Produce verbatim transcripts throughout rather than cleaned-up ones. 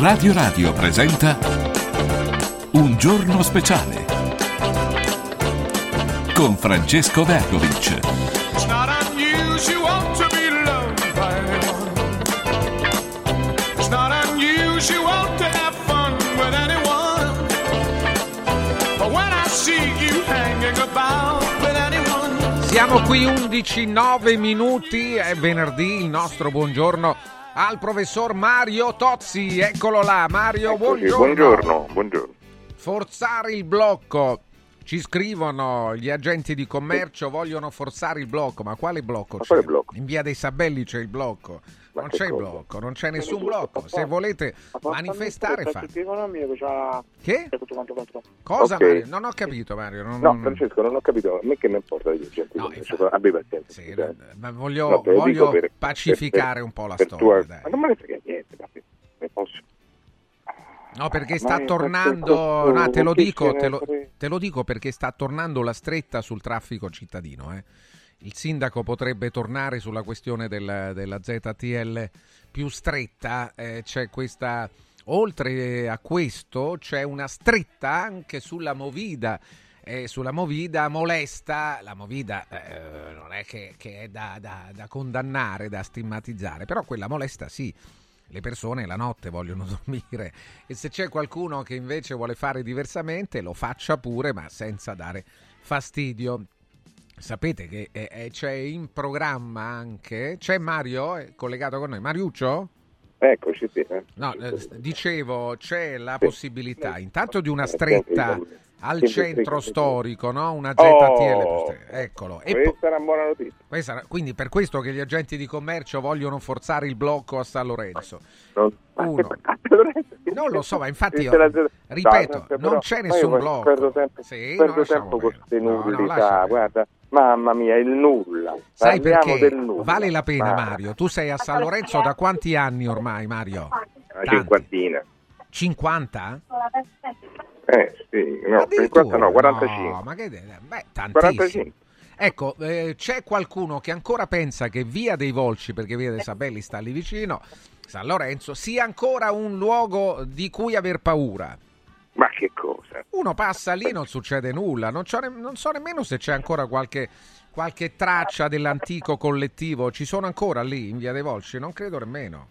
Radio Radio presenta Un giorno speciale con Francesco Vercovic. It's not unusual to be loved by anyone. It's not unusual to have fun with anyone. But when I see you hanging about with anyone. Siamo qui undici e nove minuti, è venerdì, il nostro buongiorno al professor Mario Tozzi, eccolo là. Mario, buongiorno. buongiorno. Buongiorno. Forzare il blocco. Ci scrivono gli agenti di commercio, vogliono forzare il blocco. Ma quale blocco ma c'è? Quale blocco? In via dei Sabelli c'è il blocco. Ma non c'è il blocco, non c'è nessun tutto, blocco. Papà. Se volete papà, manifestare, fate. Che? Cosa, okay. Mario? Non ho capito, Mario. Non, no, non... Francesco, non ho capito. A me che mi importa di gente. No, infatti... Abbi pazienza. Sì, eh. ma voglio, no, voglio per, pacificare per, un po' la storia. Tua... Dai. Ma non me ne frega niente, papi. Ne posso. No, perché sta tornando, no, te lo dico, te lo, te lo dico perché sta tornando la stretta sul traffico cittadino, eh. Il sindaco potrebbe tornare sulla questione del, della Z T L più stretta, eh, c'è questa, oltre a questo c'è una stretta anche sulla Movida, eh, sulla Movida molesta, la Movida eh, non è che, che è da, da, da condannare, da stigmatizzare, però quella molesta sì, le persone la notte vogliono dormire e se c'è qualcuno che invece vuole fare diversamente lo faccia pure ma senza dare fastidio. Sapete che eh, c'è in programma anche, c'è Mario è collegato con noi, Mariuccio? Eccoci, sì. Eh. No, eh, dicevo, c'è la sì. possibilità intanto di una stretta sì. al sì. centro sì. storico, no? Una Z T L, oh, eccolo. E questa è po- una buona notizia. Questa, quindi per questo che gli agenti di commercio vogliono forzare il blocco a San Lorenzo. Non, Uno. non lo so, ma infatti io, ripeto, non c'è nessun blocco. Perdo tempo, sì, perdo tempo con queste nullità, no, guarda. Mamma mia, il nulla. Sai Parliamo perché? Del nulla. Vale la pena, ma... Mario. Tu sei a San Lorenzo da quanti anni ormai, Mario? Una cinquantina. cinquanta? Eh, sì, no, cinquanta no, quarantacinque. No, ma che... Beh, tantissimo. quarantacinque. Ecco, eh, c'è qualcuno che ancora pensa che Via dei Volsci, perché Via dei Sabelli sta lì vicino, San Lorenzo, sia ancora un luogo di cui aver paura. Ma che cosa? Uno passa lì e non succede nulla, non, ne- non so nemmeno se c'è ancora qualche, qualche traccia dell'antico collettivo, ci sono ancora lì in Via dei Volsci? Non credo nemmeno.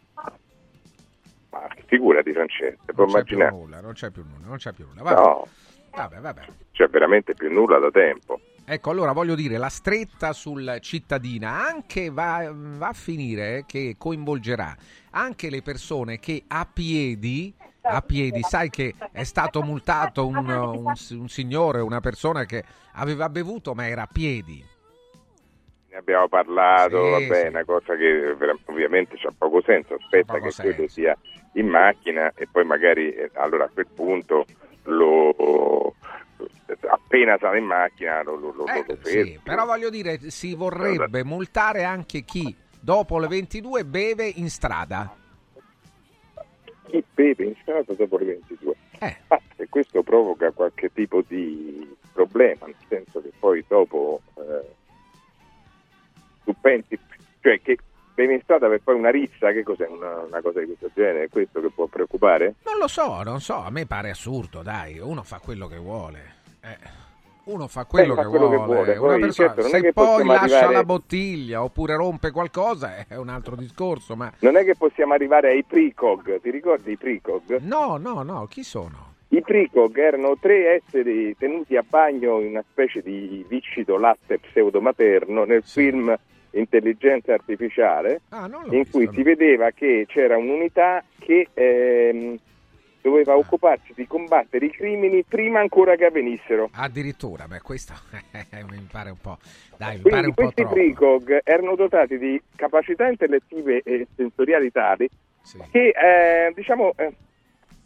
Ma figurati Francesco, può immaginare. Non c'è più nulla, non c'è più nulla, non c'è più nulla. Vabbè. No, vabbè, vabbè. C'è veramente più nulla da tempo. Ecco, allora voglio dire, la stretta sul cittadina anche va, va a finire che coinvolgerà anche le persone che a piedi, a piedi, sai che è stato multato un, un, un signore, una persona che aveva bevuto ma era a piedi. Ne abbiamo parlato, sì, va bene, sì. Una cosa che ovviamente c'ha poco senso, aspetta poco che senso. Quello sia in macchina e poi magari, allora a quel punto lo... appena sale in macchina lo, lo, eh, lo sì, però voglio dire si vorrebbe multare anche chi dopo le ventidue beve in strada. Chi beve in strada dopo le ventidue? Eh. Ah, e questo provoca qualche tipo di problema, nel senso che poi dopo eh, tu pensi, cioè che bevi in strada per poi una rissa, che cos'è una, una cosa di questo genere? È questo che può preoccupare? Non lo so, non so, a me pare assurdo, dai, uno fa quello che vuole, eh, uno fa quello, eh, che, fa quello vuole. Che vuole, una poi, persona, certo, se poi lascia arrivare... la bottiglia oppure rompe qualcosa è un altro discorso, ma... Non è che possiamo arrivare ai Pricog, ti ricordi i Pricog? No, no, no, chi sono? I Pricog erano tre esseri tenuti a bagno in una specie di viscido latte pseudomaterno nel sì. film... Intelligenza artificiale, ah, in cui visto, si no. vedeva che c'era un'unità che ehm, doveva ah. occuparsi di combattere i crimini prima ancora che avvenissero. Addirittura, beh, questo mi pare un po'. Dai, mi pare un po' troppo. Quindi questi Pricog erano dotati di capacità intellettive e sensoriali tali sì. che eh, diciamo eh,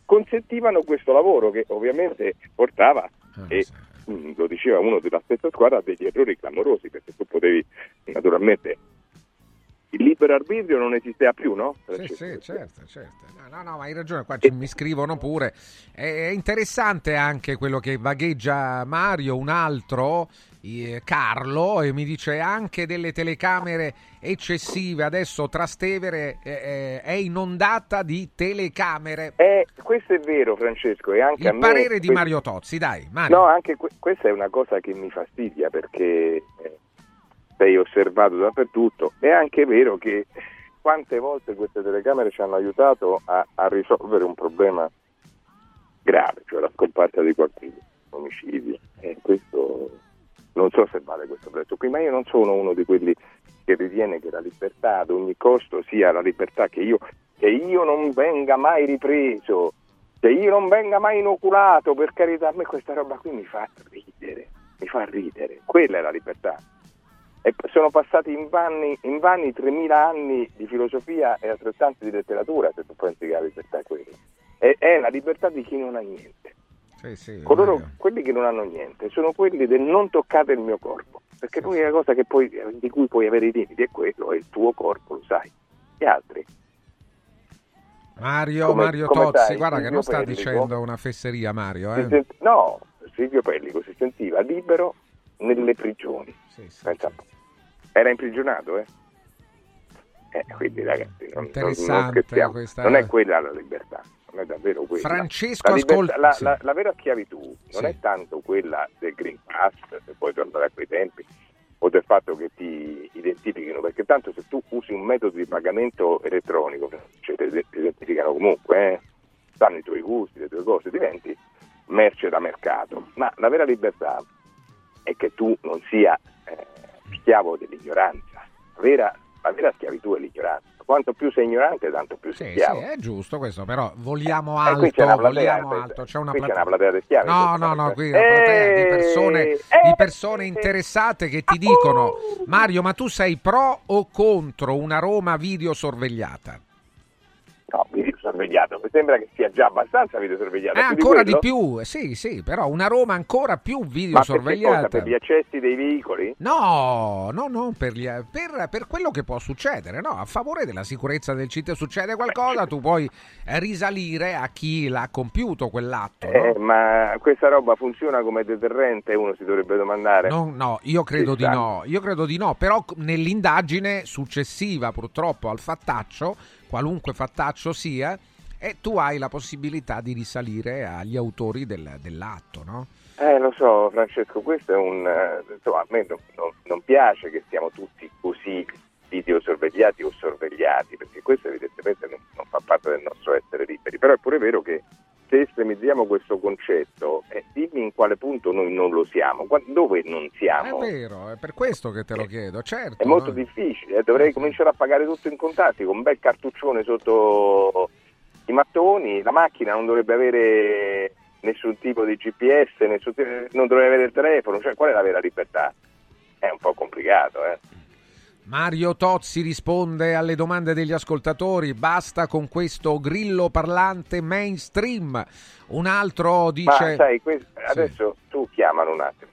consentivano questo lavoro che ovviamente portava ah, e sì. lo diceva uno della stessa squadra, degli errori clamorosi, perché tu potevi naturalmente il libero arbitrio non esisteva più, no? Sì, sì, certo, certo. No, no, no, ma hai ragione, qua ci, mi scrivono pure. È interessante anche quello che vagheggia Mario, un altro, eh, Carlo, e mi dice anche delle telecamere eccessive. Adesso Trastevere eh, è inondata di telecamere. Eh, questo è vero, Francesco. E anche il a me parere questo... di Mario Tozzi, dai, Mario. No, anche que- questa è una cosa che mi fastidia, perché... Eh... sei osservato dappertutto. È anche vero che quante volte queste telecamere ci hanno aiutato a, a risolvere un problema grave, cioè la scomparsa di qualcuno, omicidi, e questo non so se vale questo prezzo qui, ma io non sono uno di quelli che ritiene che la libertà ad ogni costo sia la libertà che io che io non venga mai ripreso, che io non venga mai inoculato, per carità. A me questa roba qui mi fa ridere, mi fa ridere, quella è la libertà. E sono passati in vani, in vani tremila anni di filosofia e altrettanti di letteratura, se tu pensi che la libertà è quella. È, è la libertà di chi non ha niente. Sì, sì, coloro, quelli che non hanno niente sono quelli del non toccate il mio corpo, perché sì, l'unica sì. cosa che puoi, di cui puoi avere i limiti è quello, è il tuo corpo, lo sai. Gli altri... Mario, come, Mario come Tozzi, sai, guarda che non sta Pellico, dicendo una fesseria, Mario. Eh. Sent- no, Silvio Pellico si sentiva libero nelle prigioni. Sì, sì, pensa sì. Era imprigionato, eh? eh quindi ragazzi, non, interessante non, non, questa... non è quella la libertà, non è davvero quella. Francesco, la, libertà, ascol... la, sì. la, la vera schiavitù non sì. è tanto quella del Green Pass, se puoi tornare a quei tempi, o del fatto che ti identifichino, perché tanto se tu usi un metodo di pagamento elettronico, cioè ti identificano comunque, eh? Sanno i tuoi gusti, le tue cose, diventi merce da mercato. Ma la vera libertà è che tu non sia... Eh, schiavo dell'ignoranza. La vera, la vera schiavitù è l'ignoranza. Quanto più sei ignorante, tanto più sei sì, schiavo. Sì, è giusto questo, però vogliamo alto, eh, platea, vogliamo alto. C'è una, plate... c'è una platea di schiavi. No, no, no, qui è una platea di persone, di persone interessate che ti dicono: Mario, ma tu sei pro o contro una Roma videosorvegliata? No, videosorvegliata, mi sembra che sia già abbastanza videosorvegliata. Eh, ancora di, di più, sì, sì, però una Roma ancora più videosorvegliata. Ma per, cosa, per gli accessi dei veicoli? No, no, no, per, gli, per, per quello che può succedere, no, a favore della sicurezza del cittadino. Succede qualcosa, tu puoi risalire a chi l'ha compiuto quell'atto. No? Eh, ma questa roba funziona come deterrente, uno si dovrebbe domandare. No, no, io credo di no, io credo di no, però nell'indagine successiva purtroppo al fattaccio, qualunque fattaccio sia, e tu hai la possibilità di risalire agli autori del, dell'atto, no? Eh, lo so, Francesco, questo è un... insomma, a me non, non, non piace che siamo tutti così videosorvegliati o sorvegliati, perché questo evidentemente non, non fa parte del nostro essere liberi. Però è pure vero che se estremizziamo questo concetto, eh, dimmi in quale punto noi non lo siamo, dove non siamo. È vero, è per questo che te lo chiedo, certo. È molto no? difficile, eh, dovrei cominciare a pagare tutto in contanti, con un bel cartuccione sotto i mattoni, la macchina non dovrebbe avere nessun tipo di G P S, nessun tipo, non dovrebbe avere il telefono, cioè qual è la vera libertà? È un po' complicato, eh. Mario Tozzi risponde alle domande degli ascoltatori, basta con questo grillo parlante mainstream. Un altro dice... Ma sai, questo, adesso sì. tu chiamalo un attimo.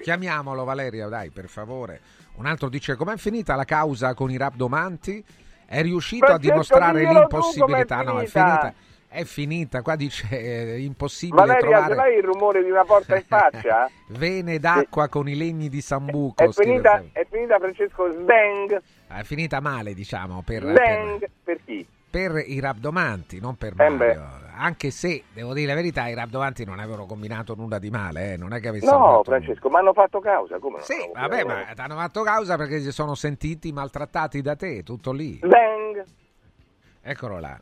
Chiamiamolo Valerio, dai, per favore. Un altro dice, com'è finita la causa con i rabdomanti? È riuscito Francesco, a dimostrare l'impossibilità? È no, è finita. È finita, qua dice eh, impossibile Valeria, trovare... Valeria, ce l'hai il rumore di una porta in faccia? Vene d'acqua sì. con i legni di Sambuco. È, è, finita, è finita, Francesco, sbang! È finita male, diciamo, per... Sbang, per, per chi? Per i rabdomanti, non per Mario. Eh Anche se, devo dire la verità, i rabdomanti non avevano combinato nulla di male, eh? Non è che avessero... No, Francesco, nulla. Ma hanno fatto causa, come no? Sì, vabbè, ma ti hanno fatto causa perché si sono sentiti maltrattati da te, tutto lì. Sbang! Eccolo là,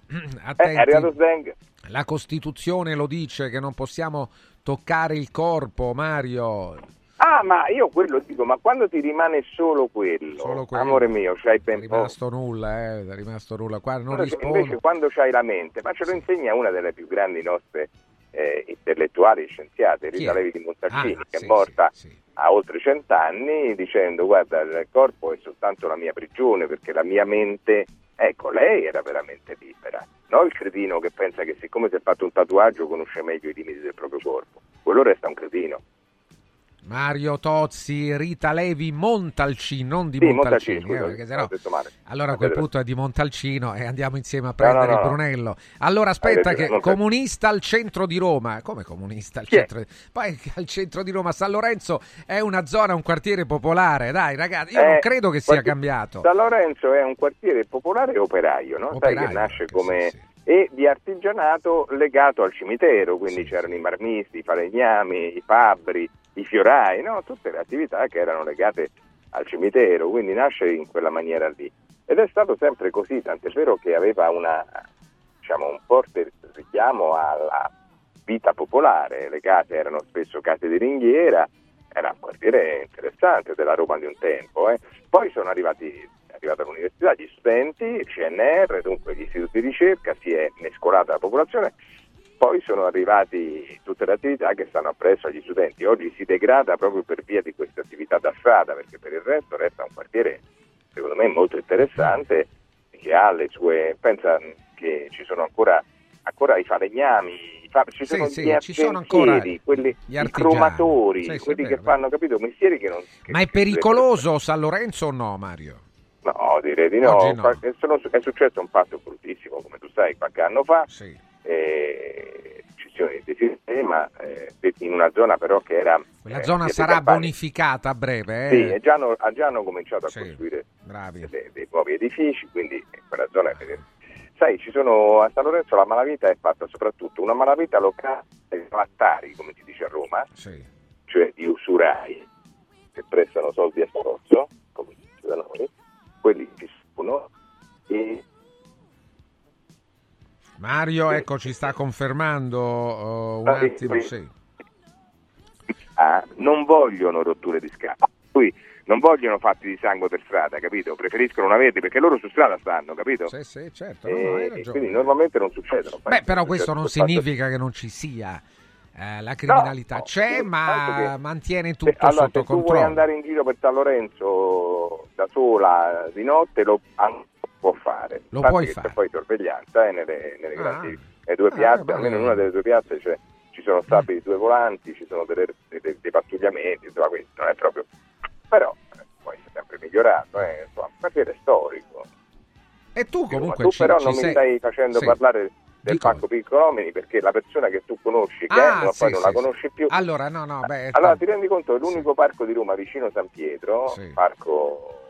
attenti, eh, la Costituzione lo dice che non possiamo toccare il corpo, Mario. Ah, ma io quello dico, ma quando ti rimane solo quello, solo quello. Amore mio, c'hai ben poco. È rimasto nulla, eh, è rimasto nulla. Qua non rispondo. Invece quando c'hai la mente, ma ce lo insegna una delle più grandi nostre eh, intellettuali e scienziate, Rita Levi Montalcini, ah, che sì, è morta sì, sì. a oltre cent'anni, dicendo, guarda, il corpo è soltanto la mia prigione, perché la mia mente... Ecco, lei era veramente libera, non il cretino che pensa che siccome si è fatto un tatuaggio conosce meglio i limiti del proprio corpo. Quello resta un cretino. Mario Tozzi, Rita Levi Montalcini, non di sì, Montalcini, Montalcini eh, perché sennò... allora a quel punto è di Montalcino e andiamo insieme a prendere no, no, no. il Brunello. Allora aspetta detto, che comunista al centro di Roma, come comunista al centro di... poi al centro di Roma San Lorenzo è una zona, un quartiere popolare, dai ragazzi, io eh, non credo che sia quanti... cambiato. San Lorenzo è un quartiere popolare operaio, no? Operaio, sai che nasce come... Sì, sì. E di artigianato legato al cimitero, quindi sì, c'erano i marmisti, i falegnami, i fabbri, i fiorai, no? Tutte le attività che erano legate al cimitero, quindi nasce in quella maniera lì. Ed è stato sempre così, tant'è vero che aveva una, diciamo, un forte richiamo alla vita popolare, le case erano spesso case di ringhiera, era un quartiere interessante della Roma di un tempo, eh. Poi sono arrivati... arrivata all'università, gli studenti, il C N R, dunque gli istituti di ricerca, si è mescolata la popolazione, poi sono arrivati tutte le attività che stanno appresso agli studenti. Oggi si degrada proprio per via di queste attività da strada, perché per il resto resta un quartiere secondo me molto interessante, che ha le sue, pensa che ci sono ancora ancora i falegnami, i fab... ci, sì, sono sì, ci sono ancora quelli, gli i cromatori, sì, sì, quelli vero, che fanno, capito, mestieri che non... Che, ma è pericoloso San Lorenzo o no, Mario? No, direi di no. no. È successo un fatto bruttissimo, come tu sai, qualche anno fa, sì. eh, decisione di sistema, eh, in una zona però che era... Quella eh, zona sarà campani. bonificata a breve. Eh. Sì, e già, hanno, già hanno cominciato a sì, costruire dei, dei nuovi edifici, quindi quella zona... È... Sai, ci sono a San Lorenzo la malavita è fatta soprattutto, una malavita locale, attari, come si dice a Roma, sì, cioè di usurai, che prestano soldi a sforzo, come si dice da noi, quelli che sono e... Mario, ecco, ci sta confermando uh, un attimo, sì. Ah, non vogliono rotture di scatole, non vogliono fatti di sangue per strada, capito? Preferiscono una verde, perché loro su strada stanno, capito? Sì, sì, certo, no, no, hai ragione. E quindi normalmente non succedono. Beh, però questo non significa che non ci sia... Eh, la criminalità no, c'è, no, ma che... mantiene tutto allora, sotto se controllo. Se tu vuoi andare in giro per San Lorenzo da sola di notte, lo può fare. Lo Infatti puoi fare. C'è poi sorveglianza eh, nelle, nelle, ah, grandi, nelle due ah, piazze, ah, almeno in una delle due piazze cioè, ci sono stati eh. due volanti, ci sono delle, dei, dei, dei pattugliamenti, insomma, questo non è proprio... Però eh, poi è sempre migliorato, eh, insomma, un quartiere storico. E tu comunque insomma, tu ci, però ci non sei... mi stai facendo sì. parlare... del Pacco Piccolomini, perché la persona che tu conosci che ah, è, sì, poi non sì, la conosci più allora no no beh, allora tanto... ti rendi conto che l'unico sì. parco di Roma vicino San Pietro sì. parco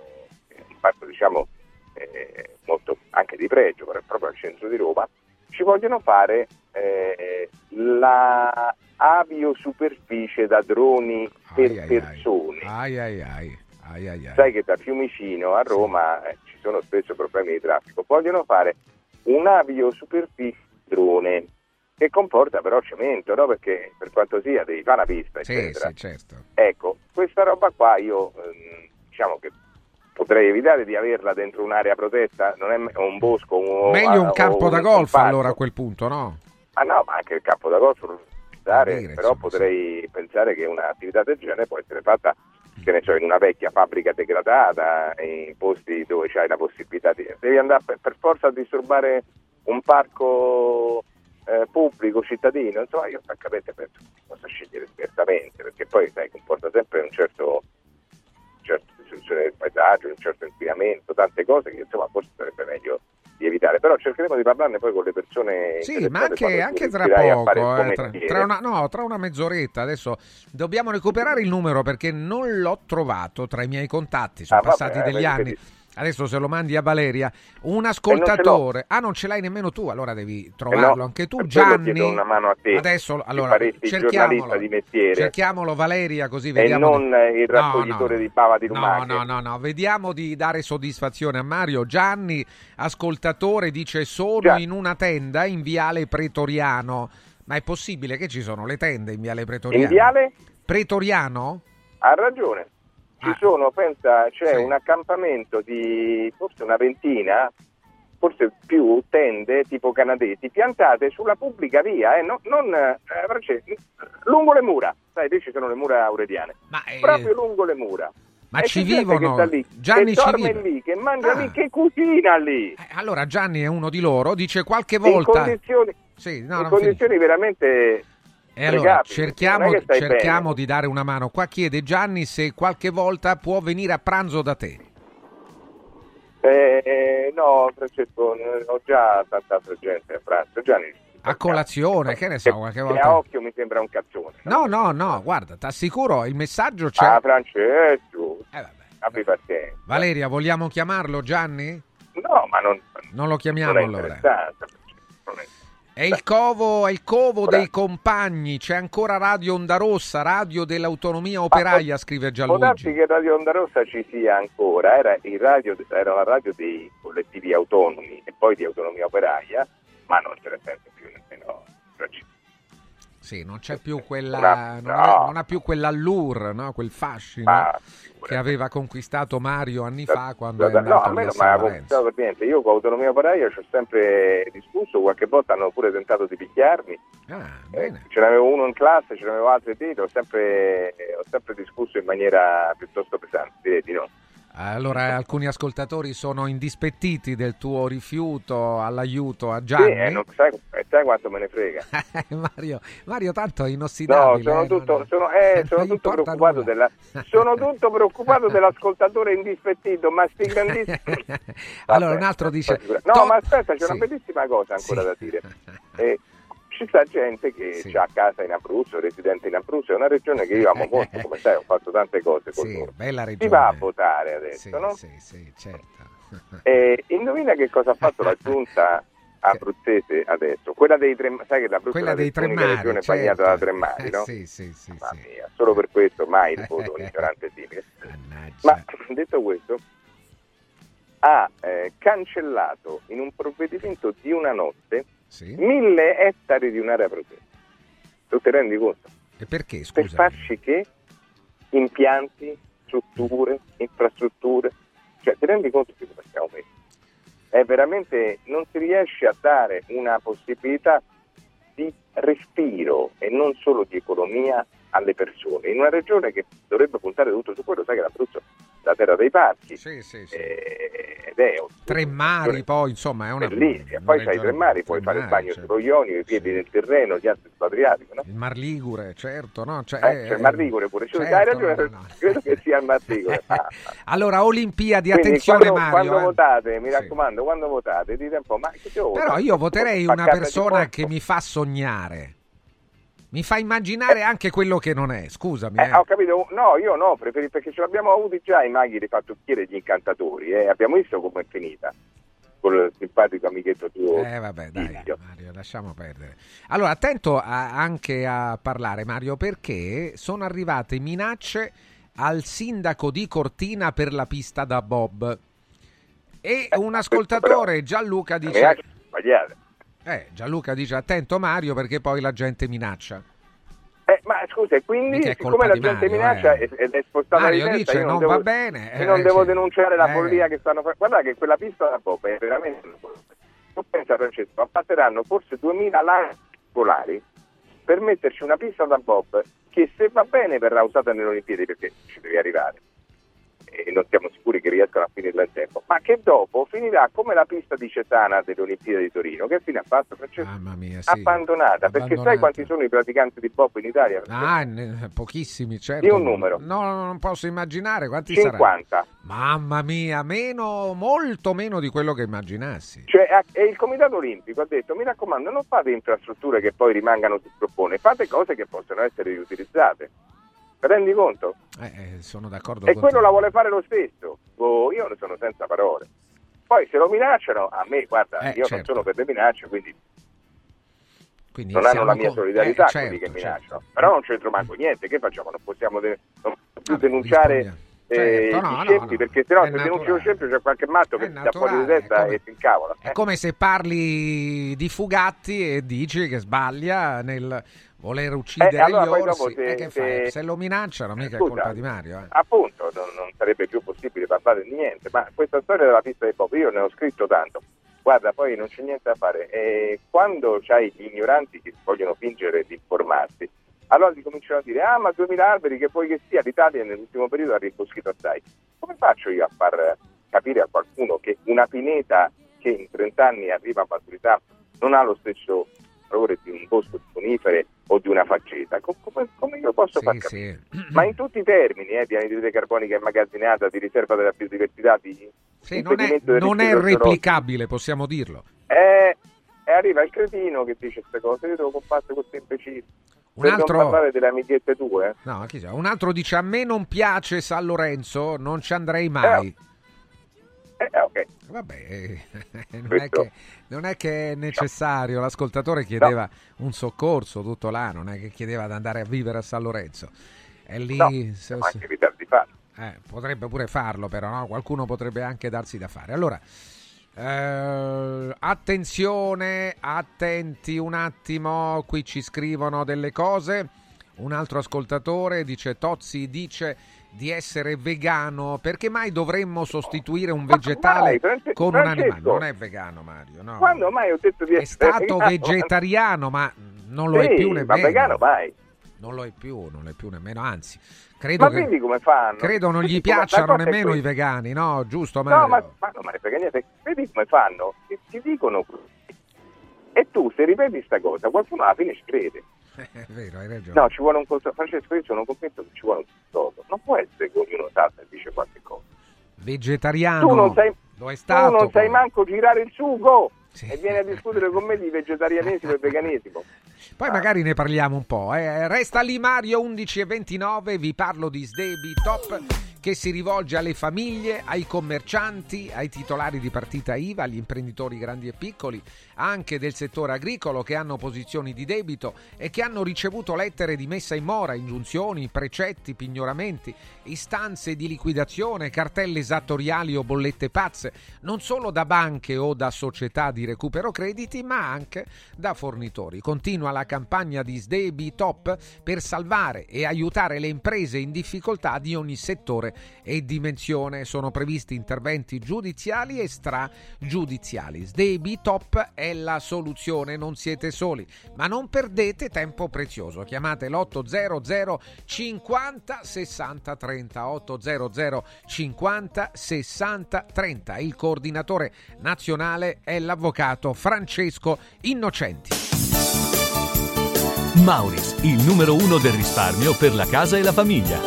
un parco diciamo eh, molto anche di pregio proprio al centro di Roma ci vogliono fare eh, la aviosuperficie da droni per ai, persone ai ai ai, ai, ai, ai. Sai che da Fiumicino a Roma sì. eh, ci sono spesso problemi di traffico, vogliono fare un'aviosuperficie drone che comporta però cemento, no? Perché per quanto sia devi fare la pista, sì, eccetera. Sì, certo. Ecco, questa roba qua io ehm, diciamo che potrei evitare di averla dentro un'area protetta, non è me- un bosco, un, meglio un campo o, da golf allora a quel punto, no? Ma no, ma anche il campo da golf dare, dire, però insomma, potrei sì. pensare che un'attività del genere può essere fatta che ne so, in una vecchia fabbrica degradata, in posti dove c'hai la possibilità di... Devi andare per, per forza a disturbare un parco eh, pubblico, cittadino, insomma io francamente penso che possa scegliere diversamente, perché poi sai, comporta sempre un certo, certo distruzione del paesaggio, un certo inquinamento, tante cose che insomma forse sarebbe meglio di evitare, però cercheremo di parlarne poi con le persone. Sì, ma anche, anche tra poco, eh, tra, tra una, no, tra una mezz'oretta. Adesso dobbiamo recuperare il numero perché non l'ho trovato tra i miei contatti, sono ah, passati vabbè, degli anni. Che... Adesso se lo mandi a Valeria, un ascoltatore. Eh, non ah, non ce l'hai nemmeno tu, allora devi trovarlo eh no, anche tu, Gianni. Chiedo una mano a te. Adesso allora cerchiamolo di mestiere. Cerchiamolo Valeria, così vediamo. E non di... il raccoglitore no, no, di bava di lumache. No, no, no, no, vediamo di dare soddisfazione a Mario. Gianni, ascoltatore, dice sono Gianni. in una tenda in Viale Pretoriano. Ma è possibile che ci sono le tende in Viale Pretoriano? In Viale Pretoriano? Ha ragione. Ci sono, pensa, c'è cioè sì. un accampamento di forse una ventina, forse più tende tipo canadesi piantate sulla pubblica via, eh, no, non eh, lungo le mura, sai, lì ci sono le mura aureliane, ma, eh, proprio lungo le mura. Ma e ci vivono, che lì, Gianni che ci dorme vive. lì, che mangia ah. lì, che cucina lì. Eh, allora Gianni è uno di loro, dice qualche volta... In condizioni, sì, no, in condizioni veramente... E allora cerchiamo, cerchiamo di dare una mano. Qua chiede Gianni se qualche volta può venire a pranzo da te. Eh, no, Francesco, ho già tanta gente a pranzo. Gianni, a colazione, che ne so, qualche volta. A occhio mi sembra un caccione. No, no, no, guarda, t'assicuro, il messaggio c'è. Ah, Francesco, eh, vabbè, abbi pazienza. Valeria, vogliamo chiamarlo Gianni? No, ma non, non lo chiamiamo allora. È il covo, è il covo dei compagni, c'è ancora Radio Onda Rossa, radio dell'autonomia operaia, ah, scrive Gianluigi. Può darsi che Radio Onda Rossa ci sia ancora, era, il radio, era la radio dei collettivi autonomi e poi di autonomia operaia, ma non ce ne sente più nemmeno. Sì, non c'è più quella, Una, non, no. è, non ha più quell'allure, no? Quel fascino ah, che aveva conquistato Mario anni fa quando era andato no, a San Lorenzo. Per niente. Io con autonomia operaia ci ho sempre discusso, qualche volta hanno pure tentato di picchiarmi. Ah, bene. Eh, ce n'avevo uno in classe, ce n'avevo altri dietro, ho sempre, ho sempre discusso in maniera piuttosto pesante, direi di no. Allora, alcuni ascoltatori sono indispettiti del tuo rifiuto all'aiuto a Gianni. Sì, eh, non sai, sai quanto me ne frega. Mario, Mario tanto è inossidabile. No, sono tutto, eh, sono, eh, sono tutto preoccupato della, sono tutto preoccupato dell'ascoltatore indispettito, ma sti grandissimi. Allora, vabbè, un altro dice... No, to... ma aspetta, c'è sì. una bellissima cosa ancora sì. da dire. Eh, Ci sta gente che sì. ha casa in Abruzzo, residente in Abruzzo, è una regione che io amo molto, come sai, ho fatto tante cose con sì, loro. Bella regione. Si va a votare adesso, sì, no? Sì, sì, certo. E indovina che cosa ha fatto la giunta abruzzese adesso? Quella dei tre, sai che l'Abruzzo è l'unica regione certo. bagnata da tre mari, no? Sì, sì, sì. Mamma sì. mia, solo per questo mai il voto un ignorante simile. Ma detto questo, ha eh, cancellato in un provvedimento di una notte Sì. mille ettari di un'area protetta. Tu ti rendi conto? E perché, scusa? Per farci che impianti, strutture, infrastrutture, cioè ti rendi conto che facciamo questo? È veramente, non si riesce a dare una possibilità di respiro e non solo di economia alle persone, in una regione che dovrebbe puntare tutto su quello, sai che l'Abruzzo la terra dei parchi sì, sì, sì. Eh, ed è tre mari poi insomma è una bellissima, poi c'hai tre mari, puoi fare il bagno certo. scoglioni, i piedi sì. nel terreno, gli altri spatriatico, no? Il Mar Ligure certo no cioè, eh, eh, c'è il Mar Ligure pure certo, hai ragione no, no. credo che sia il Mar Ligure ah. Allora Olimpiadi, quindi, attenzione quando, Mario quando eh. votate mi raccomando sì. quando votate dite un po' ma che devo però votare? Io voterei una persona che mi fa sognare. Mi fa immaginare anche quello che non è, scusami. Eh, eh. Ho capito, no, io no, preferisco, perché ce l'abbiamo avuti già i maghi dei fattucchieri e gli incantatori, eh. abbiamo visto come è finita, con il simpatico amichetto tuo. Eh vabbè, dai, Mario, lasciamo perdere. Allora, attento a, anche a parlare, Mario, perché sono arrivate minacce al sindaco di Cortina per la pista da bob. E eh, un ascoltatore, Gianluca, dice... Minacce sbagliate. Eh, Gianluca dice attento Mario perché poi la gente minaccia. Eh, ma scusa, quindi siccome la gente Mario, minaccia eh. ed è spostata Mario di testa, dice io non, non devo, va bene. Io eh, non devo denunciare eh. la follia che stanno facendo. Guarda che quella pista da pop è veramente una follia. Tu pensa Francesco, appatteranno forse duemila lati scolari per metterci una pista da pop che se va bene verrà usata nelle Olimpiadi perché ci devi arrivare. E non siamo sicuri che riescano a finirla in tempo, ma che dopo finirà come la pista di Cetana delle Olimpiadi di Torino, che fine ha fatto Francesco? Mamma mia, sì. abbandonata, abbandonata, perché sai quanti sono i praticanti di pop in Italia? Ah, ne, pochissimi, certo. Di un numero. No, non posso immaginare quanti cinquanta saranno. Mamma mia, meno, molto meno di quello che immaginassi. Cioè, e il Comitato Olimpico ha detto, mi raccomando, non fate infrastrutture che poi rimangano sul propone, fate cose che possono essere riutilizzate. Rendi conto? Eh, sono d'accordo. E con quello te. La vuole fare lo stesso. Oh, io ne sono senza parole. Poi se lo minacciano, a me, guarda, eh, io certo. non sono per le minacce, quindi, quindi non hanno la mia con... solidarietà eh, certo, quelli che minacciano. Certo. Però non c'entro manco niente, che facciamo? Non possiamo de... non più ah, denunciare eh, certo, no, i scepi, no, no, perché sennò se denuncio lo scempio c'è qualche matto che si dà fuori di testa come... e si incavola. È eh. come se parli di Fugatti e dici che sbaglia nel... voler uccidere eh, allora, gli orsi, se, eh, che se... se lo minacciano mica scusa, è colpa di Mario. Eh. Appunto, non, non sarebbe più possibile parlare di niente, ma questa storia della pista dei popoli, io ne ho scritto tanto, guarda poi non c'è niente da fare, e quando c'hai gli ignoranti che vogliono fingere di informarsi, allora ti cominciano a dire, ah ma duemila alberi che poi che sia, l'Italia nell'ultimo periodo ha riboschito assai, come faccio io a far capire a qualcuno che una pineta che in trent'anni arriva a maturità non ha lo stesso valore di un bosco di conifere o di una facceta, come, come io posso sì, far capire? Sì. Ma in tutti i termini, eh, di anidride carbonica immagazzinata, di riserva della biodiversità, di sì, non è, non è replicabile, possiamo dirlo. E arriva il cretino che dice queste cose, io devo combattere questo imbecille. Un altro... non parlare delle amichette tue. No, chi sa? Un altro dice: a me non piace San Lorenzo, non ci andrei mai. Eh, Eh, okay. Vabbè, non è, che, non è che è necessario. No. L'ascoltatore chiedeva no. un soccorso tutto là, non è che chiedeva di andare a vivere a San Lorenzo. È lì, no, se, se... anche evitare di farlo. Eh, potrebbe pure farlo, però no? Qualcuno potrebbe anche darsi da fare. Allora, eh, attenzione, attenti un attimo. Qui ci scrivono delle cose. Un altro ascoltatore dice: Tozzi dice di essere vegano, perché mai dovremmo sostituire un vegetale mai, con Francesco, un animale? Non è vegano, Mario, no. Quando mai ho detto di essere vegano? È stato vegano, vegetariano, ma non lo sì, è più nemmeno. Ma vegano mai. Non lo è più, non lo è più nemmeno, anzi, credo ma che, quindi come fanno? Credo non gli piacciono nemmeno i vegani, no? Giusto, Mario? No, ma, ma, ma le veganiate, vedi come fanno? Ti, ti dicono e tu se ripeti sta cosa, qualcuno alla fine ci crede. È vero, hai ragione. No, ci vuole un controllo. Francesco, io sono convinto che ci vuole un controllo. Non può essere che ognuno salta e dice qualche cosa. Vegetariano, tu non sai, lo è stato, tu non sai manco girare il sugo. Sì. E vieni a discutere con me di vegetarianesimo e veganesimo. Poi ah. magari ne parliamo un po'. Eh. Resta lì Mario, undici e ventinove, vi parlo di Sdebi Top che si rivolge alle famiglie, ai commercianti, ai titolari di partita I V A, agli imprenditori grandi e piccoli, anche del settore agricolo che hanno posizioni di debito e che hanno ricevuto lettere di messa in mora, ingiunzioni, precetti, pignoramenti, istanze di liquidazione, cartelle esattoriali o bollette pazze, non solo da banche o da società di recupero crediti, ma anche da fornitori. Continua la campagna di Sdebi Top per salvare e aiutare le imprese in difficoltà di ogni settore e dimensione. Sono previsti interventi giudiziali e stragiudiziali. Sdebi Top è la soluzione, non siete soli, ma non perdete tempo prezioso. Chiamate l'ottocento cinquanta sessanta trenta, ottocento cinquanta sessanta trenta. Il coordinatore nazionale è l'avvocato Francesco Innocenti. Mauris, il numero uno del risparmio per la casa e la famiglia.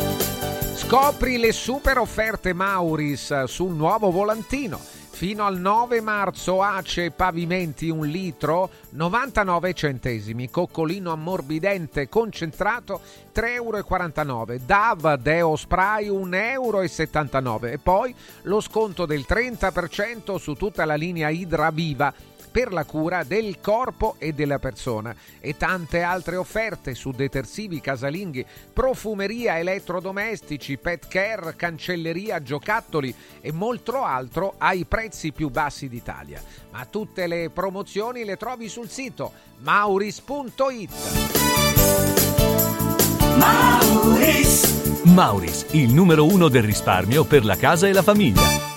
Scopri le super offerte Mauris sul nuovo volantino. Fino al nove marzo Ace e Pavimenti un litro novantanove centesimi, Coccolino ammorbidente concentrato tre euro e quarantanove, Dav Deo Spray un euro e settantanove e poi lo sconto del trenta per cento su tutta la linea Idra Viva per la cura del corpo e della persona e tante altre offerte su detersivi, casalinghi, profumeria, elettrodomestici, pet care, cancelleria, giocattoli e molto altro ai prezzi più bassi d'Italia. Ma tutte le promozioni le trovi sul sito mauris punto it. Mauris, Mauris, il numero uno del risparmio per la casa e la famiglia.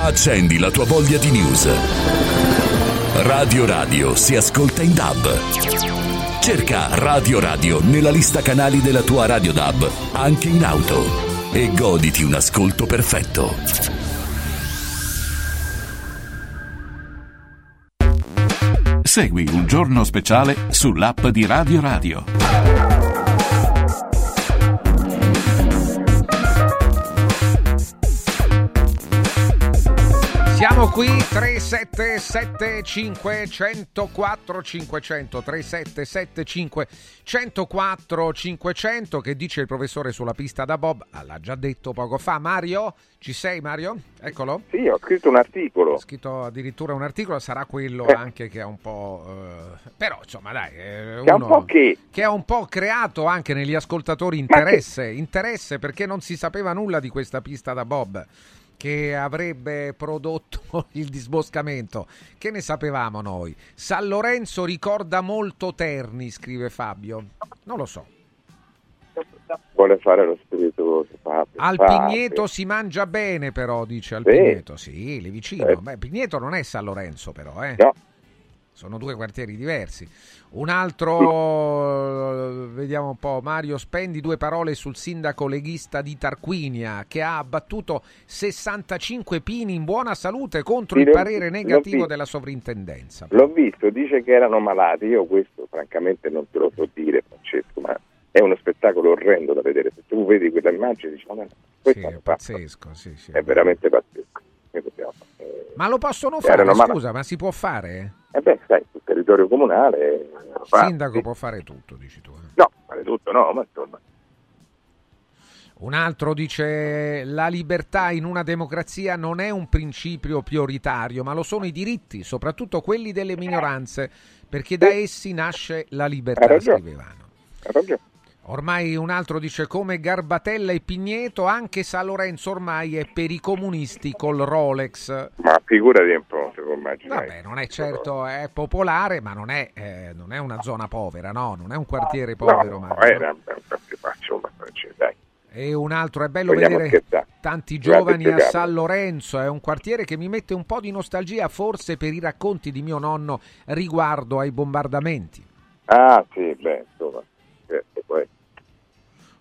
Accendi la tua voglia di news. Radio Radio si ascolta in D A B. Cerca Radio Radio nella lista canali della tua Radio D A B, anche in auto, e goditi un ascolto perfetto. Segui Un Giorno Speciale sull'app di Radio Radio. Siamo qui, tre sette sette cinque cento quattro cinquecento, tre sette sette cinque cento quattro cinquecento, che dice il professore sulla pista da Bob, l'ha già detto poco fa. Mario, ci sei Mario? Eccolo. Sì, ho scritto un articolo. Ho scritto addirittura un articolo, sarà quello eh. anche che è un po'... Eh, però insomma dai, eh, uno, un po' che... che ha un po' creato anche negli ascoltatori interesse, che... interesse perché non si sapeva nulla di questa pista da Bob, che avrebbe prodotto il disboscamento. Che ne sapevamo noi? San Lorenzo ricorda molto Terni, scrive Fabio. Non lo so. Vuole fare lo spiritoso. Fabio. Al Pigneto si mangia bene però, dice al sì. Pigneto. Sì, lì vicino. Sì. Beh, Pigneto non è San Lorenzo però, eh? No. Sono due quartieri diversi. Un altro, vediamo un po', Mario, spendi due parole sul sindaco leghista di Tarquinia che ha abbattuto sessantacinque pini in buona salute contro sì, il parere negativo della sovrintendenza. L'ho visto, dice che erano malati, io questo francamente non te lo so dire Francesco, ma è uno spettacolo orrendo da vedere. Se tu vedi quella immagine dici, ma questo sì, è pazzesco, sì, sì, è veramente pazzesco. Ma lo possono fare, ma scusa, ma si può fare? Eh beh, sai, sul territorio comunale... Il sindaco può fare tutto, dici tu. No, fare tutto no, ma insomma... Un altro dice: la libertà in una democrazia non è un principio prioritario, ma lo sono i diritti, soprattutto quelli delle minoranze, perché da essi nasce la libertà, scrivevano. Ormai un altro dice: come Garbatella e Pigneto, anche San Lorenzo ormai è per i comunisti col Rolex. Ma figurati un po', se può immaginare. Vabbè, non è certo, è popolare, ma non è, eh, non è una zona povera, no? Non è un quartiere povero. No, ma era un quartiere, dai. E un altro: è bello Vogliamo vedere scherzare. tanti giovani a San Lorenzo, è un quartiere che mi mette un po' di nostalgia, forse per i racconti di mio nonno riguardo ai bombardamenti. Ah sì, beh, insomma, certo, poi.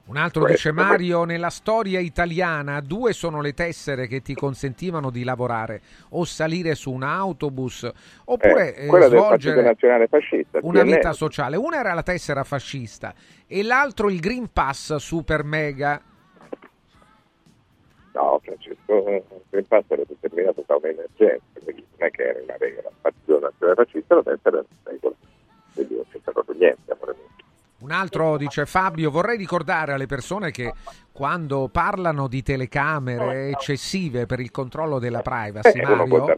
Un altro dice: Mario, nella storia italiana due sono le tessere che ti consentivano di lavorare o salire su un autobus oppure eh, eh, svolgere fascista, una vita sociale. Una era la tessera fascista e l'altro il Green Pass super mega. No, Francesco, il Green Pass era determinato da un'emergenza, quindi non è che era una regola. La tessera fascista, la tessera era una regola, quindi non c'è proprio niente. Un altro dice: Fabio, vorrei ricordare alle persone che quando parlano di telecamere eccessive per il controllo della privacy, eh, Mario,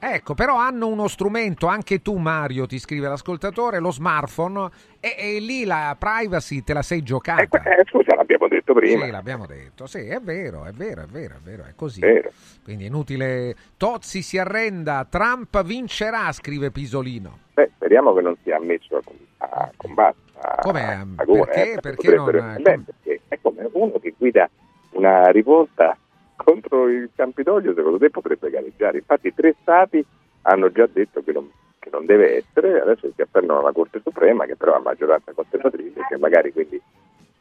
ecco, però hanno uno strumento, anche tu Mario, ti scrive l'ascoltatore, lo smartphone, e, e lì la privacy te la sei giocata. Eh, eh, scusa, l'abbiamo detto prima. Sì, l'abbiamo detto, sì, è vero, è vero, è vero, è vero, è così. Vero. Quindi è inutile. Tozzi si arrenda, Trump vincerà, scrive Pisolino. Beh, speriamo che non sia ammesso a combattere. Come? Perché? Eh, perché, non... Beh, perché è come uno che guida una rivolta contro il Campidoglio, secondo te potrebbe gareggiare. Infatti tre stati hanno già detto che non, che non deve essere, adesso si apergono alla Corte Suprema, che però ha maggioranza conservatrice, che magari quindi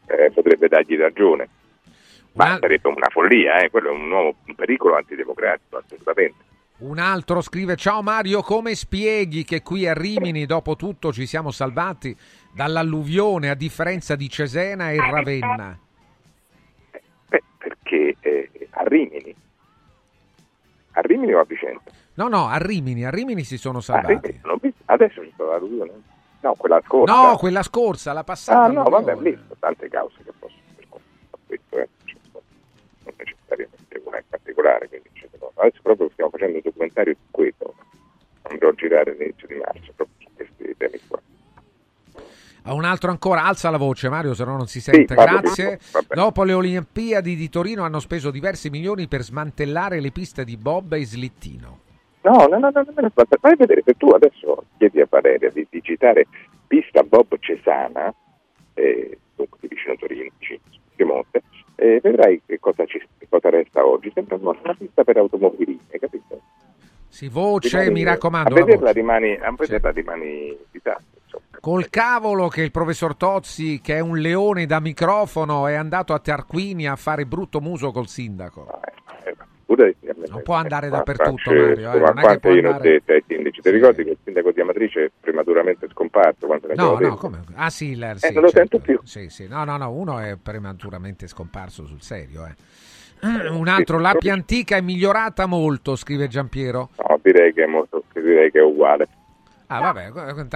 eh, potrebbe dargli ragione. Ma una... sarebbe una follia, eh? Quello è un nuovo un pericolo antidemocratico, assolutamente. Un altro scrive: ciao Mario, come spieghi che qui a Rimini dopo tutto ci siamo salvati dall'alluvione a differenza di Cesena e Ravenna? Beh, perché eh, a Rimini a Rimini o a Vicenza? No, no, a Rimini, a Rimini si sono salvati. Ah, Rimini, adesso ci sono l'alluvione? No, quella scorsa. No, quella scorsa, la passata. Ah no, alluvione. Vabbè, lì sono tante cause che possono essere, non necessariamente una in particolare, quindi c'è. Adesso proprio stiamo facendo un documentario su questo, andrò a girare all'inizio di marzo proprio su questi temi qua. A un altro ancora: alza la voce Mario, se no non si sente. Sì, grazie. Dopo le Olimpiadi di Torino hanno speso diversi milioni per smantellare le piste di bob e slittino. No, no, no, no, no, vai a vedere, se tu adesso chiedi a Valeria di digitare pista bob Cesana, eh, dunque di vicino Torino, Piemonte, Eh, vedrai che cosa, ci, che cosa resta oggi. Sembra una pista per automobilisti, capito? Sì, voce, rimani, mi raccomando. A vederla rimani, a vederla rimani di tanto. Col cavolo che il professor Tozzi, che è un leone da microfono, è andato a Tarquinia a fare brutto muso col sindaco. Ah, eh, non può andare dappertutto, Mario. Eh, ma non è che io andare... non te, ai sindaci. Ti sì. ricordi che il sindaco di Amatrice è prematuramente scomparso? Quando ne no, no, come... Ah sì, la... sì eh, non lo certo. sento più. Sì, sì. No, no, no, uno è prematuramente scomparso sul serio. Eh. Un altro: la Piantica è migliorata molto, scrive Giampiero. No, direi che è, molto... direi che è uguale. Ah vabbè, un,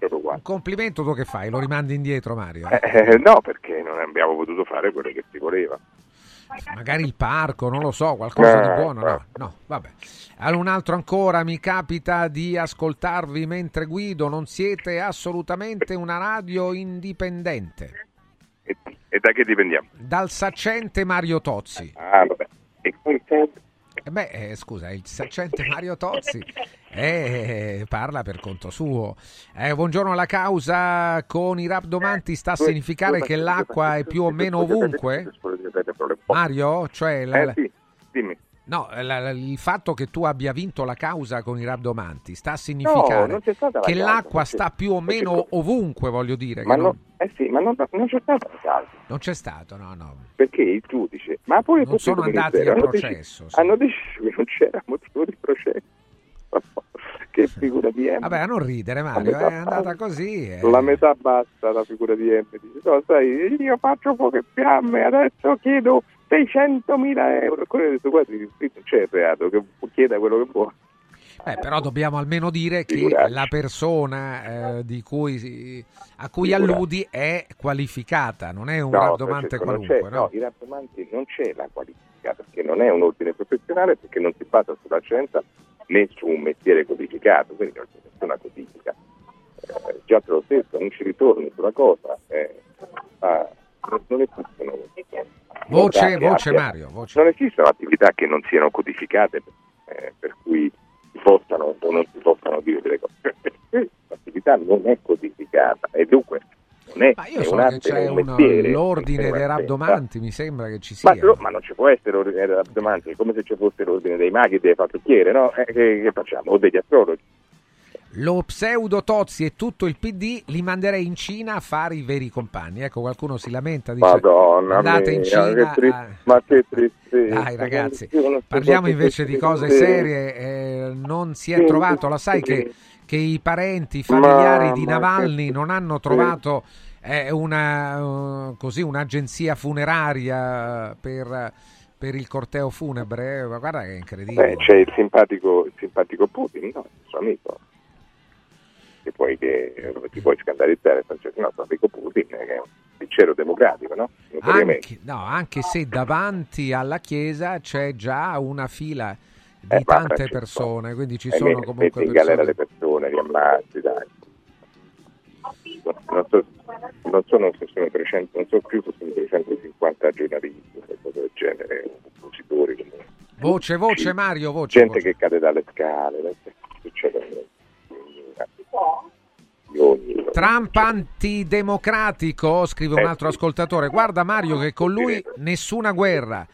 un complimento tu che fai, lo rimandi indietro Mario? Eh, no, perché non abbiamo potuto fare quello che si voleva. Magari il parco, non lo so, qualcosa eh, di buono, eh. no, no, vabbè. Allora, un altro ancora: mi capita di ascoltarvi mentre guido, non siete assolutamente una radio indipendente. E, e da che dipendiamo? Dal saccente Mario Tozzi. Ah vabbè, e come Beh, eh, scusa, il saccente Mario Tozzi eh, parla per conto suo. Eh, buongiorno, la causa con i rabdomanti sta a significare che l'acqua è più o meno ovunque? Mario, cioè... La, eh sì, dimmi. No, la, la, il fatto che tu abbia vinto la causa con i rabdomanti sta a significare no, la causa, che l'acqua sta più o meno ovunque, voglio dire. Ma che non... Eh sì, ma non, non c'è stato la causa. Non c'è stato, no, no. Perché il giudice... Ma poi non sono andati al processo. Hanno deciso che non c'era motivo di processo. Che figura di M. Vabbè, a non ridere Mario, è andata così. Eh. La metà basta la figura di M. Dice, no, sai, io faccio poche fiamme, adesso chiedo seicentomila euro. Quello è detto quasi, non c'è il reato, che chieda quello che può. Eh, però dobbiamo almeno dire che figurati, la persona eh, di cui, a cui figurati, alludi è qualificata, non è un no, raddomante qualunque. No? No, i raddomanti non c'è la qualifica, perché non è un ordine professionale, perché non si basa sulla scienza né su un mestiere codificato, quindi non c'è nessuna codifica. Eh, già te lo stesso, non ci ritorni sulla cosa, eh, ma non esistono. Voce, voce Mario, voce. Non esistono attività che non siano codificate, eh, per cui si possano o non si possano dire delle cose. L'attività non è codificata e dunque non è. Ma io è so che c'è un mestiere, l'ordine dei raddomanti, mi sembra che ci sia. Ma, però, ma non ci può essere l'ordine dei raddomanti, è come se ci fosse l'ordine dei maghi e dei fattucchiere, no? Eh, che, che facciamo? O degli astrologi. Lo pseudo Tozzi e tutto il P D li manderei in Cina a fare i veri compagni. Ecco, qualcuno si lamenta, dice Madonna andate mia, in Cina che tri- a... ma che tristezza. Dai ragazzi, parliamo invece di cose serie. Eh, non si è trovato, la sai che, che i parenti, i familiari ma, di Navalny non hanno trovato eh, una uh, così un'agenzia funeraria per per il corteo funebre? Ma guarda che è incredibile. Beh, c'è il simpatico il simpatico Putin, no? Il suo amico. Che poi che ti puoi scandalizzare, Francesco, no, amico Putin che è un sincero democratico, no? Anche, no, anche se davanti alla chiesa c'è già una fila di eh, tante persone, sono. Quindi ci eh, sono metti, comunque metti in persone. Galera le persone, li ammazzi, dai. Non so, non so, non so, sono trecento, non so più se sono trecentocinquanta giornalisti, qualcosa del genere, oppositori. Voce, voce, sì. Mario, voce. Gente voce. Che cade dalle scale, succede. Trump antidemocratico, scrive un altro ascoltatore. Guarda Mario che con lui nessuna guerra,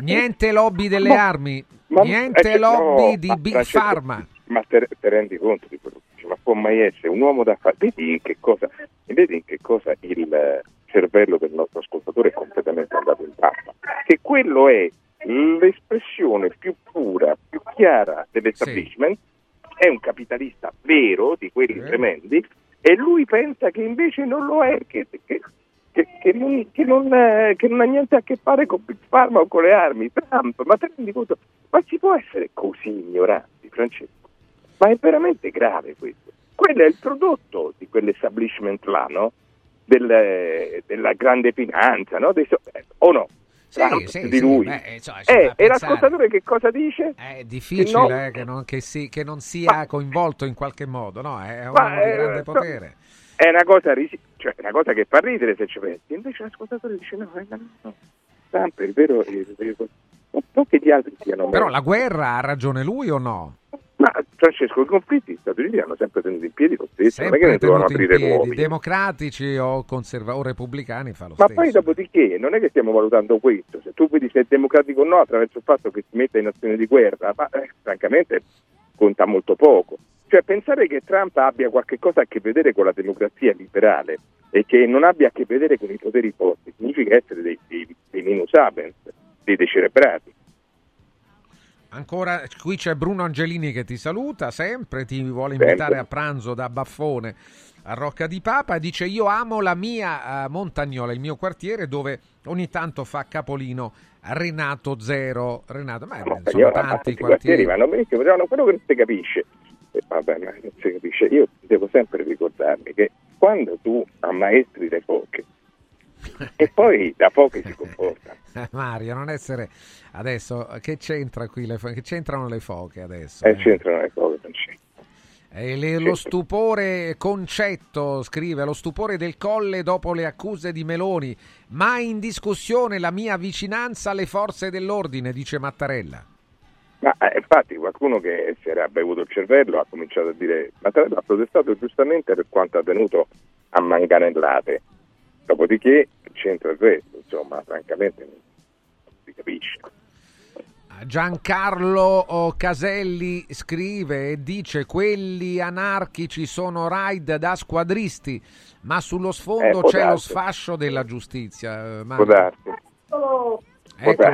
niente lobby delle armi, niente lobby di Big Pharma. Ma te rendi conto di quello? Ma può mai essere un uomo da fare? Vedi in che cosa, vedi in che cosa il cervello del nostro ascoltatore è completamente andato in pasta, che quello è l'espressione più pura, più chiara dell'establishment. Sì. È un capitalista vero, di quelli eh. tremendi, e lui pensa che invece non lo è, che, che, che, che, non, che, non, che non ha niente a che fare con Big Pharma o con le armi. Trump, ma te rendi conto? Ma si può essere così ignoranti, Francesco? Ma è veramente grave questo. Quello è il prodotto di quell'establishment là, no? Del, della grande finanza, no? Dei so- eh, o no? Sì, sì, di lui. Sì, beh, cioè, eh, e l'ascoltatore che cosa dice? È difficile che non, eh, che non, che si, che non sia ma, coinvolto in qualche modo, no? È un uomo di grande so, potere. È una cosa, cioè, una cosa che fa ridere se ci pensi. Invece l'ascoltatore dice no, no, no. Sempre, il vero, il vero, non che gli altri siano. Però la guerra ha ragione lui o no? Ma Francesco, i conflitti statunitensi hanno sempre tenuto in piedi lo stesso, sempre non è che ne devono aprire piedi, nuovi. Democratici o conserva- o repubblicani fa lo ma stesso. Ma poi dopodiché non è che stiamo valutando questo, se tu vedi se è democratico o no attraverso il fatto che si metta in azione di guerra, ma eh, francamente conta molto poco. Cioè pensare che Trump abbia qualche cosa a che vedere con la democrazia liberale e che non abbia a che vedere con i poteri forti significa essere dei, dei, dei minus abens, dei decerebrati. Ancora qui c'è Bruno Angelini che ti saluta sempre, ti vuole invitare a pranzo da Baffone a Rocca di Papa, dice io amo la mia uh, Montagnola, il mio quartiere dove ogni tanto fa capolino Renato Zero. Renato, ma no, sono tanti quartieri. quartieri. Ma non vecchio, però non quello che non si capisce. E vabbè, ma non si capisce. Io devo sempre ricordarmi che quando tu ammaestri le foche, e poi da poco si comporta. Mario, non essere adesso che c'entra qui le fo- che c'entrano le foche adesso? Eh, eh. C'entrano le foche, non c'entra. E le, lo stupore Concetto scrive, lo stupore del Colle dopo le accuse di Meloni, mai in discussione la mia vicinanza alle forze dell'ordine, dice Mattarella. Ma eh, infatti qualcuno che si era bevuto il cervello ha cominciato a dire Mattarella ha protestato giustamente per quanto avvenuto a manganellate. Dopodiché c'entra il resto, insomma, francamente non si capisce. Giancarlo Caselli scrive e dice quelli anarchici sono raid da squadristi, ma sullo sfondo eh, c'è darsi. Lo sfascio della giustizia. Può darsi. Ecco,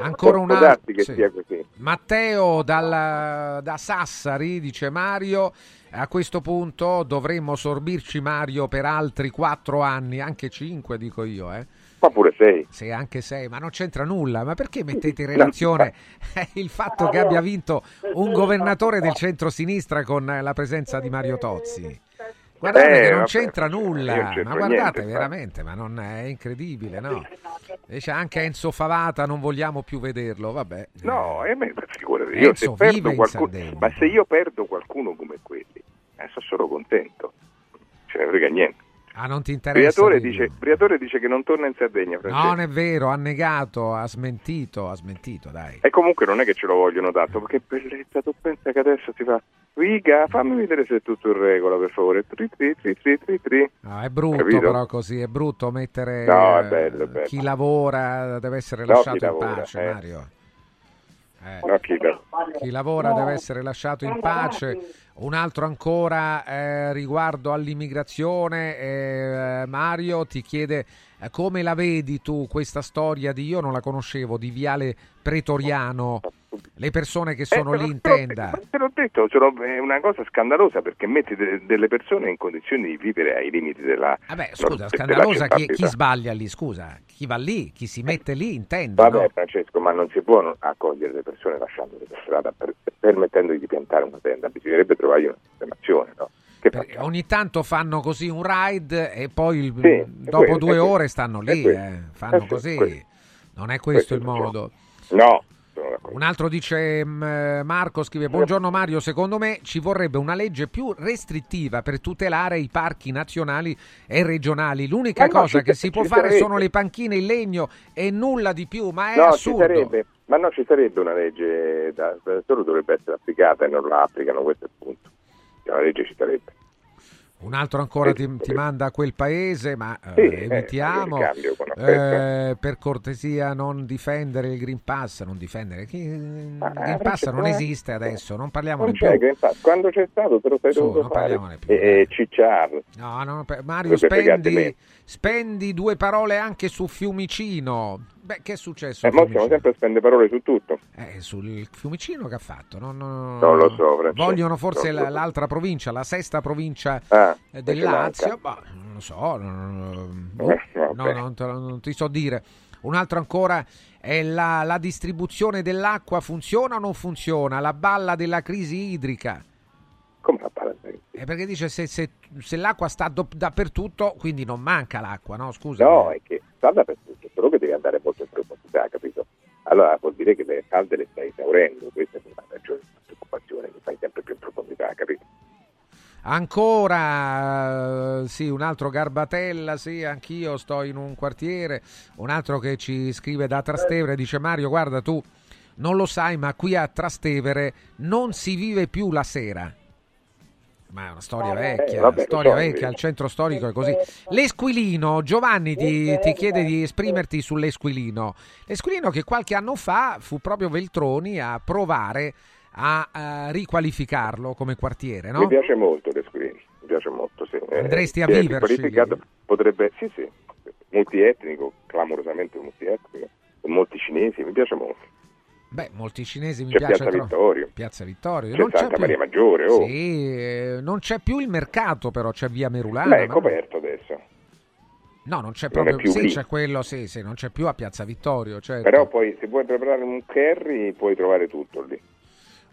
ancora un altro che sì. sia così. Matteo dalla, da Sassari dice: Mario, a questo punto dovremmo sorbirci Mario per altri quattro anni, anche cinque dico io, eh. Ma pure sei. Sì, anche sei, ma non c'entra nulla. Ma perché mettete in relazione il fatto che abbia vinto un governatore del centro-sinistra con la presenza di Mario Tozzi? Guardate eh, che non vabbè, c'entra nulla, c'entra ma guardate niente, veramente, ma non è incredibile, no? Invece anche Enzo Favata non vogliamo più vederlo, vabbè. No, eh, ma figurati, io se perdo qualcuno, ma se io perdo qualcuno come quelli, adesso sono contento, ce ne frega niente. Ah, non ti interessa? Briatore dice, Briatore dice che non torna in Sardegna, Francesco. Non è vero, ha negato, ha smentito, ha smentito, dai. E comunque non è che ce lo vogliono tanto, perché bellezza, tu pensa che adesso ti fa... Riga, fammi vedere se è tutto in regola, per favore. Tri, tri, tri, tri, tri, tri. No, è brutto, capito? Però così, è brutto mettere no, è bello, è bello. Chi lavora deve essere no, lasciato in lavora, pace, eh. Mario. Eh. No, chi, no. chi lavora deve essere lasciato in pace. Un altro ancora eh, riguardo all'immigrazione, eh, Mario ti chiede eh, come la vedi tu questa storia di, io non la conoscevo, di Viale Pretoriano, le persone che sono eh, lì in tenda. Te, te l'ho detto, è una cosa scandalosa perché metti de, delle persone in condizioni di vivere ai limiti della... Vabbè, scusa, non, scandalosa chi, chi sbaglia lì, scusa, chi va lì, chi si mette lì in tenda. Vabbè no? Francesco, ma non si può accogliere le persone lasciandole per strada, per, permettendogli di piantare una tenda, bisognerebbe trovare una sistemazione, no? Che ogni tanto fanno così un ride e poi il, sì, dopo quello, due ore stanno lì, eh, fanno così, questo. Non è questo, questo il modo. No. Un altro dice, Marco scrive: buongiorno Mario, secondo me ci vorrebbe una legge più restrittiva per tutelare i parchi nazionali e regionali, l'unica ma cosa no, che si ci può ci fare sarebbe. Sono le panchine in legno e nulla di più, ma è no, assurdo. Ma no, ci sarebbe una legge, da, solo dovrebbe essere applicata e non la applicano, questo è il punto. La legge ci sarebbe. Un altro ancora ti, ti manda a quel paese, ma sì, eh, evitiamo, eh, per cortesia non difendere il Green Pass, non difendere, chi, il ah, Green Pass non esiste adesso, non parliamone più. Green Pass. Quando c'è stato te lo sei Su, dovuto fare più, e, e cicciarlo. No, no, Mario, spendi, spendi due parole anche su Fiumicino. Beh, che è successo? Eh, stiamo sempre a spendere parole su tutto. Eh, sul Fiumicino che ha fatto? Non, non, non lo so, Francesco. Vogliono forse la, l'altra provincia, la sesta provincia ah, del Lazio, ma non lo so, non, boh, eh, no, no, non, te, non ti so dire. Un altro ancora è la, la distribuzione dell'acqua, funziona o non funziona? La balla della crisi idrica. Come la balla? Eh, perché dice se, se, se l'acqua sta do, dappertutto, quindi non manca l'acqua, no? Scusa. No, è che sta dappertutto, però che deve andare molto in profondità, capito? Allora vuol dire che le calde le stai esaurendo, questa è una maggiore preoccupazione, che stai sempre più in profondità, capito? Ancora, sì, un altro Garbatella, sì, anch'io sto in un quartiere, un altro che ci scrive da Trastevere, dice: Mario, guarda, tu non lo sai, ma qui a Trastevere non si vive più la sera. Ma è una storia vecchia, eh, vabbè, una storia vecchia, al centro storico è così. L'esquilino, Giovanni ti, ti chiede di esprimerti sull'esquilino. L'esquilino che qualche anno fa fu proprio Veltroni a provare a, a riqualificarlo come quartiere, no? Mi piace molto l'esquilino, mi piace molto, sì. Andresti a eh, viverci? Potrebbe, sì, sì, multietnico, clamorosamente multietnico, con molti cinesi, mi piace molto. Beh, molti cinesi mi c'è piace Piazza troppo. Vittorio. Piazza Vittorio. C'è non Santa c'è più... Maria Maggiore. Oh. Sì, eh, non c'è più il mercato, però c'è Via Merulana. Beh, è coperto ma... adesso. No, non c'è proprio. Non più sì, lì. C'è quello, sì, sì, non c'è più a Piazza Vittorio. Certo. Però poi, se vuoi preparare un curry, puoi trovare tutto lì.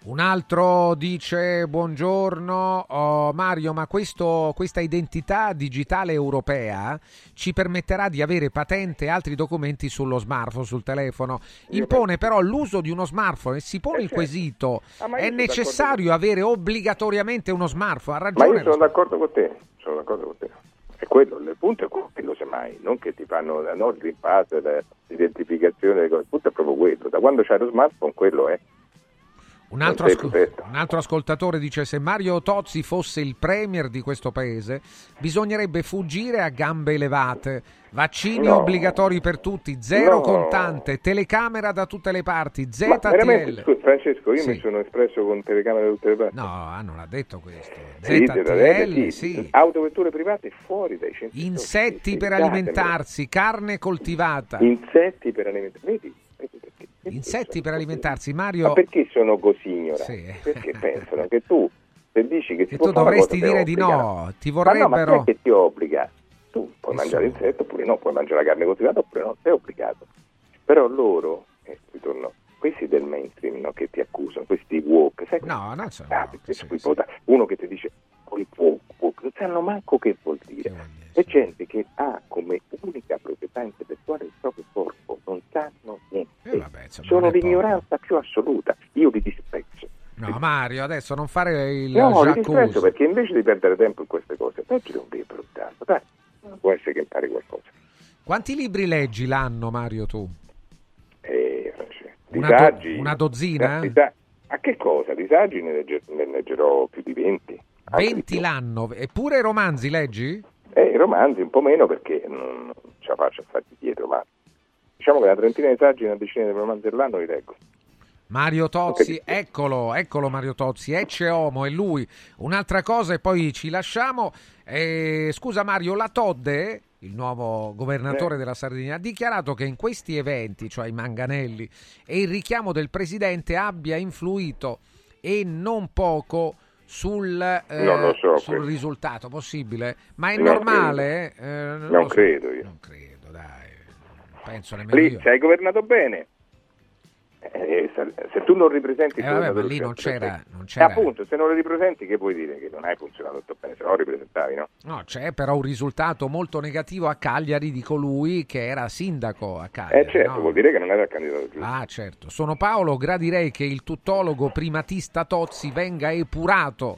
Un altro dice: buongiorno oh, Mario, ma questo, questa identità digitale europea ci permetterà di avere patente e altri documenti sullo smartphone, sul telefono. Impone però l'uso di uno smartphone e si pone eh, il quesito: ah, è necessario avere obbligatoriamente uno smartphone? Ha ragione. Ma io sono d'accordo con te, sono d'accordo con te. È quello, il punto è quello, semmai, non che ti fanno la no, il pass, l'identificazione, il punto è proprio quello. Da quando c'è lo smartphone, quello è. Un altro, ascol- un altro ascoltatore dice: se Mario Tozzi fosse il premier di questo paese bisognerebbe fuggire a gambe levate, vaccini no. obbligatori per tutti, zero no. contante, telecamera da tutte le parti, Z T L. Ma veramente, scusa, Francesco, io sì. mi sono espresso con telecamera da tutte le parti. No, non l'ha detto questo. Z T L, sì. Autovetture private fuori dai centri. Insetti per alimentarsi, carne coltivata. Insetti per alimentarsi, vedi? Insetti per alimentarsi, Mario. Ma perché sono così ignoranti? Sì. Perché pensano che tu, se dici che si può fare una cosa, che tu dovresti dire di no, ti vorrebbero. Ma no, ma chi è che ti obbliga? Tu puoi mangiare insetto oppure no, puoi mangiare la carne coltivata oppure no, sei obbligato. Però loro, eh, ritorno, questi del mainstream, no, che ti accusano, questi woke, sai? No, non so. Ah, no, sì, sì. Uno che ti dice poi woke, woke, non sanno manco che vuol dire. C'è gente che ha come unica proprietà intellettuale il proprio corpo, non sanno niente. Eh vabbè, sono l'ignoranza più assoluta. Io li disprezzo. No, Mario, adesso non fare il no, li disprezzo, perché invece di perdere tempo in queste cose, peggio di un libro tanto. Dai, può essere che impari qualcosa. Quanti libri leggi l'anno, Mario, tu? Eh, una, disagi, do- una dozzina? Disa- a che cosa? Disagi ne, legger- ne leggerò più di venti. venti l'anno? Eppure romanzi leggi? Eh, i romanzi un po' meno perché non ce la faccio a farti dietro, ma diciamo che una trentina di saggi, una decina di romanzi all'anno li leggo. Mario Tozzi, eccolo, eccolo Mario Tozzi, ecce homo, è lui. Un'altra cosa e poi ci lasciamo. Eh, scusa Mario, la Todde, il nuovo governatore eh. della Sardegna, ha dichiarato che in questi eventi, cioè i manganelli, e il richiamo del presidente abbia influito e non poco sul, eh, non lo so, sul risultato possibile, ma è non normale? Credo. Eh, non non credo so. Io. Non credo, dai. Non penso nemmeno lì, io. Ci hai governato bene. Eh, se tu non ripresenti, eh, vabbè, ma lì non c'era, non c'era. Eh, appunto, se non lo ripresenti, che puoi dire che non hai funzionato tutto bene? Se non lo ripresentavi, no? No, c'è però un risultato molto negativo a Cagliari di colui che era sindaco a Cagliari. Eh certo, no? Vuol dire che non era il candidato giusto. Ah certo. Sono Paolo, gradirei che il tuttologo primatista Tozzi venga epurato.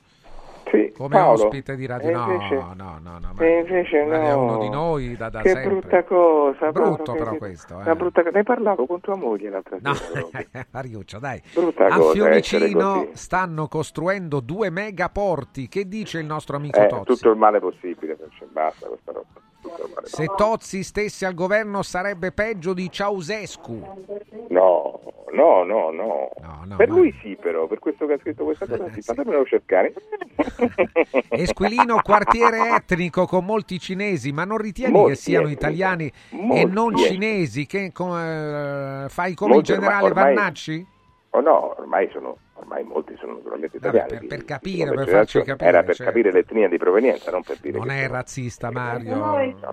Sì, come Paolo, ospite di radio, no, invece, no, no, no, no, ma invece ma no. È uno di noi da, da che sempre. Brutta cosa, brutto Paolo, però che, questo. Eh. Brutta, ne parlavo con tua moglie l'altra no. sera. Mariuccia, dai. Brutta a cosa, Fioricino stanno costruendo due megaporti. Che dice il nostro amico eh, Tozzi? Tutto il male possibile, basta questa roba. Se Tozzi stesse al governo sarebbe peggio di Ceausescu. No, no, no, no. no, no per ma... lui sì, però, per questo che ha scritto questa cosa, sì, fatemelo cercare. Esquilino, quartiere etnico con molti cinesi, ma non ritieni molti che siano etnico. Italiani molti e non etnico. Cinesi? Che eh, fai come molti, il generale ormai, Vannacci? Oh no, ormai sono... ormai molti sono naturalmente italiani. Vabbè, per, per capire, per farci capire. Era per certo. capire l'etnia di provenienza, non per dire. Non è sono... razzista Mario, no,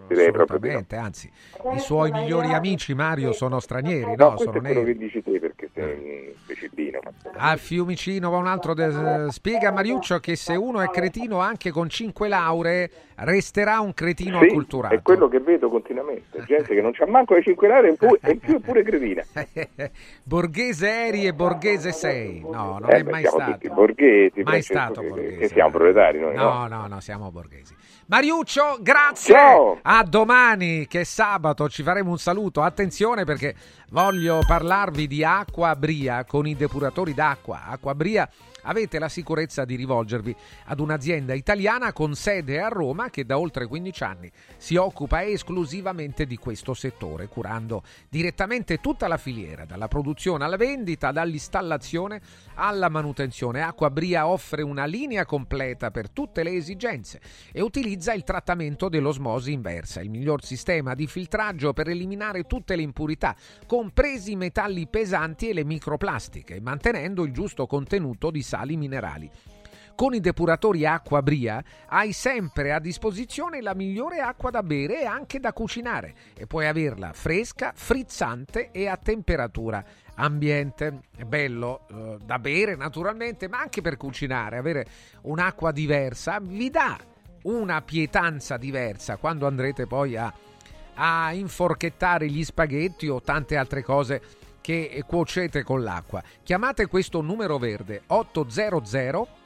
direi assolutamente, no. Anzi, i suoi migliori amici Mario sono stranieri, no? no sono è quello neri. Che dici te perché sei specifico. Al Fiumicino va un altro de... spiega a Mariuccio che se uno è cretino anche con cinque lauree resterà un cretino sì, acculturato. È quello che vedo continuamente, gente che non c'ha manco le cinque lauree e più pure cretina. Borghese eri e borghese sei, no? No, non eh, è mai siamo stato. Tutti borghesi, mai stato che, borghese. Che siamo proletari noi, no, no? No, no, siamo borghesi. Mariuccio, grazie. Ciao. A domani, che sabato ci faremo un saluto. Attenzione perché voglio parlarvi di Acqua Bria con i depuratori d'acqua. Acqua Bria, avete la sicurezza di rivolgervi ad un'azienda italiana con sede a Roma che da oltre quindici anni si occupa esclusivamente di questo settore, curando direttamente tutta la filiera, dalla produzione alla vendita, dall'installazione alla manutenzione. Acqua Bria offre una linea completa per tutte le esigenze e utilizza il trattamento dell'osmosi inversa, il miglior sistema di filtraggio per eliminare tutte le impurità, compresi i metalli pesanti e le microplastiche, mantenendo il giusto contenuto di sali minerali. Con i depuratori Acqua Bria hai sempre a disposizione la migliore acqua da bere e anche da cucinare e puoi averla fresca, frizzante e a temperatura ambiente. È bello eh, da bere naturalmente, ma anche per cucinare. Avere un'acqua diversa vi dà una pietanza diversa quando andrete poi a, a inforchettare gli spaghetti o tante altre cose che cuocete con l'acqua. Chiamate questo numero verde ottocento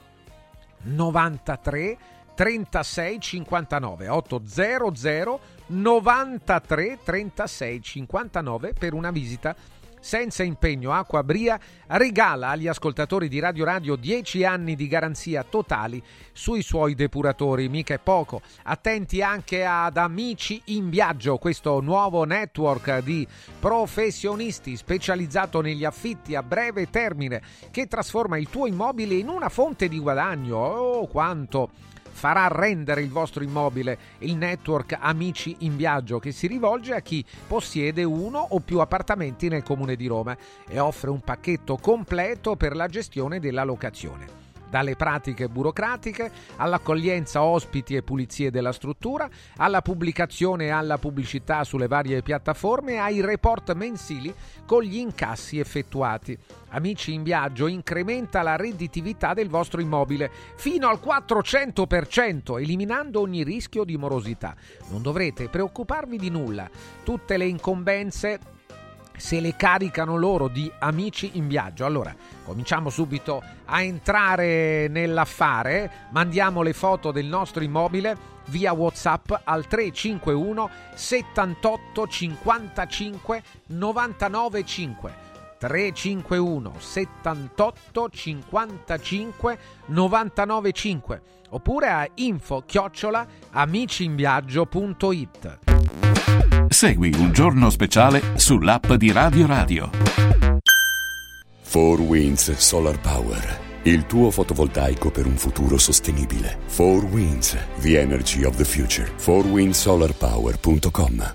novantatré trentasei cinquantanove ottocento novantatré trentasei cinquantanove per una visita senza impegno Acquabria regala agli ascoltatori di Radio Radio dieci anni di garanzia totali sui suoi depuratori, mica è poco. Attenti anche ad Amici in Viaggio, questo nuovo network di professionisti specializzato negli affitti a breve termine che trasforma il tuo immobile in una fonte di guadagno. Oh, quanto farà rendere il vostro immobile il network Amici in Viaggio, che si rivolge a chi possiede uno o più appartamenti nel comune di Roma e offre un pacchetto completo per la gestione della locazione. Dalle pratiche burocratiche all'accoglienza ospiti e pulizie della struttura, alla pubblicazione e alla pubblicità sulle varie piattaforme, ai report mensili con gli incassi effettuati. Amici in Viaggio incrementa la redditività del vostro immobile fino al quattrocento per cento, eliminando ogni rischio di morosità. Non dovrete preoccuparvi di nulla, tutte le incombenze se le caricano loro di Amici in Viaggio. Allora, cominciamo subito a entrare nell'affare. Mandiamo le foto del nostro immobile via WhatsApp al tre cinque uno settantotto cinquantacinque novantanove cinque. tre cinque uno settantotto cinquantacinque novantanove cinque oppure a info chiocciola amiciinviaggio punto it. Segui Un Giorno Speciale sull'app di Radio Radio. Four Winds Solar Power, il tuo fotovoltaico per un futuro sostenibile. Four Winds, the energy of the future. four wind solar power punto com.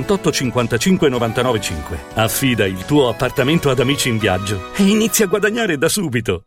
cinquantacinque novantanove cinque. Affida il tuo appartamento ad Amici in Viaggio e inizia a guadagnare da subito.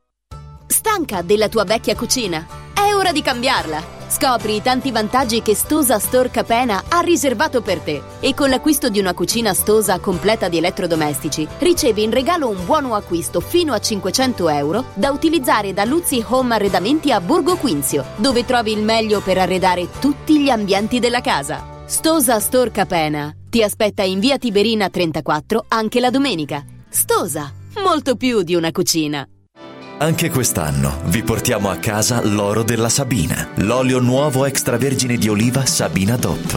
Stanca della tua vecchia cucina? È ora di cambiarla. Scopri i tanti vantaggi che Stosa Store Capena ha riservato per te e con l'acquisto di una cucina Stosa completa di elettrodomestici ricevi in regalo un buono acquisto fino a cinquecento euro da utilizzare da Luzzi Home Arredamenti a Borgo Quinzio, dove trovi il meglio per arredare tutti gli ambienti della casa. Stosa Store Capena ti aspetta in via Tiberina trentaquattro anche la domenica. Stosa, molto più di una cucina. Anche quest'anno vi portiamo a casa l'oro della Sabina, l'olio nuovo extravergine di oliva Sabina D O P.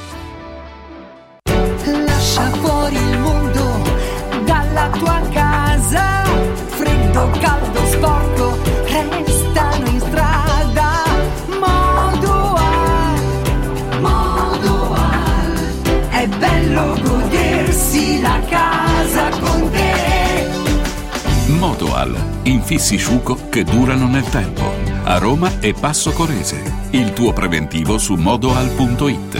Lascia fuori il mondo dalla tua casa. Freddo, caldo, sporco, restano in strada. Modoal, Modoal, è bello godersi la casa con te. Modoal, infissi sciuco che durano nel tempo. A Roma e Passo Corese. Il tuo preventivo su modoal punto it.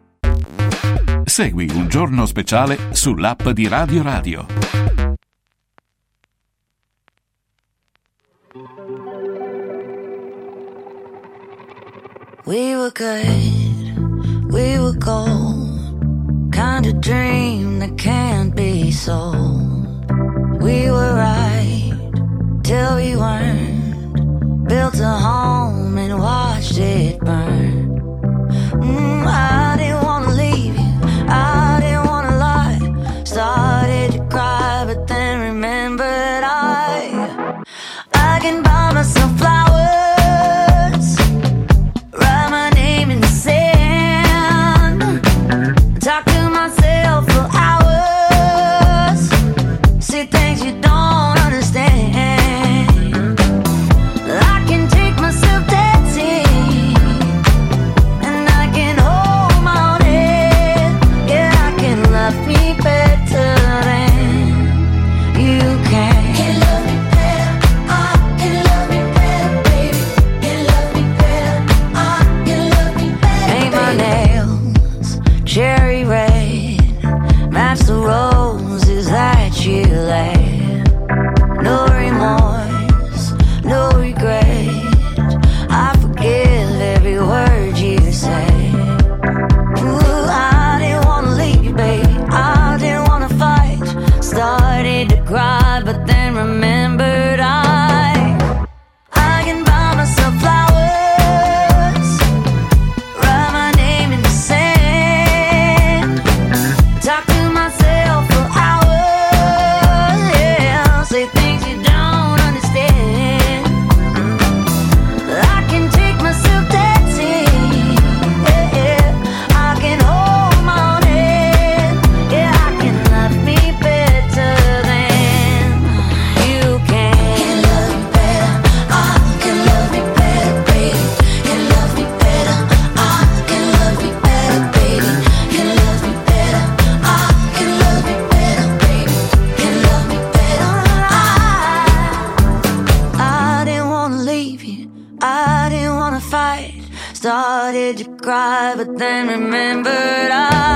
Segui Un Giorno Speciale sull'app di Radio Radio. We were good, we were gold, kind of dream that can't be sold. We were right till we weren't, built a home and watched it burn. Mm, I didn't want to leave you, I didn't want to lie. Started to cry, but then remembered I I can buy myself flowers, write my name in the sand, talk to myself for hours, see things you don't understand. I can take myself dancing, but then remembered I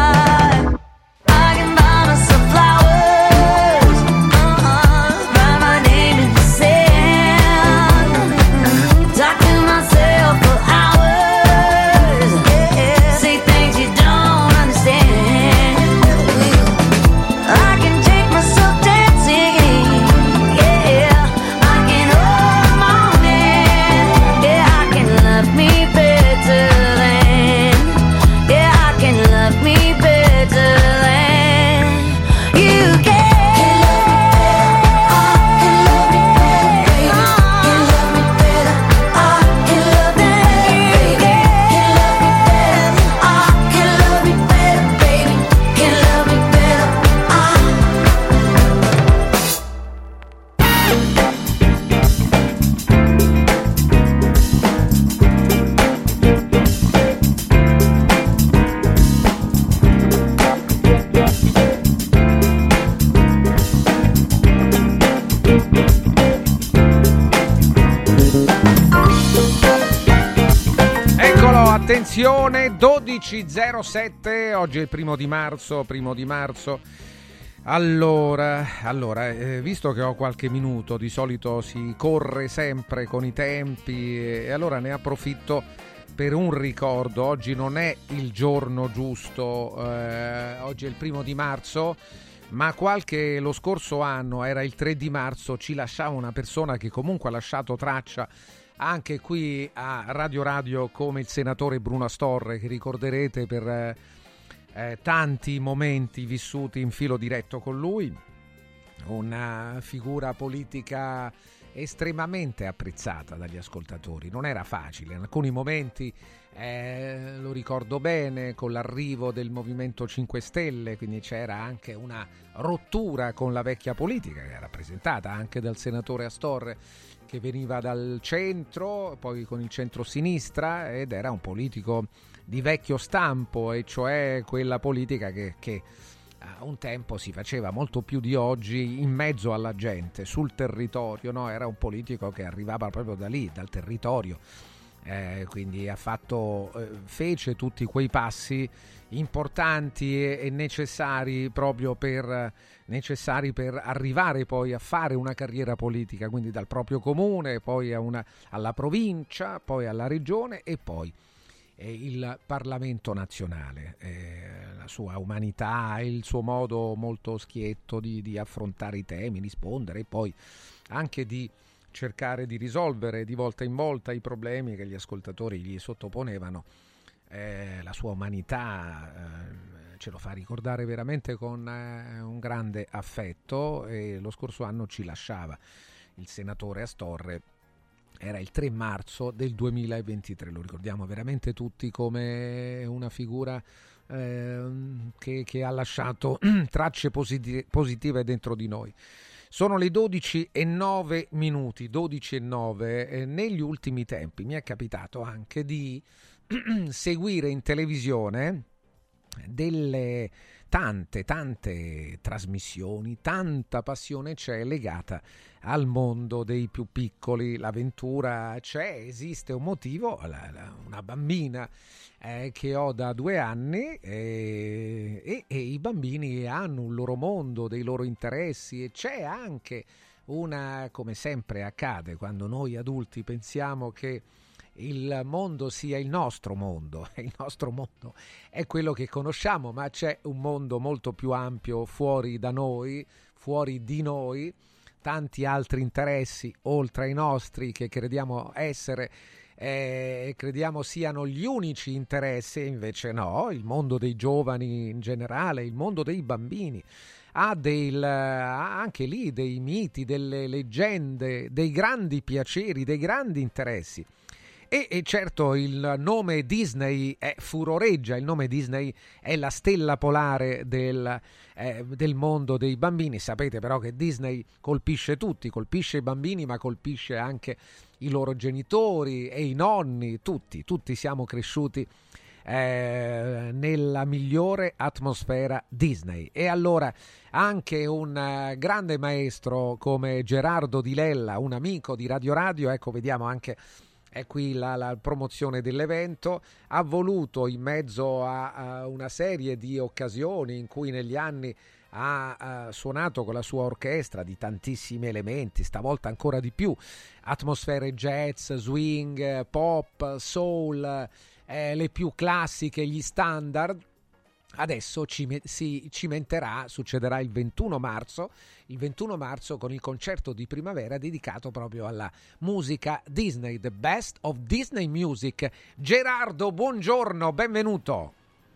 Attenzione, dodici e zero sette, oggi è il primo di marzo, primo di marzo. Allora, allora eh, visto che ho qualche minuto, di solito si corre sempre con i tempi eh, e allora ne approfitto per un ricordo. Oggi non è il giorno giusto, eh, oggi è il primo di marzo, ma qualche lo scorso anno, era il tre di marzo, ci lasciava una persona che comunque ha lasciato traccia anche qui a Radio Radio, come il senatore Bruno Astorre, che ricorderete per... Eh, Eh, tanti momenti vissuti in filo diretto con lui, una figura politica estremamente apprezzata dagli ascoltatori. Non era facile, in alcuni momenti eh, lo ricordo bene, con l'arrivo del Movimento cinque Stelle, quindi c'era anche una rottura con la vecchia politica, che era rappresentata anche dal senatore Astorre, che veniva dal centro, poi con il centro-sinistra, ed era un politico di vecchio stampo, e cioè quella politica che, che a un tempo si faceva molto più di oggi in mezzo alla gente, sul territorio, no? Era un politico che arrivava proprio da lì, dal territorio, eh, quindi ha fatto, eh, fece tutti quei passi importanti e, e necessari proprio per, necessari per arrivare poi a fare una carriera politica, quindi dal proprio comune, poi a una, alla provincia, poi alla regione e poi il Parlamento nazionale. Eh, la sua umanità, il suo modo molto schietto di, di affrontare i temi, rispondere e poi anche di cercare di risolvere di volta in volta i problemi che gli ascoltatori gli sottoponevano. Eh, la sua umanità eh, ce lo fa ricordare veramente con eh, un grande affetto, e lo scorso anno ci lasciava il senatore Astorre. Era il tre marzo del duemilaventitré, lo ricordiamo veramente tutti come una figura eh, che, che ha lasciato tracce positive, positive dentro di noi. Sono le dodici e nove minuti, dodici e nove. Eh, negli ultimi tempi mi è capitato anche di seguire in televisione delle tante, tante trasmissioni, tanta passione c'è legata al mondo dei più piccoli, l'avventura c'è, esiste un motivo. La, la, una bambina eh, che ho da due anni eh, e, e i bambini hanno un loro mondo, dei loro interessi, e c'è anche una, come sempre accade quando noi adulti pensiamo che il mondo sia il nostro mondo, il nostro mondo è quello che conosciamo, ma c'è un mondo molto più ampio fuori da noi, fuori di noi, tanti altri interessi oltre ai nostri che crediamo essere e eh, crediamo siano gli unici interessi, invece no. Il mondo dei giovani in generale, il mondo dei bambini ha, del, ha anche lì dei miti, delle leggende, dei grandi piaceri, dei grandi interessi. E, e certo il nome Disney è furoreggia, il nome Disney è la stella polare del, eh, del mondo dei bambini. Sapete però che Disney colpisce tutti, colpisce i bambini ma colpisce anche i loro genitori e i nonni, tutti, tutti siamo cresciuti eh, nella migliore atmosfera Disney. E allora anche un grande maestro come Gerardo Di Lella, un amico di Radio Radio, ecco vediamo anche... è qui la, la promozione dell'evento, ha voluto in mezzo a, a una serie di occasioni in cui negli anni ha uh, suonato con la sua orchestra di tantissimi elementi, stavolta ancora di più, atmosfere jazz, swing, pop, soul, eh, le più classiche, gli standard. Adesso ci, si cimenterà, succederà il ventuno marzo, il ventuno marzo con il concerto di primavera dedicato proprio alla musica Disney, The Best of Disney Music. Gerardo, buongiorno, benvenuto.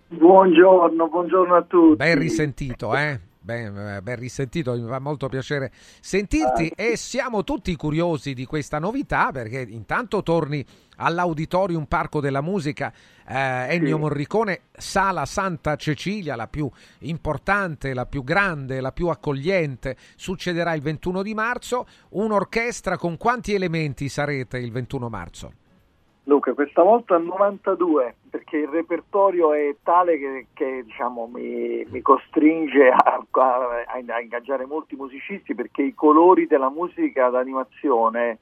Buongiorno, buongiorno a tutti. Ben risentito, eh? Ben, ben risentito, mi fa molto piacere sentirti e siamo tutti curiosi di questa novità, perché intanto torni all'Auditorium Parco della Musica eh, Ennio sì. Morricone, Sala Santa Cecilia, la più importante, la più grande, la più accogliente. Succederà il ventuno di marzo. Un'orchestra con quanti elementi sarete il ventuno marzo? Luca, questa volta novantadue, perché il repertorio è tale che, che diciamo, mi, mi costringe a, a, a ingaggiare molti musicisti, perché i colori della musica d'animazione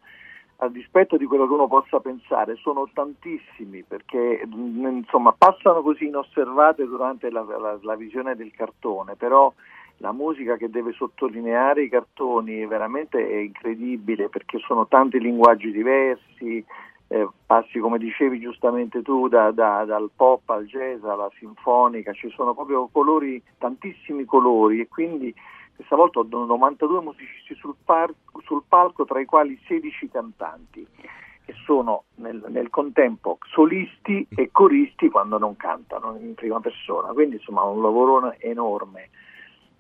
a dispetto di quello che uno possa pensare, sono tantissimi, perché insomma passano così inosservate durante la, la, la visione del cartone, però la musica che deve sottolineare i cartoni veramente è incredibile, perché sono tanti linguaggi diversi, eh, passi, come dicevi giustamente tu, da, da, dal pop al jazz alla sinfonica, ci sono proprio colori, tantissimi colori, e quindi questa volta ho novantadue musicisti sul, par- sul palco, tra i quali sedici cantanti, che sono nel, nel contempo solisti e coristi quando non cantano in prima persona, quindi insomma un lavoro enorme.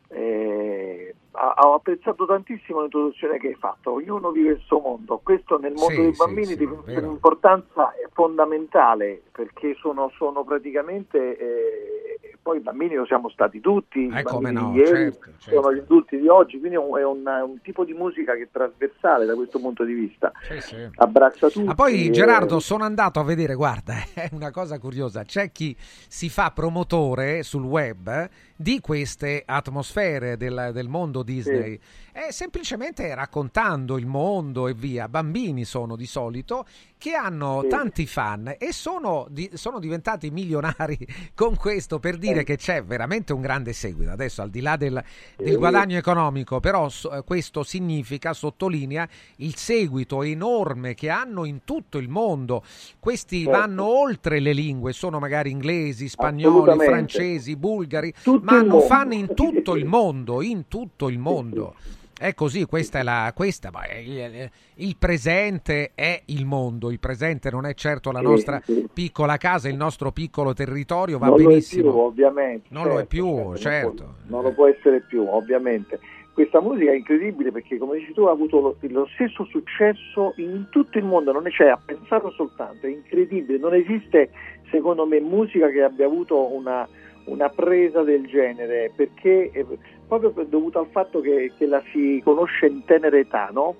Eh, ho apprezzato tantissimo l'introduzione che hai fatto, ognuno vive il suo mondo, questo nel mondo sì, dei bambini sì, sì, di un'importanza fondamentale, perché sono, sono praticamente eh, poi i bambini lo siamo stati tutti, eh, i come no, di ieri certo, certo. sono gli adulti di oggi, quindi è un, è un tipo di musica che è trasversale da questo punto di vista, sì, sì. abbraccia tutti. Ma poi Gerardo, e... sono andato a vedere, guarda, è una cosa curiosa, c'è chi si fa promotore sul web di queste atmosfere del, del mondo Disney, sì. è semplicemente raccontando il mondo e via. Bambini sono di solito, che hanno sì. tanti fan e sono, di, sono diventati milionari con questo, per dire sì. che c'è veramente un grande seguito. Adesso, al di là del, del sì. guadagno economico, però questo significa, sottolinea, il seguito enorme che hanno in tutto il mondo. Questi sì. vanno oltre le lingue, sono magari inglesi, spagnoli, francesi, bulgari, tutto ma hanno fan in tutto il mondo, in tutto il mondo. È così, questa è la questa, ma il, il presente è il mondo, il presente non è certo la nostra piccola casa, il nostro piccolo territorio, va non benissimo. Non lo è più, ovviamente. Non certo, lo è più, certo. certo. Non, può, non lo può essere più, ovviamente. Questa musica è incredibile perché, come dici tu, ha avuto lo, lo stesso successo in tutto il mondo, non c'è, a pensarlo soltanto, è incredibile, non esiste, secondo me, musica che abbia avuto una una presa del genere, perché eh, proprio per, dovuto al fatto che, che la si conosce in tenera età, no?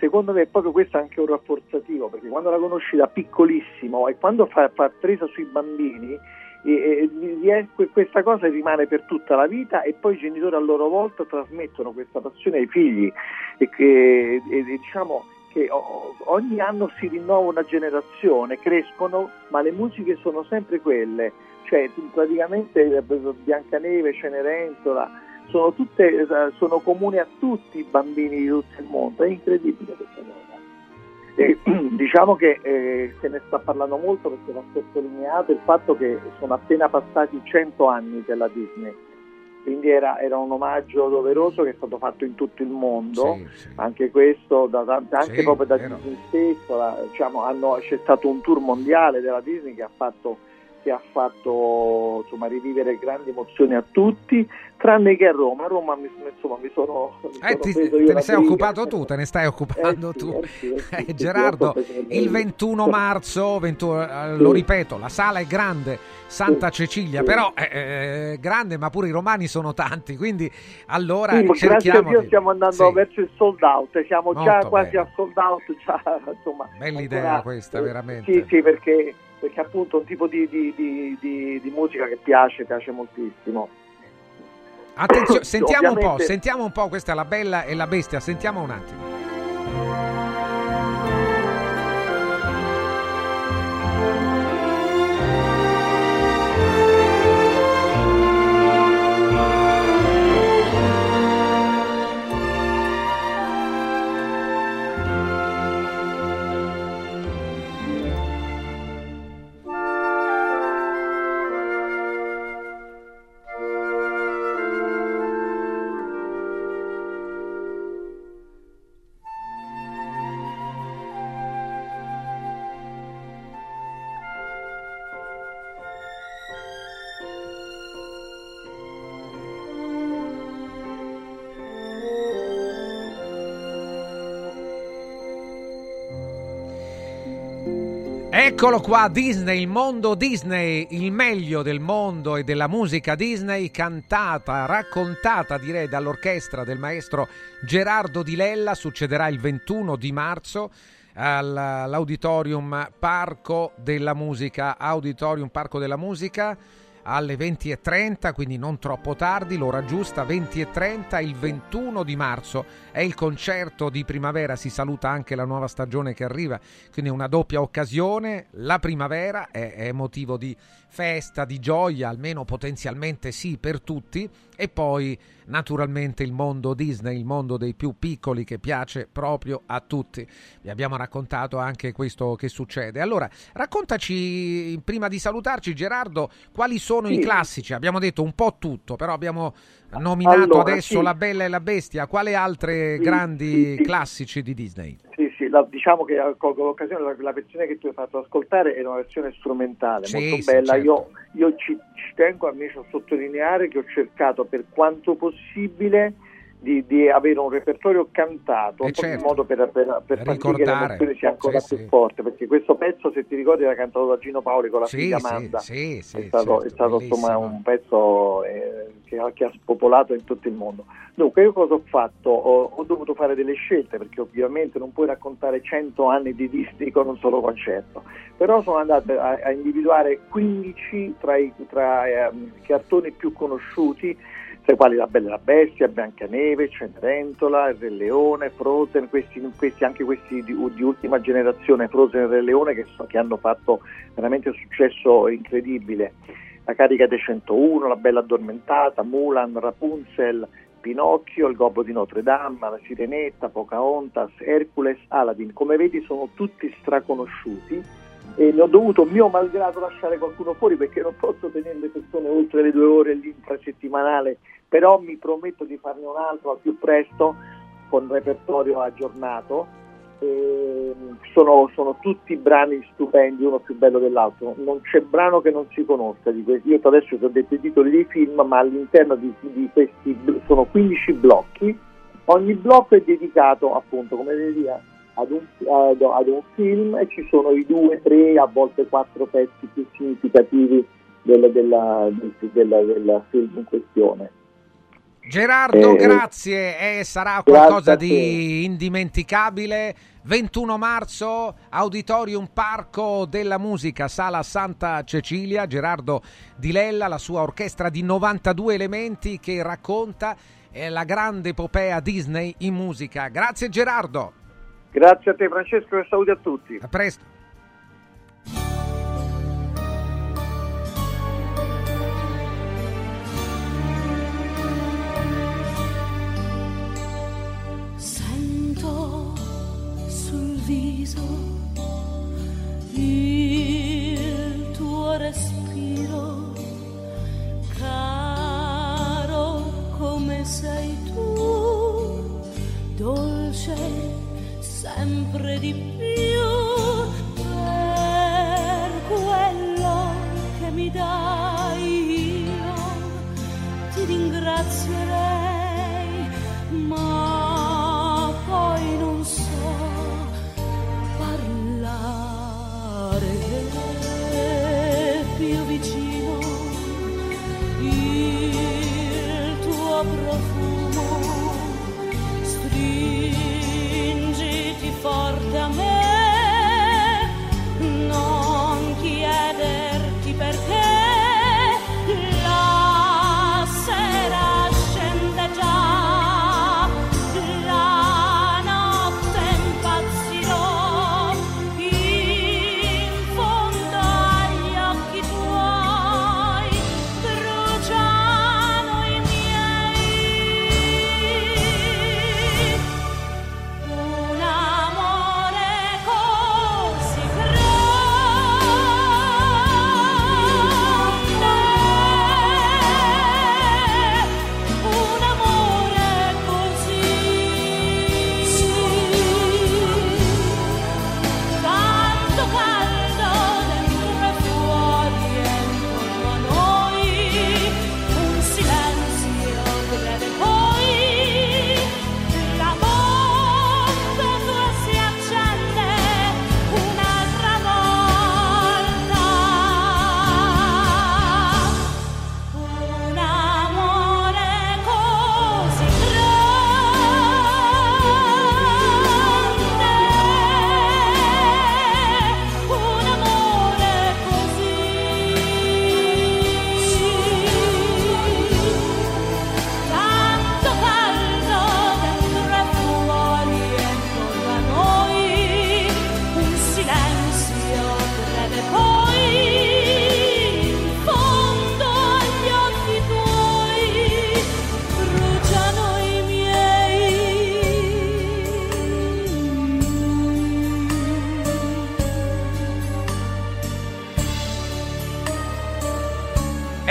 Secondo me proprio questo è anche un rafforzativo, perché quando la conosci da piccolissimo e quando fa, fa presa sui bambini, e, e, e, questa cosa rimane per tutta la vita, e poi i genitori a loro volta trasmettono questa passione ai figli, e, che, e, e diciamo che ogni anno si rinnova una generazione, crescono, ma le musiche sono sempre quelle. Cioè, praticamente Biancaneve, Cenerentola, sono tutte sono comuni a tutti i bambini di tutto il mondo, è incredibile questa cosa. E, diciamo che eh, se ne sta parlando molto perché va sottolineato il fatto che sono appena passati cento anni della Disney, quindi era, era un omaggio doveroso che è stato fatto in tutto il mondo, sì, sì. anche questo, da tante, anche sì, proprio da vero. Disney stesso, la, diciamo, hanno, c'è stato un tour mondiale della Disney che ha fatto che ha fatto insomma rivivere grandi emozioni a tutti, tranne che a Roma. A Roma mi, insomma mi sono, mi sono eh, ti, preso io te ne sei briga. occupato tu, te ne stai occupando eh, tu. Eh, sì, eh, sì, eh, Gerardo, il ventuno marzo, ventuno, eh, sì. lo ripeto, la sala è grande, Santa sì, Cecilia, sì. però è eh, grande, ma pure i romani sono tanti, quindi allora sì, cerchiamo. Grazie a Dio stiamo andando sì. verso il sold out, siamo Molto già quasi bello. a sold out, già, insomma. Bella idea ancora, questa, veramente. Sì, sì, perché perché appunto è un tipo di, di, di, di, di musica che piace, piace moltissimo. Attenzione, sentiamo Ovviamente... un po', sentiamo un po' questa, La Bella e la Bestia, sentiamo un attimo. Eccolo qua, Disney, il mondo Disney, il meglio del mondo e della musica Disney, cantata, raccontata direi dall'orchestra del maestro Gerardo Di Lella. Succederà il ventuno di marzo all'Auditorium Parco della Musica, Auditorium Parco della Musica alle venti e trenta, quindi non troppo tardi, l'ora giusta, venti e trenta. Il ventuno di marzo è il concerto di primavera, si saluta anche la nuova stagione che arriva, quindi una doppia occasione. La primavera è, è motivo di festa, di gioia, almeno potenzialmente sì per tutti, e poi naturalmente il mondo Disney, il mondo dei più piccoli che piace proprio a tutti. Vi abbiamo raccontato anche questo che succede. Allora, raccontaci, prima di salutarci Gerardo, quali sono sì. i classici? Abbiamo detto un po' tutto, però abbiamo nominato allora, adesso sì. La Bella e la Bestia. Quali altri sì, grandi sì, classici di Disney? Sì, sì, la, diciamo che colgo l'occasione, la, la versione che ti ho fatto ascoltare è una versione strumentale, sì, molto sì, bella. Certo. Io, io ci, ci tengo a, a sottolineare che ho cercato per quanto possibile di, di avere un repertorio cantato, eh certo. in modo per, per, per far sì che la versione sia ancora sì, più sì. forte, perché questo pezzo, se ti ricordi, era cantato da Gino Paoli con la sì, figlia Amanda, sì, sì, è stato, certo, è stato insomma un pezzo eh, che, che ha spopolato in tutto il mondo. Dunque io cosa ho fatto? Ho, ho dovuto fare delle scelte, perché ovviamente non puoi raccontare cento anni di Disney con un solo concerto, però sono andato a, a individuare quindici tra i tra, eh, cartoni più conosciuti, tra i quali La Bella e la Bestia, Biancaneve, Cenerentola, Il Re Leone, Frozen, questi, questi, anche questi di, di ultima generazione, Frozen e Re Leone, che, so, che hanno fatto veramente un successo incredibile. La Carica dei centouno, La Bella Addormentata, Mulan, Rapunzel, Pinocchio, Il Gobbo di Notre Dame, La Sirenetta, Pocahontas, Hercules, Aladdin. Come vedi sono tutti straconosciuti, e ne ho dovuto mio malgrado lasciare qualcuno fuori, perché non posso tenere le persone oltre le due ore l'intrasettimanale, però mi prometto di farne un altro al più presto con repertorio aggiornato. E sono, sono tutti brani stupendi, uno più bello dell'altro, non c'è brano che non si conosca di questi. Io adesso ti ho detto i titoli dei film, ma all'interno di, di questi sono quindici blocchi, ogni blocco è dedicato appunto, come vedi, Ad un, ad, ad un film, e ci sono i due, tre, a volte quattro pezzi più significativi della, della, della, della film in questione. Gerardo, eh, grazie, eh, sarà qualcosa di indimenticabile. ventuno marzo, Auditorium Parco della Musica, Sala Santa Cecilia, Gerardo Di Lella, la sua orchestra di novantadue elementi che racconta eh, la grande epopea Disney in musica. Grazie Gerardo. Grazie a te Francesco e saluti a tutti. A presto. Sento sul viso il tuo respiro, caro come sei tu, dolce sempre di più, per quello che mi dai io ti ringrazierei, ma poi non so parlare più vicino il tuo profumo, stringiti forte a me, non chiederti perché.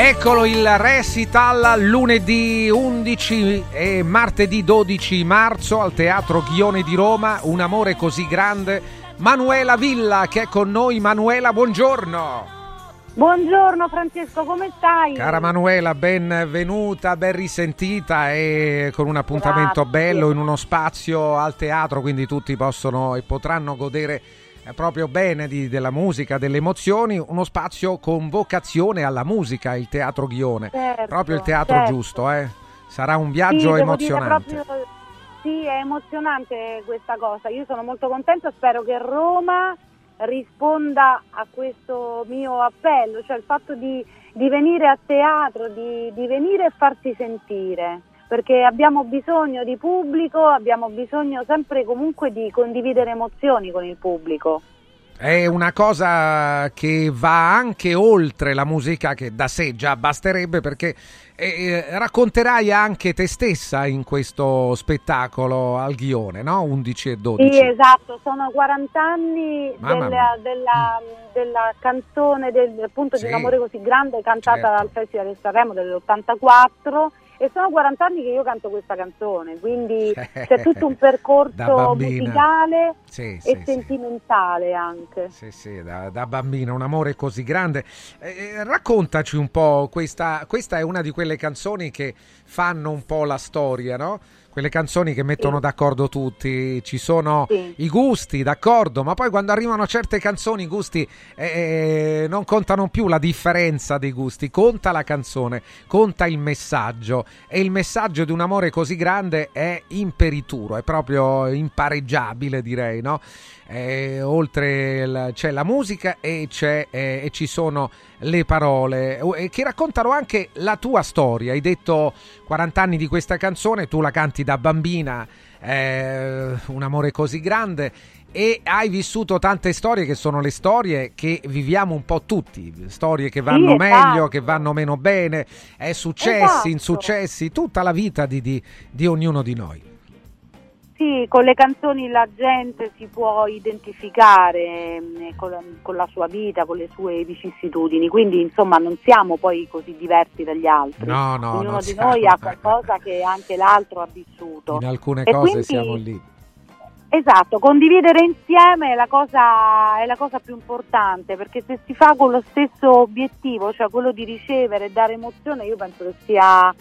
Eccolo il recital lunedì undici e martedì dodici marzo al Teatro Ghione di Roma, Un amore così grande. Manuela Villa che è con noi. Manuela, buongiorno. Buongiorno Francesco, come stai? Cara Manuela, benvenuta, ben risentita e con un appuntamento Grazie. bello in uno spazio al teatro, quindi tutti possono e potranno godere proprio bene di, della musica, delle emozioni, uno spazio con vocazione alla musica, il Teatro Ghione, certo, proprio il teatro certo. giusto, eh? Sarà un viaggio sì, emozionante. Proprio... Sì, è emozionante questa cosa, io sono molto contenta, spero che Roma risponda a questo mio appello, cioè il fatto di, di venire a teatro, di, di venire e farsi sentire, perché abbiamo bisogno di pubblico, abbiamo bisogno sempre comunque di condividere emozioni con il pubblico. È una cosa che va anche oltre la musica, che da sé già basterebbe, perché eh, racconterai anche te stessa in questo spettacolo al Ghione, no? undici e dodici. Sì, esatto, sono quaranta anni della, della, della canzone, del, appunto, sì, di Un amore così grande, cantata certo. al Festival di Sanremo dell'ottantaquattro. E sono quaranta anni che io canto questa canzone, quindi c'è tutto un percorso musicale sì, e sì, sentimentale sì. anche. Sì, sì, da, da bambina, Un amore così grande. Eh, raccontaci un po', questa, questa è una di quelle canzoni che fanno un po' la storia, no? Quelle canzoni che mettono sì. d'accordo tutti, ci sono sì. i gusti, d'accordo, ma poi quando arrivano certe canzoni i gusti eh, non contano più la differenza dei gusti, conta la canzone, conta il messaggio, e il messaggio di Un amore così grande è imperituro, è proprio impareggiabile, direi, no? Eh, oltre la, c'è la musica e, c'è, eh, e ci sono le parole eh, che raccontano anche la tua storia. Hai detto quaranta anni di questa canzone, tu la canti da bambina, eh, un amore così grande, e hai vissuto tante storie che sono le storie che viviamo un po' tutti, storie che vanno sì, meglio, esatto. che vanno meno bene, eh, successi, esatto. insuccessi, tutta la vita di, di, di ognuno di noi. Sì, con le canzoni la gente si può identificare con la, con la sua vita, con le sue vicissitudini, quindi insomma non siamo poi così diversi dagli altri. No, no, Ognuno di siamo. Noi ha qualcosa che anche l'altro ha vissuto. In alcune e cose quindi, siamo lì. Esatto, condividere insieme è la cosa, è la cosa più importante, perché se si fa con lo stesso obiettivo, cioè quello di ricevere e dare emozione, io penso che sia...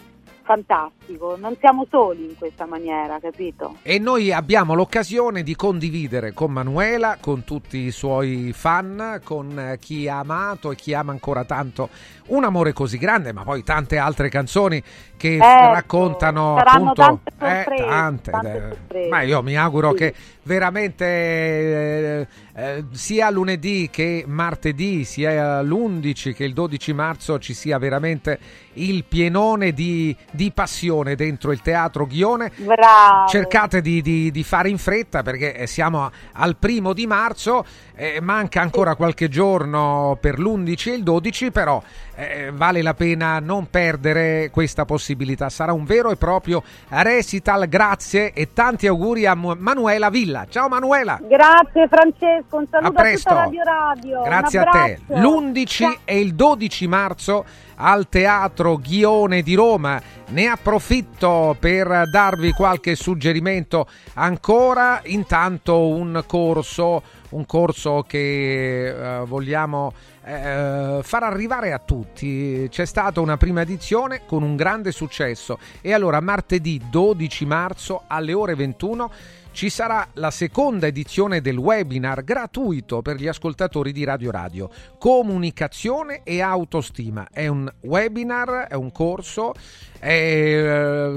fantastico, non siamo soli in questa maniera, capito? E noi abbiamo l'occasione di condividere con Manuela, con tutti i suoi fan, con chi ha amato e chi ama ancora tanto Un amore così grande, ma poi tante altre canzoni che ecco, raccontano appunto tante sorprese, eh, tante, tante eh, ma io mi auguro sì. che veramente eh, eh, sia lunedì che martedì, sia l'undici che il dodici marzo ci sia veramente il pienone di di passione dentro il Teatro Ghione. Bravo. Cercate di, di, di fare in fretta, perché siamo al primo di marzo, eh, manca ancora qualche giorno per l'undici e il dodici, però eh, vale la pena non perdere questa possibilità, sarà un vero e proprio recital. Grazie e tanti auguri a Manuela Villa. Ciao Manuela. Grazie Francesco, un saluto a, a tutta Radio Radio. Grazie a te. L'undici e il dodici marzo al Teatro Ghione di Roma. Ne approfitto per darvi qualche suggerimento ancora. Intanto un corso, un corso che eh, vogliamo eh, far arrivare a tutti. C'è stata una prima edizione con un grande successo e allora martedì dodici marzo alle ore ventuno ci sarà la seconda edizione del webinar gratuito per gli ascoltatori di Radio Radio. Comunicazione e autostima. È un webinar, è un corso è,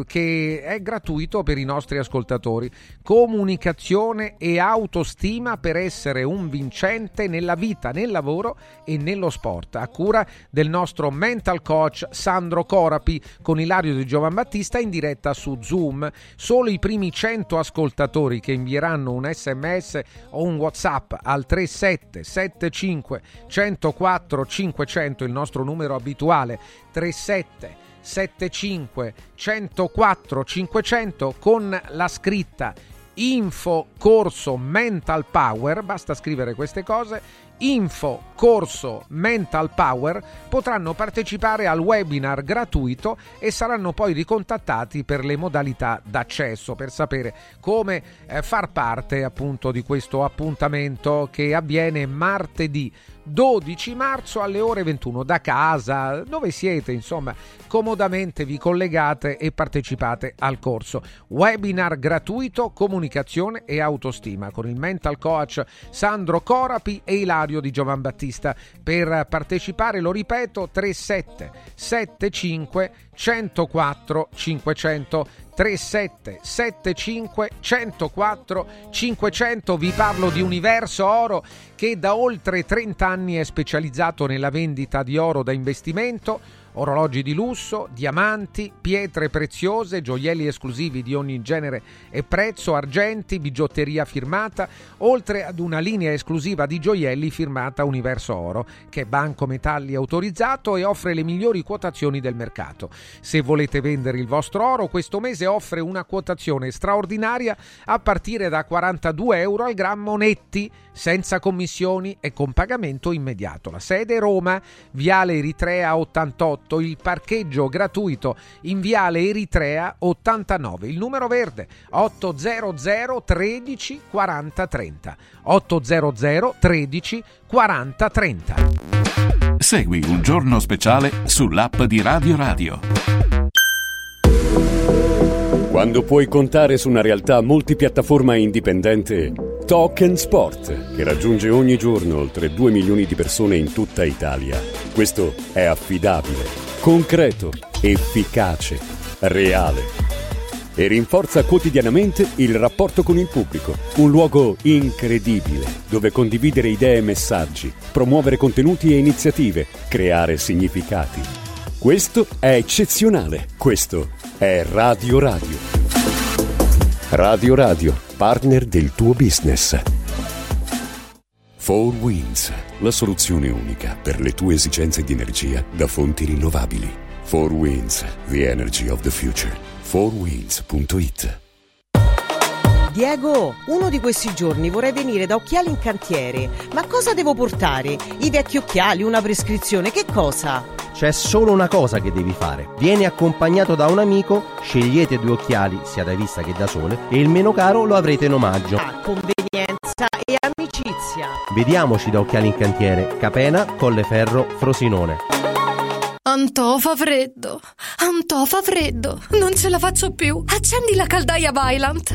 che è gratuito per i nostri ascoltatori. Comunicazione e autostima per essere un vincente nella vita, nel lavoro e nello sport, a cura del nostro mental coach Sandro Corapi, con Ilario di Giovan Battista, in diretta su Zoom. Solo i primi cento ascoltatori che invieranno un sms o un WhatsApp al tre sette sette cinque uno zero quattro cinque zero zero, il nostro numero abituale tre sette sette cinque uno zero quattro cinque zero zero, con la scritta info corso mental power, basta scrivere queste cose, Info Corso Mental Power potranno partecipare al webinar gratuito e saranno poi ricontattati per le modalità d'accesso, per sapere come far parte appunto di questo appuntamento che avviene martedì dodici marzo alle ore ventuno da casa, dove siete, insomma, comodamente vi collegate e partecipate al corso. Webinar gratuito Comunicazione e Autostima con il mental coach Sandro Corapi e Ilario Di Giovan Battista. Per partecipare, lo ripeto, tre sette sette cinque uno zero quattro cinque zero zero tre sette sette cinque uno zero quattro cinque zero zero. Vi parlo di Universo Oro, che da oltre trent'anni è specializzato nella vendita di oro da investimento, orologi di lusso, diamanti, pietre preziose, gioielli esclusivi di ogni genere e prezzo, argenti, bigiotteria firmata, oltre ad una linea esclusiva di gioielli firmata Universo Oro, che è Banco Metalli autorizzato e offre le migliori quotazioni del mercato. Se volete vendere il vostro oro, questo mese offre una quotazione straordinaria a partire da quarantadue euro al grammo netti, senza commissioni e con pagamento immediato. La sede è Roma, Viale Eritrea ottantotto. Il parcheggio gratuito in Viale Eritrea ottantanove. Il numero verde otto zero zero tredici quaranta trenta otto zero zero tredici quaranta trenta. Segui Un Giorno Speciale sull'app di Radio Radio. Quando puoi contare su una realtà multipiattaforma indipendente, Talk and Sport, che raggiunge ogni giorno oltre due milioni di persone in tutta Italia. Questo è affidabile, concreto, efficace, reale. E rinforza quotidianamente il rapporto con il pubblico. Un luogo incredibile, dove condividere idee e messaggi, promuovere contenuti e iniziative, creare significati. Questo è eccezionale. Questo è Radio Radio. Radio Radio, partner del tuo business. Four Winds, la soluzione unica per le tue esigenze di energia da fonti rinnovabili. Four Winds, the energy of the future. four winds punto it. Diego, uno di questi giorni vorrei venire da Occhiali in Cantiere. Ma cosa devo portare? I vecchi occhiali, una prescrizione, che cosa? C'è solo una cosa che devi fare. Vieni accompagnato da un amico, scegliete due occhiali, sia da vista che da sole, e il meno caro lo avrete in omaggio. Ah, convenienza e amicizia. Vediamoci da Occhiali in Cantiere, Capena, Colleferro, Frosinone. Antò, fa freddo, Antò, fa freddo, non ce la faccio più. Accendi la caldaia Vaillant.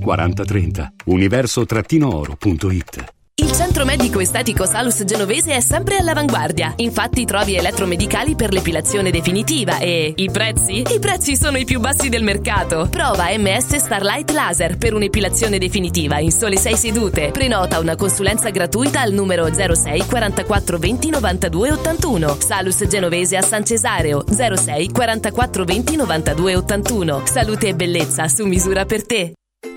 quaranta trenta. universo oro punto it. Il centro medico estetico Salus Genovese è sempre all'avanguardia. Infatti trovi elettromedicali per l'epilazione definitiva e... I prezzi? I prezzi sono i più bassi del mercato. Prova M S Starlight Laser per un'epilazione definitiva in sole sei sedute. Prenota una consulenza gratuita al numero zero sei quarantaquattro venti novantadue ottantuno. Salus Genovese a San Cesareo, zero sei quarantaquattro venti novantadue ottantuno. Salute e bellezza su misura per te.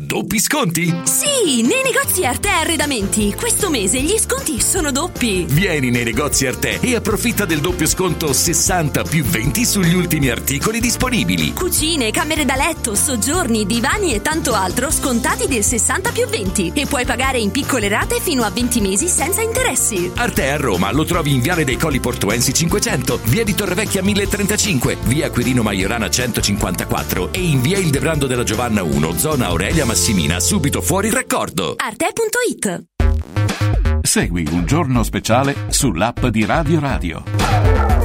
Doppi sconti? Sì, nei negozi Arte Arredamenti. Questo mese gli sconti sono doppi. Vieni nei negozi Arte e approfitta del doppio sconto sessanta più venti sugli ultimi articoli disponibili. Cucine, camere da letto, soggiorni, divani e tanto altro scontati del sessanta più venti. E puoi pagare in piccole rate fino a venti mesi senza interessi. Arte a Roma lo trovi in Viale dei Colli Portuensi cinquecento, Via di Torrevecchia mille e trentacinque, Via Quirino Maiorana centocinquantaquattro e in Via Il Debrando della Giovanna uno, zona Aurelia Massimina, subito fuori raccordo. Arte punto it. Segui Un Giorno Speciale sull'app di Radio Radio.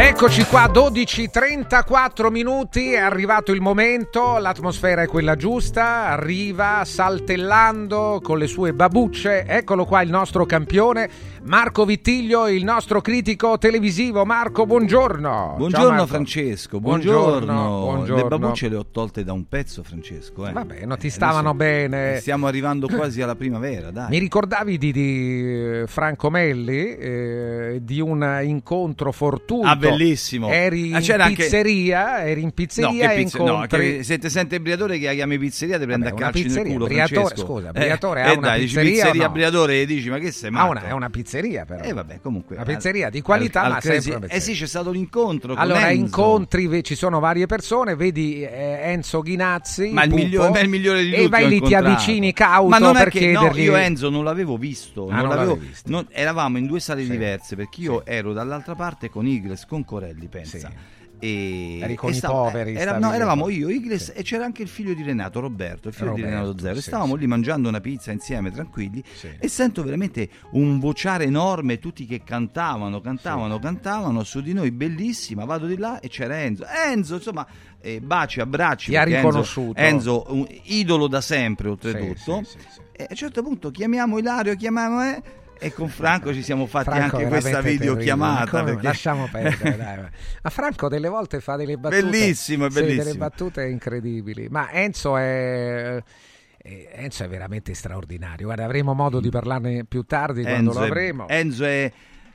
Eccoci qua, dodici e trentaquattro minuti, è arrivato il momento, l'atmosfera è quella giusta, arriva saltellando con le sue babucce, eccolo qua il nostro campione, Marco Vittiglio, il nostro critico televisivo. Marco, buongiorno. Buongiorno. Ciao, Marco. Francesco, buongiorno. Buongiorno, buongiorno. Le babucce le ho tolte da un pezzo, Francesco. Eh. Va bene, no, ti stavano eh, bene. Stiamo arrivando quasi alla primavera, dai. Mi ricordavi di, di Franco Melli, eh, di un incontro fortuito. Ah, bellissimo. Eri in, ah, pizzeria, anche... eri in pizzeria, no, che pizze... e incontri... no, se ti sente il Briatore che la chiami pizzeria ti prende a calci nel culo, Briatore, Francesco. Scusa, Briatore eh, ha eh, una dai, pizzeria, dici, pizzeria no? Briatore, e dici ma che sei matto? Una, è una pizzeria però. E eh, vabbè, comunque. Una pizzeria di qualità, al, ma al sempre una pizzeria. Eh sì, c'è stato l'incontro con Allora, Enzo. incontri, ci sono varie persone, vedi eh, Enzo Ghinazzi, ma il migliore, ma il migliore di tutti. E vai lì, ti avvicini cauto ma non per che, chiedergli. No, io Enzo non l'avevo visto, non l'avevo visto. Eravamo in due sale diverse perché io ero dall'altra parte con Igles, con Corelli, pensa. Sì. E eri con e i stav- poveri era, no, eravamo io, Igles, sì. E c'era anche il figlio di Renato, Roberto, il figlio Roberto, di Renato Zero, sì, e stavamo sì. lì mangiando una pizza insieme tranquilli, sì. E sento veramente un vociare enorme, tutti che cantavano cantavano, sì. cantavano su di noi, bellissima. Vado di là e c'era Enzo Enzo insomma, eh, baci, abbracci, ti ha riconosciuto Enzo, Enzo un idolo da sempre oltretutto, sì, sì, sì, sì. E a un certo punto chiamiamo Ilario, chiamiamo eh, e con Franco ci siamo fatti Franco anche questa videochiamata perché... lasciamo perdere dai. Ma Franco delle volte fa delle battute bellissime, bellissime. Delle battute incredibili, ma Enzo è Enzo è veramente straordinario. Guarda, avremo modo di parlarne più tardi, Enzo quando lo avremo. Enzo è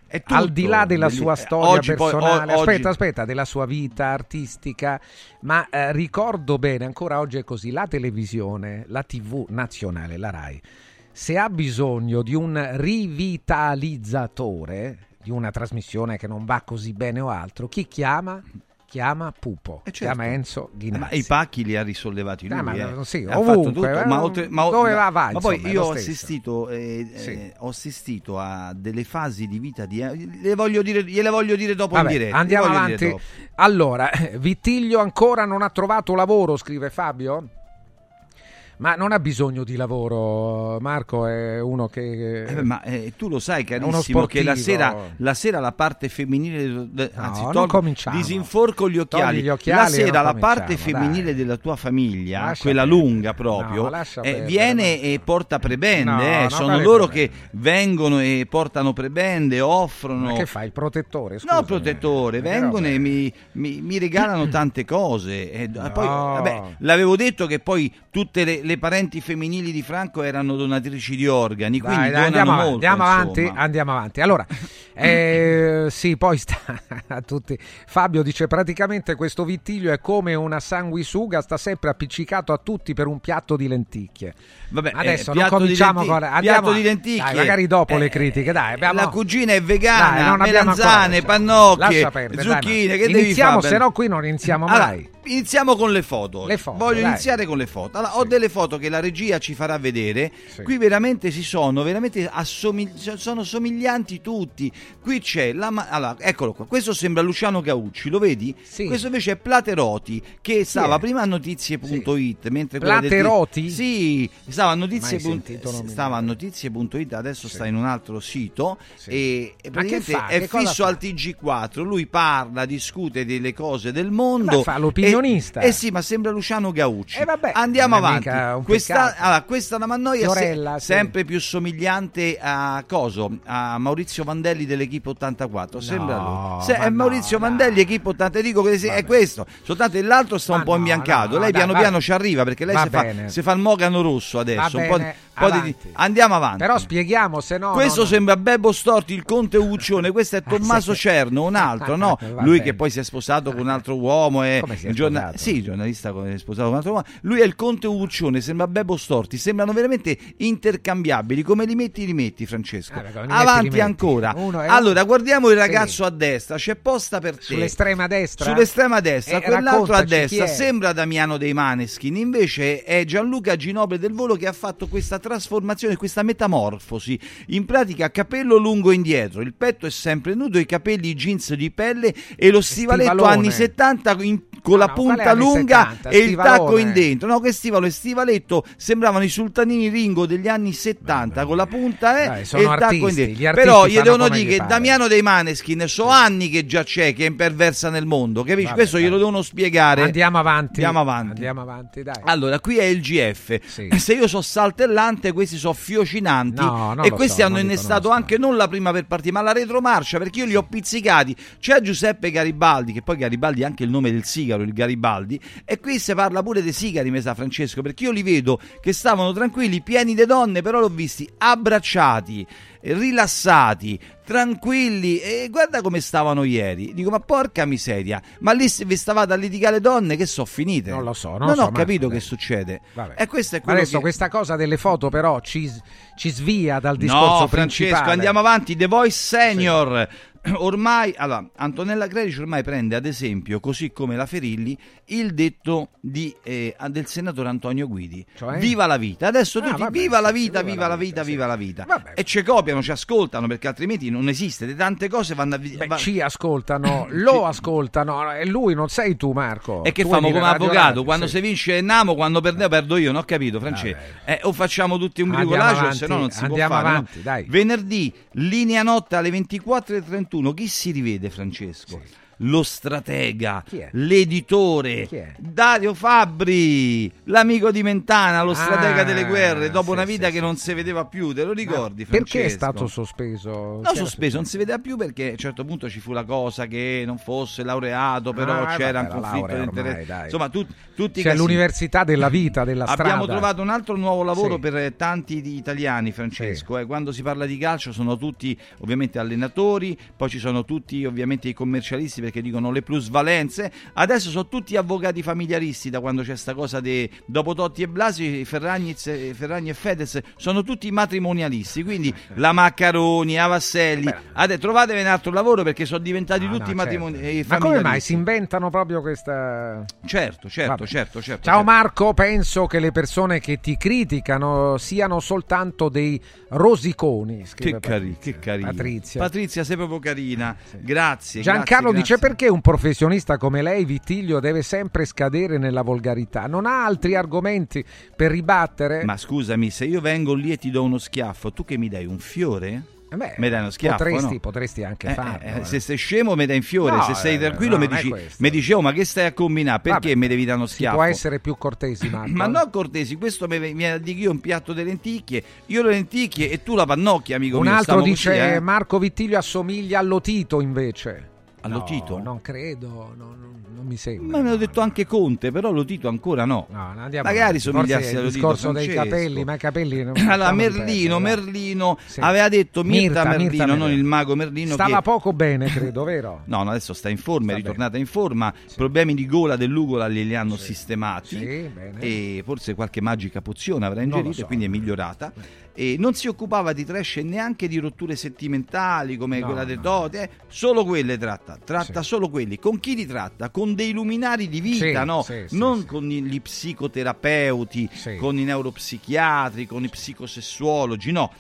Tutto, al di là della sua storia oggi, personale poi, o, aspetta, oggi. aspetta, della sua vita artistica, ma eh, ricordo bene, ancora oggi è così, la televisione, la tivù nazionale, la Rai, se ha bisogno di un rivitalizzatore, di una trasmissione che non va così bene o altro, chi chiama? Chiama Pupo, eh certo. chiama Enzo Ghinazzi. Ma i pacchi li ha risollevati lui, ah, ma, eh. sì, ha ovunque, fatto tutto, eh, ma, oltre, ma, dove va, va, ma insomma, poi io ho assistito, eh, sì. eh, ho assistito a delle fasi di vita di le voglio dire, gliele voglio dire dopo. Vabbè, in diretta andiamo avanti. Allora, Vittiglio ancora non ha trovato lavoro, scrive Fabio. Ma non ha bisogno di lavoro, Marco è uno che... Eh, ma eh, tu lo sai, carissimo, che la sera, la sera la parte femminile... De, no, anzi, tol- non cominciamo. Disinforco gli occhiali. Gli occhiali. La sera la parte femminile dai. della tua famiglia, lascia quella bene. lunga proprio, no, eh, viene e porta prebende. No, eh. Sono loro prebende. che vengono e portano prebende, offrono... Ma che fai, il protettore? Scusami. No, protettore, eh, vengono e mi, mi, mi regalano tante cose. E, no. poi, vabbè, l'avevo detto che poi tutte le... le parenti femminili di Franco erano donatrici di organi, dai, quindi dai, donano molto. Andiamo avanti, andiamo avanti. Allora, eh, sì, poi sta a tutti. Fabio dice: praticamente questo Vittiglio è come una sanguisuga, sta sempre appiccicato a tutti per un piatto di lenticchie. Vabbè, adesso eh, non cominciamo di lenti- con piatto di lenticchie, dai, magari dopo eh, le critiche. Dai, abbiamo... La cugina è vegana, dai, melanzane, ancora, pannocchie, perdere, zucchine. Che iniziamo, se no qui non iniziamo allora, mai. Iniziamo con le foto. Le foto Voglio dai. iniziare con le foto. Allora, sì. Ho delle foto che la regia ci farà vedere. Sì. Qui veramente si sono veramente assomig- sono somiglianti tutti. Qui c'è la ma- allora, eccolo qua. Questo sembra Luciano Caucci, lo vedi? Sì. Questo invece è Plateroti, che stava sì. prima a notizie punto it, sì. mentre Plateroti? Del... Sì, stava a notizie punto it, stava a notizie punto it, adesso sì. sta in un altro sito sì. e, e praticamente è che fisso al T G quattro, lui parla, discute delle cose del mondo. Ma fa l'opinionista. E, eh sì, ma sembra Luciano Caucci. E vabbè, andiamo avanti. Questa allora, questa la Mannoia Fiorella, è se- sì. sempre più somigliante a coso, a Maurizio Vandelli dell'Equipe ottantaquattro, no, sembra lui. Se- è Maurizio no, Vandelli no. Equipe ottanta, dico che se- è questo, soltanto l'altro sta ma un po' no, imbiancato. No, lei dai, piano va, piano ci arriva perché lei si fa, si fa il mogano rosso adesso, un po' di, po' di andiamo avanti. Però spieghiamo, se no Questo no, no. sembra Bebo Storti, il Conte Uccione, questo è Tommaso Cerno, un altro, no? Lui che poi si è sposato con un altro uomo e giorna- sì, giornalista è sposato con un altro uomo. Lui è il Conte Uccione, sembra Bebo Storti, sembrano veramente intercambiabili, come li metti li metti Francesco. Ah, li avanti metti, li ancora. Uno è... Allora, guardiamo il ragazzo sì. a destra, c'è Posta per te. Sull'estrema destra. Sull'estrema destra, eh, quell'altro a destra sembra Damiano dei Maneskin, invece è Gianluca Ginobile del Volo, che ha fatto questa trasformazione, questa metamorfosi. In pratica capello lungo indietro, il petto è sempre nudo, i capelli, i jeans di pelle e lo stivaletto stivalone. Anni settanta in, con no, la punta lunga settanta, e stivalone. Il tacco in dentro. No, che stivalo e stivaletto sembravano i sultanini Ringo degli anni settanta, beh, con la punta eh, dai, sono e il artisti, tacco in dentro. Però gli devono dire che pare. Damiano dei Maneskin so anni che già c'è, che è imperversa nel mondo, capisci? Vabbè, questo dai. glielo devono spiegare. Andiamo avanti. Andiamo avanti. Andiamo avanti dai. Allora, qui è il G F. Sì. Se io so saltellante, questi so fiocinanti no, e questi so, hanno innestato dico, anche so. non la prima per partire, ma la retromarcia, perché io li ho pizzicati. C'è Giuseppe Garibaldi, che poi Garibaldi è anche il nome del sigaro, il Garibaldi, e qui si parla pure dei sigari, mi sa Francesco, perché io li vedo che stavano tranquilli, pieni di donne, però l'ho visti abbracciati, rilassati, tranquilli, e guarda come stavano ieri. Dico, ma porca miseria, ma lì vi stavate a litigare donne che sono finite? Non lo so, non, non lo so, ho ma... capito vabbè. che succede. Vabbè. E questo è quello adesso che... questa cosa delle foto però ci, ci svia dal discorso no, Francesco, principale. Andiamo avanti. The Voice Senior sì. Ormai, allora, Antonella Crerici ormai prende ad esempio, così come la Ferilli, il detto di, eh, del senatore Antonio Guidi, cioè? Viva la vita. Adesso tutti ah, vabbè, viva la vita, viva, viva la vita, viva la vita, sì. viva la vita. E ci copiano, ci ascoltano, perché altrimenti non esiste. Tante cose vanno a Beh, va... ci ascoltano, lo ascoltano. E lui non sei tu, Marco. E che tu famo come avvocato? Radio Radio, quando sì. si vince Namo, quando perdeva perdo io, non ho capito, Francesco. Eh, o facciamo tutti un bricolaggio, se no non si può fare. Avanti, no? Dai. Venerdì, linea notte alle ventiquattro e trentuno. Chi si rivede, Francesco? Sì. Lo stratega, l'editore, Dario Fabbri, l'amico di Mentana, lo stratega ah, delle guerre, dopo sì, una vita sì, che sì. non si vedeva più, te lo ricordi, Francesco? Perché è stato sospeso? No, sospeso, non si vedeva più perché a un certo punto ci fu la cosa che non fosse laureato, però ah, c'era un conflitto di interesse. Insomma, tu, tutti c'è casini. L'università della vita, della strada. Abbiamo trovato un altro nuovo lavoro sì. per tanti italiani, Francesco, sì. eh, quando si parla di calcio sono tutti ovviamente allenatori, poi ci sono tutti ovviamente i commercialisti, perché dicono le plusvalenze. Adesso sono tutti avvocati familiaristi, da quando c'è sta cosa de... dopo Totti e Blasi, Ferragni e Fedez sono tutti matrimonialisti, quindi la Maccaroni, la Vasselli. Adesso trovatevi un altro lavoro, perché sono diventati no, tutti no, matrimoni... certo. familiaristi. Ma come mai si inventano proprio questa certo certo certo, certo ciao certo. Marco, penso che le persone che ti criticano siano soltanto dei rosiconi, scrive che, cari- che carina Patrizia. Patrizia, sei proprio carina, sì. grazie Giancarlo grazie, dice grazie. Perché un professionista come lei, Vittiglio, deve sempre scadere nella volgarità? Non ha altri argomenti per ribattere? Ma scusami, se io vengo lì e ti do uno schiaffo, tu che mi dai un fiore? Beh, mi dai uno schiaffo, potresti, no? potresti anche eh, farlo eh. Se sei scemo mi dai un fiore, no, se sei tranquillo eh, no, mi, dici, mi dici oh, ma che stai a combinare? Perché vabbè, mi devi dare uno schiaffo? Può essere più cortesi, Marco. Ma non cortesi, questo mi ha dico io un piatto di lenticchie, io le lenticchie e tu la pannocchia, amico un mio. Un altro dice così, eh? Marco Vittiglio assomiglia all'Otito invece. Allo no, Tito? Non credo, no, no, non mi sembra. Ma no, mi hanno detto no, anche Conte, però lo Tito ancora no. No, no, magari somigliasse allo Tito. Il discorso dei capelli, ma i capelli non allora Merlino, Merlino sì. aveva detto Mirta, Mirta Merlino, Mirta non Merlino. Il mago Merlino. Stava che... poco bene, credo, vero? No, no, adesso sta in forma, sta è ritornata bene. in forma. Sì. Problemi di gola dell'ugola li hanno sì. sistemati sì, bene. E forse qualche magica pozione avrà ingerito, so, quindi è migliorata. E non si occupava di trash e neanche di rotture sentimentali come no, quella del no. Dote, solo quelle tratta, tratta sì. solo quelli. Con chi li tratta? Con dei luminari di vita, sì, no? Sì, non sì, con sì. gli psicoterapeuti, sì. con i neuropsichiatri, con i psicosessuologi, no.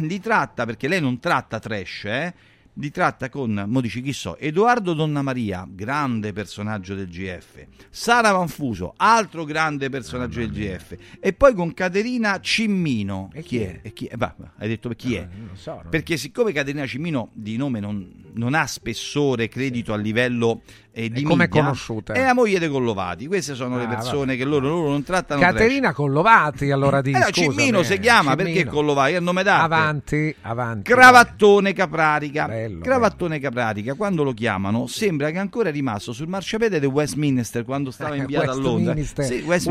Li tratta, perché lei non tratta trash, eh? Li tratta con, mo dici chi so, Edoardo Donnamaria, grande personaggio del G F, Sara Manfuso, altro grande personaggio oh, del G F, e poi con Caterina Cimmino. E chi è? E chi è? Bah, hai detto chi no, è? Non so, non perché è. Siccome Caterina Cimmino di nome non, non ha spessore, credito sì. a livello eh, di come conosciuta, è la moglie dei Collovati. Queste sono ah, le persone vabbè. che loro, loro non trattano. Caterina trash. Collovati, allora di eh, no, Cimmino si chiama Cimmino. Perché Collovati è il nome d'arte. Avanti, avanti. Cravattone Caprarica. Beh. Bello, Cravattone bello. Caprarica, quando lo chiamano sembra che ancora è rimasto sul marciapiede di Westminster quando stava inviato a Londra. Sì, Westminster.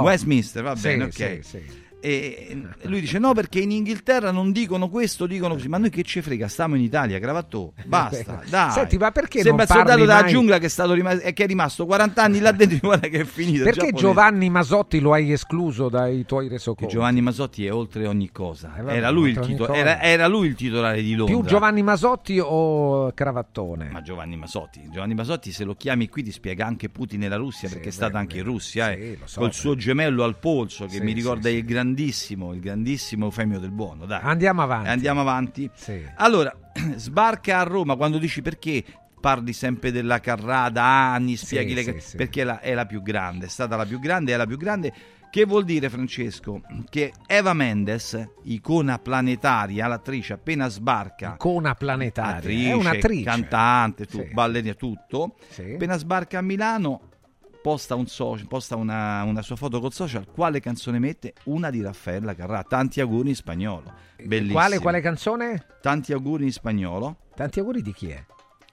Westminster Westminster va bene, sì, ok sì, sì. E lui dice no, perché in Inghilterra non dicono questo, dicono così. Ma noi che ci frega, stiamo in Italia, Cravattò, basta, dai. Senti, ma perché sembra il soldato della mai... giungla che è, stato rimasto, che è rimasto quaranta anni là dentro, guarda che è finito. Perché Giovanni Masotti lo hai escluso dai tuoi resoconti? Giovanni Masotti è oltre ogni cosa, eh, vabbè, era, lui il titolo, ogni cosa. Era, era lui il titolare di Londra. Più Giovanni Masotti o Cravattone? Ma Giovanni Masotti, Giovanni Masotti se lo chiami qui ti spiega anche Putin e la Russia, sì, perché è stata beh, anche in Russia, sì, eh, so, col beh. suo gemello al polso che sì, mi ricorda sì, il sì. grande grandissimo, il grandissimo Eufemio del Buono. Dai, andiamo avanti. Andiamo avanti. Sì. Allora, sbarca a Roma, quando dici perché parli sempre della Carrada, anni, spieghi sì, le... sì, sì. perché è la, è la più grande, è stata la più grande, è la più grande. Che vuol dire, Francesco, che Eva Mendes, icona planetaria, l'attrice appena sbarca, icona planetaria, attrice, è un'attrice, cantante, tu, sì. ballerina, tutto, sì. appena sbarca a Milano posta, un so, posta una, una sua foto col social, quale canzone mette? Una di Raffaella Carrà, Tanti auguri in spagnolo. Bellissima. Quale, quale canzone? Tanti auguri in spagnolo. Tanti auguri di chi è?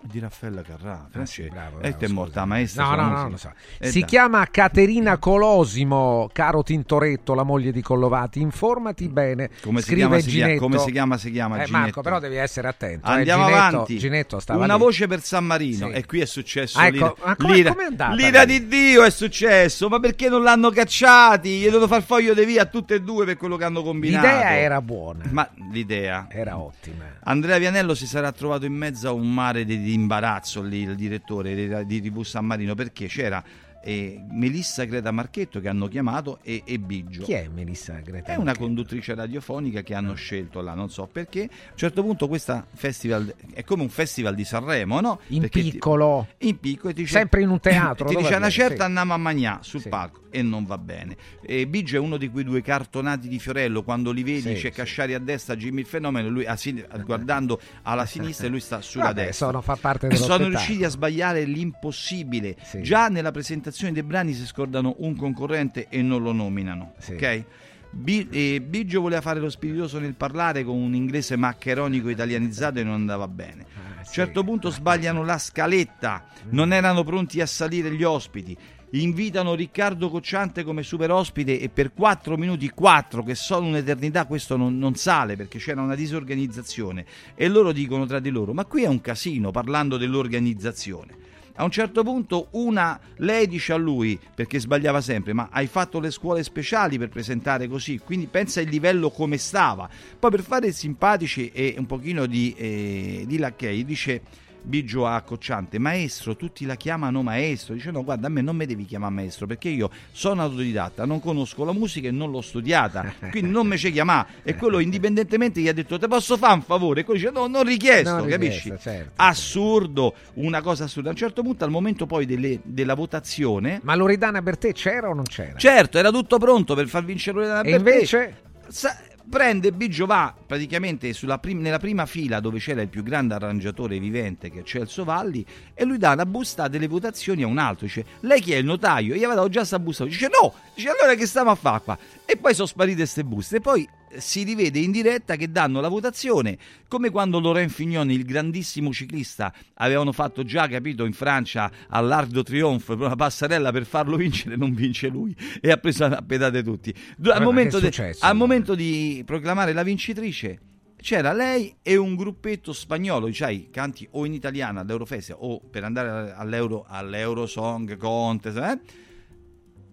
Di Raffaella Carrà. Ah, sì, bravo, bravo, è morta maestra. No, no, no, non lo so. È si da. chiama Caterina Colosimo, caro Tintoretto, la moglie di Collovati. Informati bene. Come scrive si chiama, Ginetto. Come si chiama? Si chiama eh, Ginetto. Marco, però devi essere attento. Andiamo eh, Ginetto, avanti. Ginetto stava Una lì. voce per San Marino. Sì. E qui è successo. Ah, ecco. Ma come, l'ira, com'è andata, l'ira di Dio è successo. Ma perché non l'hanno cacciati? Gli devo far foglio di via a tutte e due per quello che hanno combinato. L'idea era buona. Ma l'idea era ottima. Andrea Vianello si sarà trovato in mezzo a un mare di imbarazzo lì, il direttore di T V San Marino, perché c'era eh, Melissa Greta Marchetto che hanno chiamato e, e Biggio. Chi è Melissa Greta Marchetto? È una conduttrice radiofonica che hanno no. scelto là, non so perché. A un certo punto questa festival è come un festival di Sanremo, no? In perché piccolo. Ti, in piccolo. Ti sempre in un teatro. Ti dice una certa sì. andiamo a Magnà sul sì. palco e non va bene. E Biggio è uno di quei due cartonati di Fiorello, quando li vedi sì, c'è sì. Casciari a destra, Jimmy il Fenomeno, lui a sin- guardando alla sinistra e lui sta sulla Vabbè, destra. Sono, fa parte dello sono riusciti a sbagliare l'impossibile. Sì. Già nella presentazione dei brani si scordano un concorrente e non lo nominano. Sì. Ok? B- e Biggio voleva fare lo spiritoso nel parlare con un inglese maccheronico italianizzato e non andava bene. A un certo punto sbagliano la scaletta, non erano pronti a salire gli ospiti. Invitano Riccardo Cocciante come super ospite e per quattro minuti quattro, che sono un'eternità, questo non, non sale perché c'era una disorganizzazione e loro dicono tra di loro ma qui è un casino, parlando dell'organizzazione. A un certo punto una lei dice a lui, perché sbagliava sempre, ma hai fatto le scuole speciali per presentare così, quindi pensa il livello come stava. Poi per fare simpatici e un pochino di, eh, di lacchei dice Biggio a Cocciante, maestro, tutti la chiamano maestro. Dice no, guarda, a me non mi devi chiamare maestro perché io sono autodidatta, non conosco la musica e non l'ho studiata, quindi non me ci chiama. E quello indipendentemente gli ha detto te posso fare un favore, e quello dice no, non richiesto, non capisci? Richiesto, certo, assurdo, una cosa assurda. A un certo punto, al momento poi delle, della votazione, ma Loredana Bertè c'era o non c'era? Certo, era tutto pronto per far vincere Loredana Bertè. E invece Sa- prende Biggio, va praticamente sulla prim- nella prima fila dove c'era il più grande arrangiatore vivente che è Celso Valli e lui dà una busta delle votazioni a un altro, dice lei chi è, il notaio? Io avevo già sta busta, dice no, dice allora che stiamo a fare qua? E poi sono sparite ste buste e poi si rivede in diretta che danno la votazione, come quando Laurent Fignoni, il grandissimo ciclista, avevano fatto già, capito, in Francia all'Arc de Triomphe una passerella per farlo vincere, non vince lui e ha preso a pedate tutti. Al momento, successo, de, al momento di proclamare la vincitrice c'era lei e un gruppetto spagnolo, cioè canti o in italiana all'Eurofest o per andare all'Euro, all'Euro Song Contest, eh?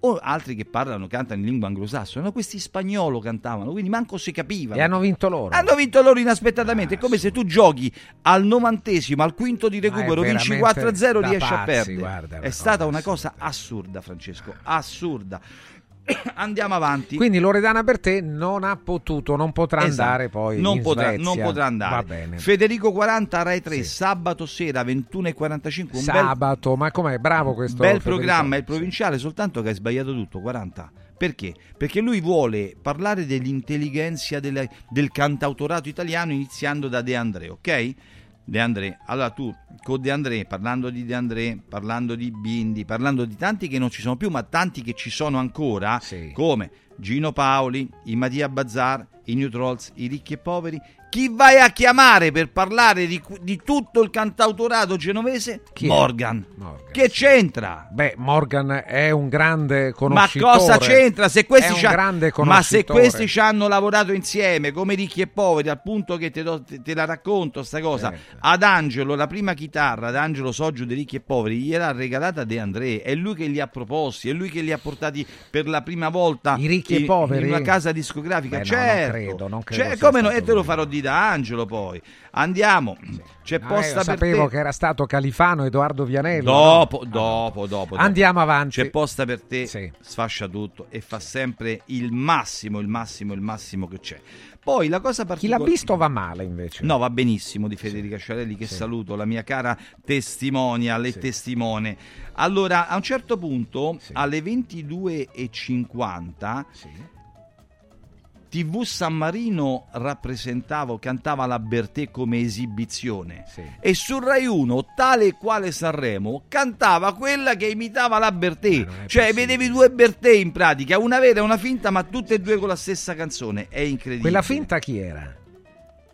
O altri che parlano, cantano in lingua anglosassone, no, questi spagnolo cantavano, quindi manco si capivano. E hanno vinto loro. Hanno vinto loro inaspettatamente, ah, è come sì. se tu giochi al novantesimo, al quinto di recupero, ah, vinci quattro a zero, riesci pazzi, a perdere. Guarda, è stata una assurda. cosa assurda, Francesco, assurda. Andiamo avanti. Quindi Loredana Bertè non ha potuto, non potrà esatto. andare poi non in potrà, Svezia. Non potrà andare. Va bene. Federico quaranta, Rai tre, sì. sabato sera ventuno e quarantacinque. Un sabato, bel, ma com'è? Bravo questo. Bel Federico. Programma, il provinciale, sì. soltanto che hai sbagliato tutto, quaranta. Perché? Perché lui vuole parlare dell'intelligenza della, del cantautorato italiano iniziando da De André, ok? De André, allora tu con De André, parlando di De André, parlando di Bindi, parlando di tanti che non ci sono più, ma tanti che ci sono ancora, sì. come Gino Paoli, i Mattia Bazzar, i New Trolls, i Ricchi e Poveri, chi vai a chiamare per parlare di, di tutto il cantautorato genovese? Morgan. Morgan. Che c'entra? Beh, Morgan è un grande conoscitore. Ma cosa c'entra? Se questi ci ha... Ma se questi ci hanno lavorato insieme come Ricchi e Poveri, al punto che te, do, te, te la racconto sta cosa, certo. ad Angelo la prima chitarra ad Angelo Soggio di Ricchi e Poveri gliel'ha regalata De André, è lui che li ha proposti, è lui che li ha portati per la prima volta i Ricchi in, e Poveri in una casa discografica. Beh, certo. No, non credo, non credo. Cioè, come no? E te lo farò dire da Angelo poi. Andiamo. Sì. C'è no, posta per te. Sapevo che era stato Califano, Edoardo Vianello. Dopo, no? dopo, dopo. Andiamo dopo. avanti. C'è posta per te. Sì. Sfascia tutto e fa sempre il massimo, il massimo, il massimo che c'è. Poi la cosa particolare... Chi l'ha visto va male invece. No, va benissimo di Federica sì. Sciarelli che sì. saluto, la mia cara testimonia, le sì. testimone. Allora, a un certo punto sì. alle ventidue e cinquanta sì. ti vu San Marino rappresentava, cantava la Bertè come esibizione sì. e sul Rai uno, tale e quale Sanremo, cantava quella che imitava la Bertè, cioè possibile. Vedevi due Bertè in pratica, una vera e una finta, ma tutte e due con la stessa canzone, è incredibile. Quella finta chi era?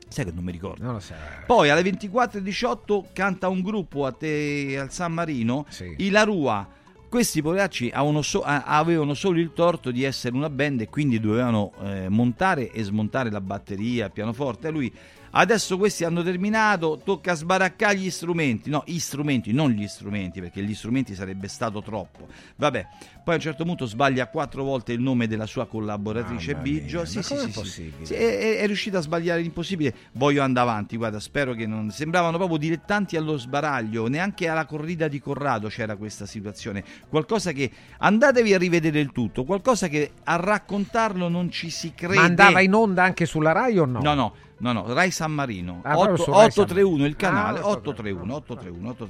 Sai che non mi ricordo. Non lo so. Poi alle ventiquattro e diciotto canta un gruppo a te, al San Marino, sì. i La Rua. Questi poveracci so- avevano solo il torto di essere una band e quindi dovevano eh, montare e smontare la batteria, il pianoforte. Lui, adesso questi hanno terminato, tocca sbaraccare gli strumenti. No, gli strumenti, non gli strumenti, perché gli strumenti sarebbe stato troppo. Vabbè, poi a un certo punto sbaglia quattro volte il nome della sua collaboratrice ah, Biggio. Sì, ma sì, sì, possibile? sì. È, è riuscita a sbagliare l'impossibile. Voglio andare avanti, guarda, spero che non... Sembravano proprio dilettanti allo sbaraglio, neanche alla corrida di Corrado c'era questa situazione. Qualcosa che... Andatevi a rivedere il tutto, qualcosa che a raccontarlo non ci si crede. Ma andava in onda anche sulla Rai o no? No, no. No, no, Rai San Marino, ah, otto, otto tre uno il canale, ah, otto tre uno Marco,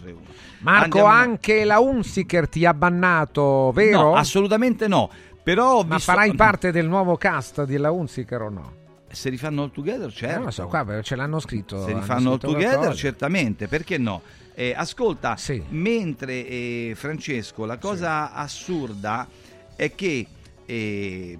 andiamo... anche la Hunziker ti ha bannato, vero? No, assolutamente no, però... Ma visto... farai parte del nuovo cast della Hunziker o no? Se rifanno All Together, certo. Non lo so, qua ce l'hanno scritto. Se rifanno All Together, certamente, perché no? Eh, ascolta, sì. mentre eh, Francesco, la cosa sì. assurda è che, eh,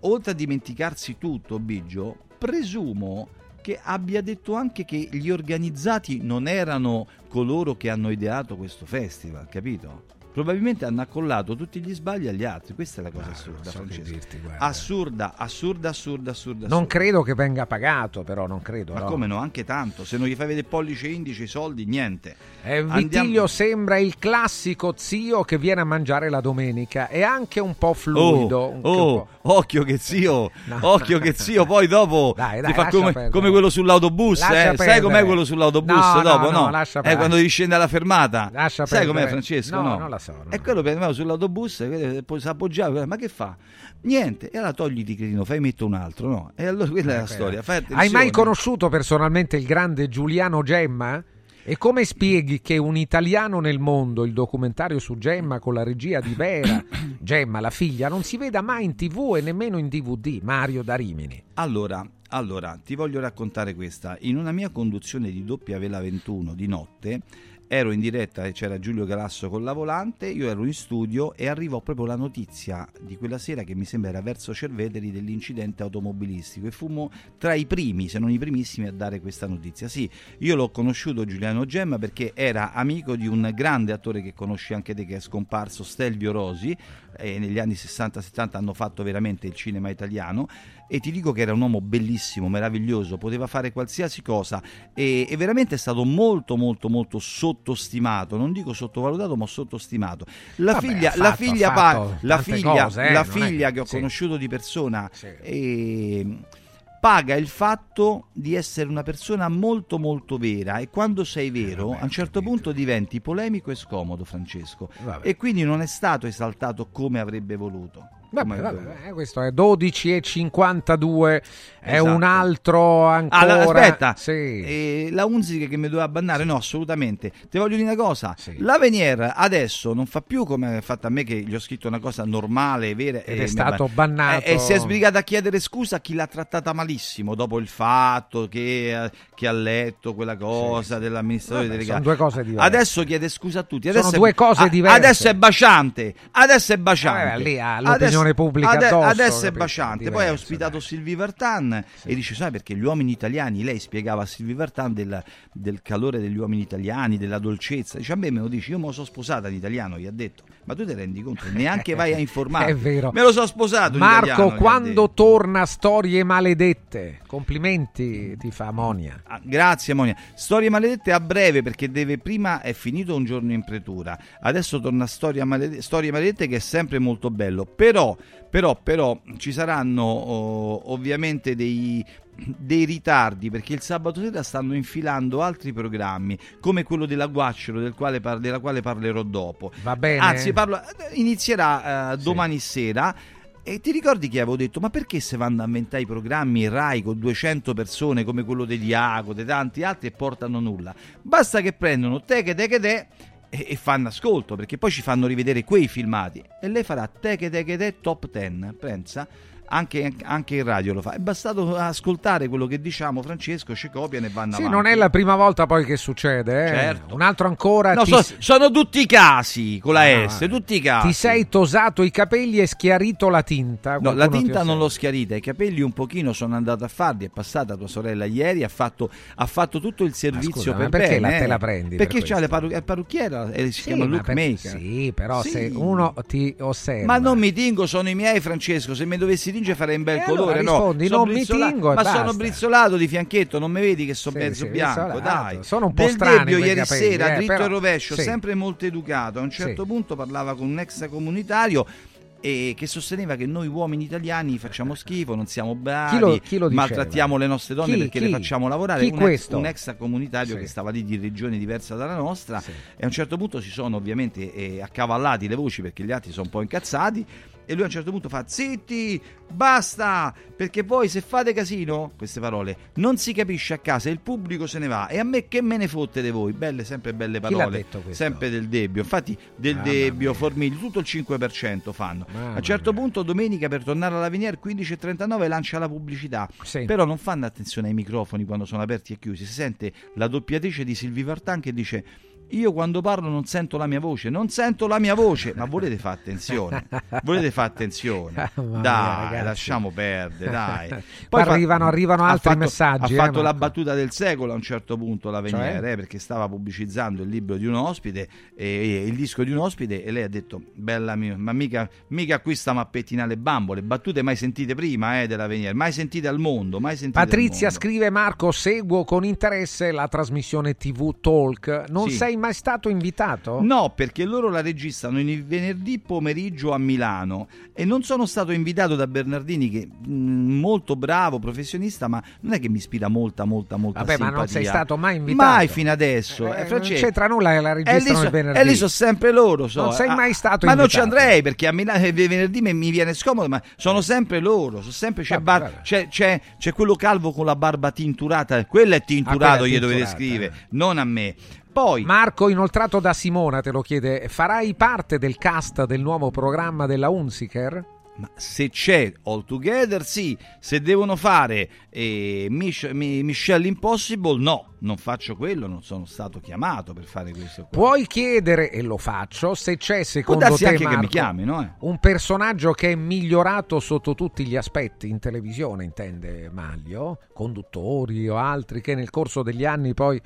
oltre a dimenticarsi tutto, Biggio... presumo che abbia detto anche che gli organizzati non erano coloro che hanno ideato questo festival, capito? Probabilmente hanno accollato tutti gli sbagli agli altri. Questa è la cosa no, assurda, so Francesco. Dirti, assurda, assurda, assurda, assurda. Non assurda. credo che venga pagato, però, non credo. Ma no. come no? Anche tanto. Se non gli fai vedere pollice indice, i soldi, niente. Eh, Vittiglio Andiamo... sembra il classico zio che viene a mangiare la domenica. È anche un po' fluido. Oh, un oh po'... occhio che zio, no. occhio che zio. Poi dopo dai, dai, ti fa come, come quello sull'autobus. Eh. Sai com'è quello sull'autobus? No, dopo no, no. no. Eh, quando discende alla fermata. Lascia sai com'è Francesco? No. no. no. Sorna. E quello per me sull'autobus si appoggiava, ma che fa? Niente, e allora togli di cretino, fai metto un altro, no? E allora quella eh, è la storia. Fai attenzione. Hai mai conosciuto personalmente il grande Giuliano Gemma? E come spieghi che Un italiano nel mondo, il documentario su Gemma con la regia di Vera Gemma, la figlia, non si veda mai in tivù e nemmeno in D V D? Mario da Rimini. Allora, allora ti voglio raccontare questa. In una mia conduzione di doppia vela ventuno di notte ero in diretta e c'era Giulio Galasso con la volante, io ero in studio e arrivò proprio la notizia di quella sera, che mi sembra era verso Cerveteri, dell'incidente automobilistico, e fummo tra i primi, se non i primissimi, a dare questa notizia. Sì, io l'ho conosciuto Giuliano Gemma perché era amico di un grande attore che conosci anche te, che è scomparso, Stelvio Rosi, e negli anni sessanta settanta hanno fatto veramente il cinema italiano, e ti dico che era un uomo bellissimo, meraviglioso, poteva fare qualsiasi cosa, e, e veramente è stato molto molto molto sottostimato, non dico sottovalutato ma sottostimato. La Vabbè, figlia, fatto, la figlia, pa- la figlia, cose, eh, la figlia che... che ho sì. conosciuto di persona sì. e... paga il fatto di essere una persona molto molto vera, e quando sei vero eh, vabbè, a un certo capito. punto diventi polemico e scomodo, Francesco, vabbè. e quindi non è stato esaltato come avrebbe voluto. Vabbè, vabbè, questo è dodici e cinquantadue, è esatto. un altro ancora. Ah, aspetta, sì. eh, la Unzica che mi doveva abbandonare, sì. no, assolutamente. Ti voglio dire una cosa, sì. la Venier adesso non fa più come ha fatto a me, che gli ho scritto una cosa normale, vera, ed eh, è stato mia... bannato, eh, e si è sbrigata a chiedere scusa a chi l'ha trattata malissimo dopo il fatto che, che ha letto quella cosa sì. dell'amministratore delegato. Sono due cose diverse. Adesso chiede scusa a tutti, adesso sono è... due cose diverse. Adesso è baciante, adesso è baciante. Vabbè, lì, adesso pubblica Ade- addosso, adesso è baciante. Diverso, poi ha ospitato dai. Sylvie Vartan sì. e dice, sai perché gli uomini italiani, lei spiegava a Sylvie Vartan del, del calore degli uomini italiani, della dolcezza, dice a me me lo dici, io me lo sono sposata in italiano, gli ha detto, ma tu ti rendi conto, neanche vai a informare. È vero, me lo sono sposato Marco, in italiano. Marco, quando torna Storie Maledette? Complimenti ti fa Monia. Ah, grazie Monia. Storie Maledette a breve, perché deve prima, è finito Un giorno in pretura, adesso torna Storie Maledette, Storie Maledette che è sempre molto bello, però Però, però ci saranno oh, ovviamente dei, dei ritardi, perché il sabato sera stanno infilando altri programmi come quello della Guacciolo, del quale par- della quale parlerò dopo. Va bene. Anzi, parlo, inizierà eh, domani sì. sera. E ti ricordi che avevo detto, ma perché se vanno a inventare i programmi Rai con duecento persone come quello di Diaco, di tanti altri, e portano nulla? Basta che prendono te che te che te e fanno ascolto, perché poi ci fanno rivedere quei filmati, e lei farà te che te che te top ten, pensa, anche, anche in radio lo fa, è bastato ascoltare quello che diciamo, Francesco, ci copiano e vanno sì, avanti. Sì, non è la prima volta poi che succede, eh? Certo. Un altro ancora no, ti... so, sono tutti i casi con la no, S, tutti i casi. Ti sei tosato i capelli e schiarito la tinta. No, la tinta non l'ho schiarita, i capelli un pochino sono andato a farli, è passata tua sorella ieri, ha fatto, ha fatto tutto il servizio, scusa, per perché bene, la te la prendi? Perché per c'ha la parru- parrucchiera e si sì, chiama look per... maker. Sì, però sì. se uno ti osserva. Ma non mi tingo, sono i miei, Francesco, se mi dovessi fare un bel eh colore, allora, rispondi, no, non mi tingo, ma sono brizzolato di fianchetto, non mi vedi che sono sì, mezzo sì, bianco, dai, sono un po' Del Debbio ieri capelli, sera eh, dritto però, e rovescio, sì. sempre molto educato, a un certo sì. punto parlava con un ex comunitario e che sosteneva che noi uomini italiani facciamo schifo, non siamo bravi, chi lo, chi lo maltrattiamo le nostre donne chi, perché chi? le facciamo lavorare, un ex, un ex comunitario sì. che stava lì di regione diversa dalla nostra sì. e a un certo punto si sono ovviamente eh, accavallati le voci perché gli altri sono un po' incazzati, e lui a un certo punto fa zitti, basta, perché poi se fate casino, queste parole, non si capisce a casa e il pubblico se ne va, e a me che me ne fotte di voi, belle, sempre belle parole, sempre Del Debbio, infatti Del ah, Debbio, Formigli, tutto il cinque per cento fanno. Ah, a un certo mia. punto domenica per tornare alla Venier quindici e trentanove lancia la pubblicità, sì. però non fanno attenzione ai microfoni quando sono aperti e chiusi, si sente la doppiatrice di Sylvie Vartan che dice... Io quando parlo non sento la mia voce, non sento la mia voce, ma volete fare attenzione, volete fare attenzione, dai, mia, lasciamo perdere, dai. Poi arrivano, fa... arrivano altri ha fatto, messaggi. Ha fatto eh, la battuta del secolo a un certo punto la Venier, cioè? eh, perché stava pubblicizzando il libro di un ospite, eh, il disco di un ospite, e lei ha detto, bella mia, ma mica, mica qui stiamo a pettinare le bambole, battute mai sentite prima eh, della Venier, mai sentite al mondo, mai sentite Patrizia al mondo. Scrive Marco, seguo con interesse la trasmissione tivù Talk, non sì. sei mai stato invitato? No, perché loro la registrano il venerdì pomeriggio a Milano e non sono stato invitato da Bernardini, che mh, molto bravo professionista, ma non è che mi ispira molta molta molta Vabbè, simpatia. Ma non sei stato mai invitato? Mai fino adesso. Eh, eh, non c'entra nulla che la registrano so, il venerdì. E lì sono sempre loro. So. Non sei mai stato ah, invitato. Ma non ci andrei, perché a Milano il venerdì mi viene scomodo, ma sono sempre loro, sono sempre c'è, vabbè, bar, c'è, c'è, c'è quello calvo con la barba tinturata, quello è tinturato, ah, gli dovete scrivere, non a me. Poi. Marco, inoltrato da Simona, te lo chiede, farai parte del cast del nuovo programma della Unziker? ma se c'è All Together sì, se devono fare eh, Mich- Michelle Impossible no, non faccio quello, non sono stato chiamato per fare questo. Puoi chiedere, e lo faccio, se c'è secondo te, anche Marco, che mi chiami, no, eh? un personaggio che è migliorato sotto tutti gli aspetti in televisione, intende Maglio, conduttori o altri che nel corso degli anni poi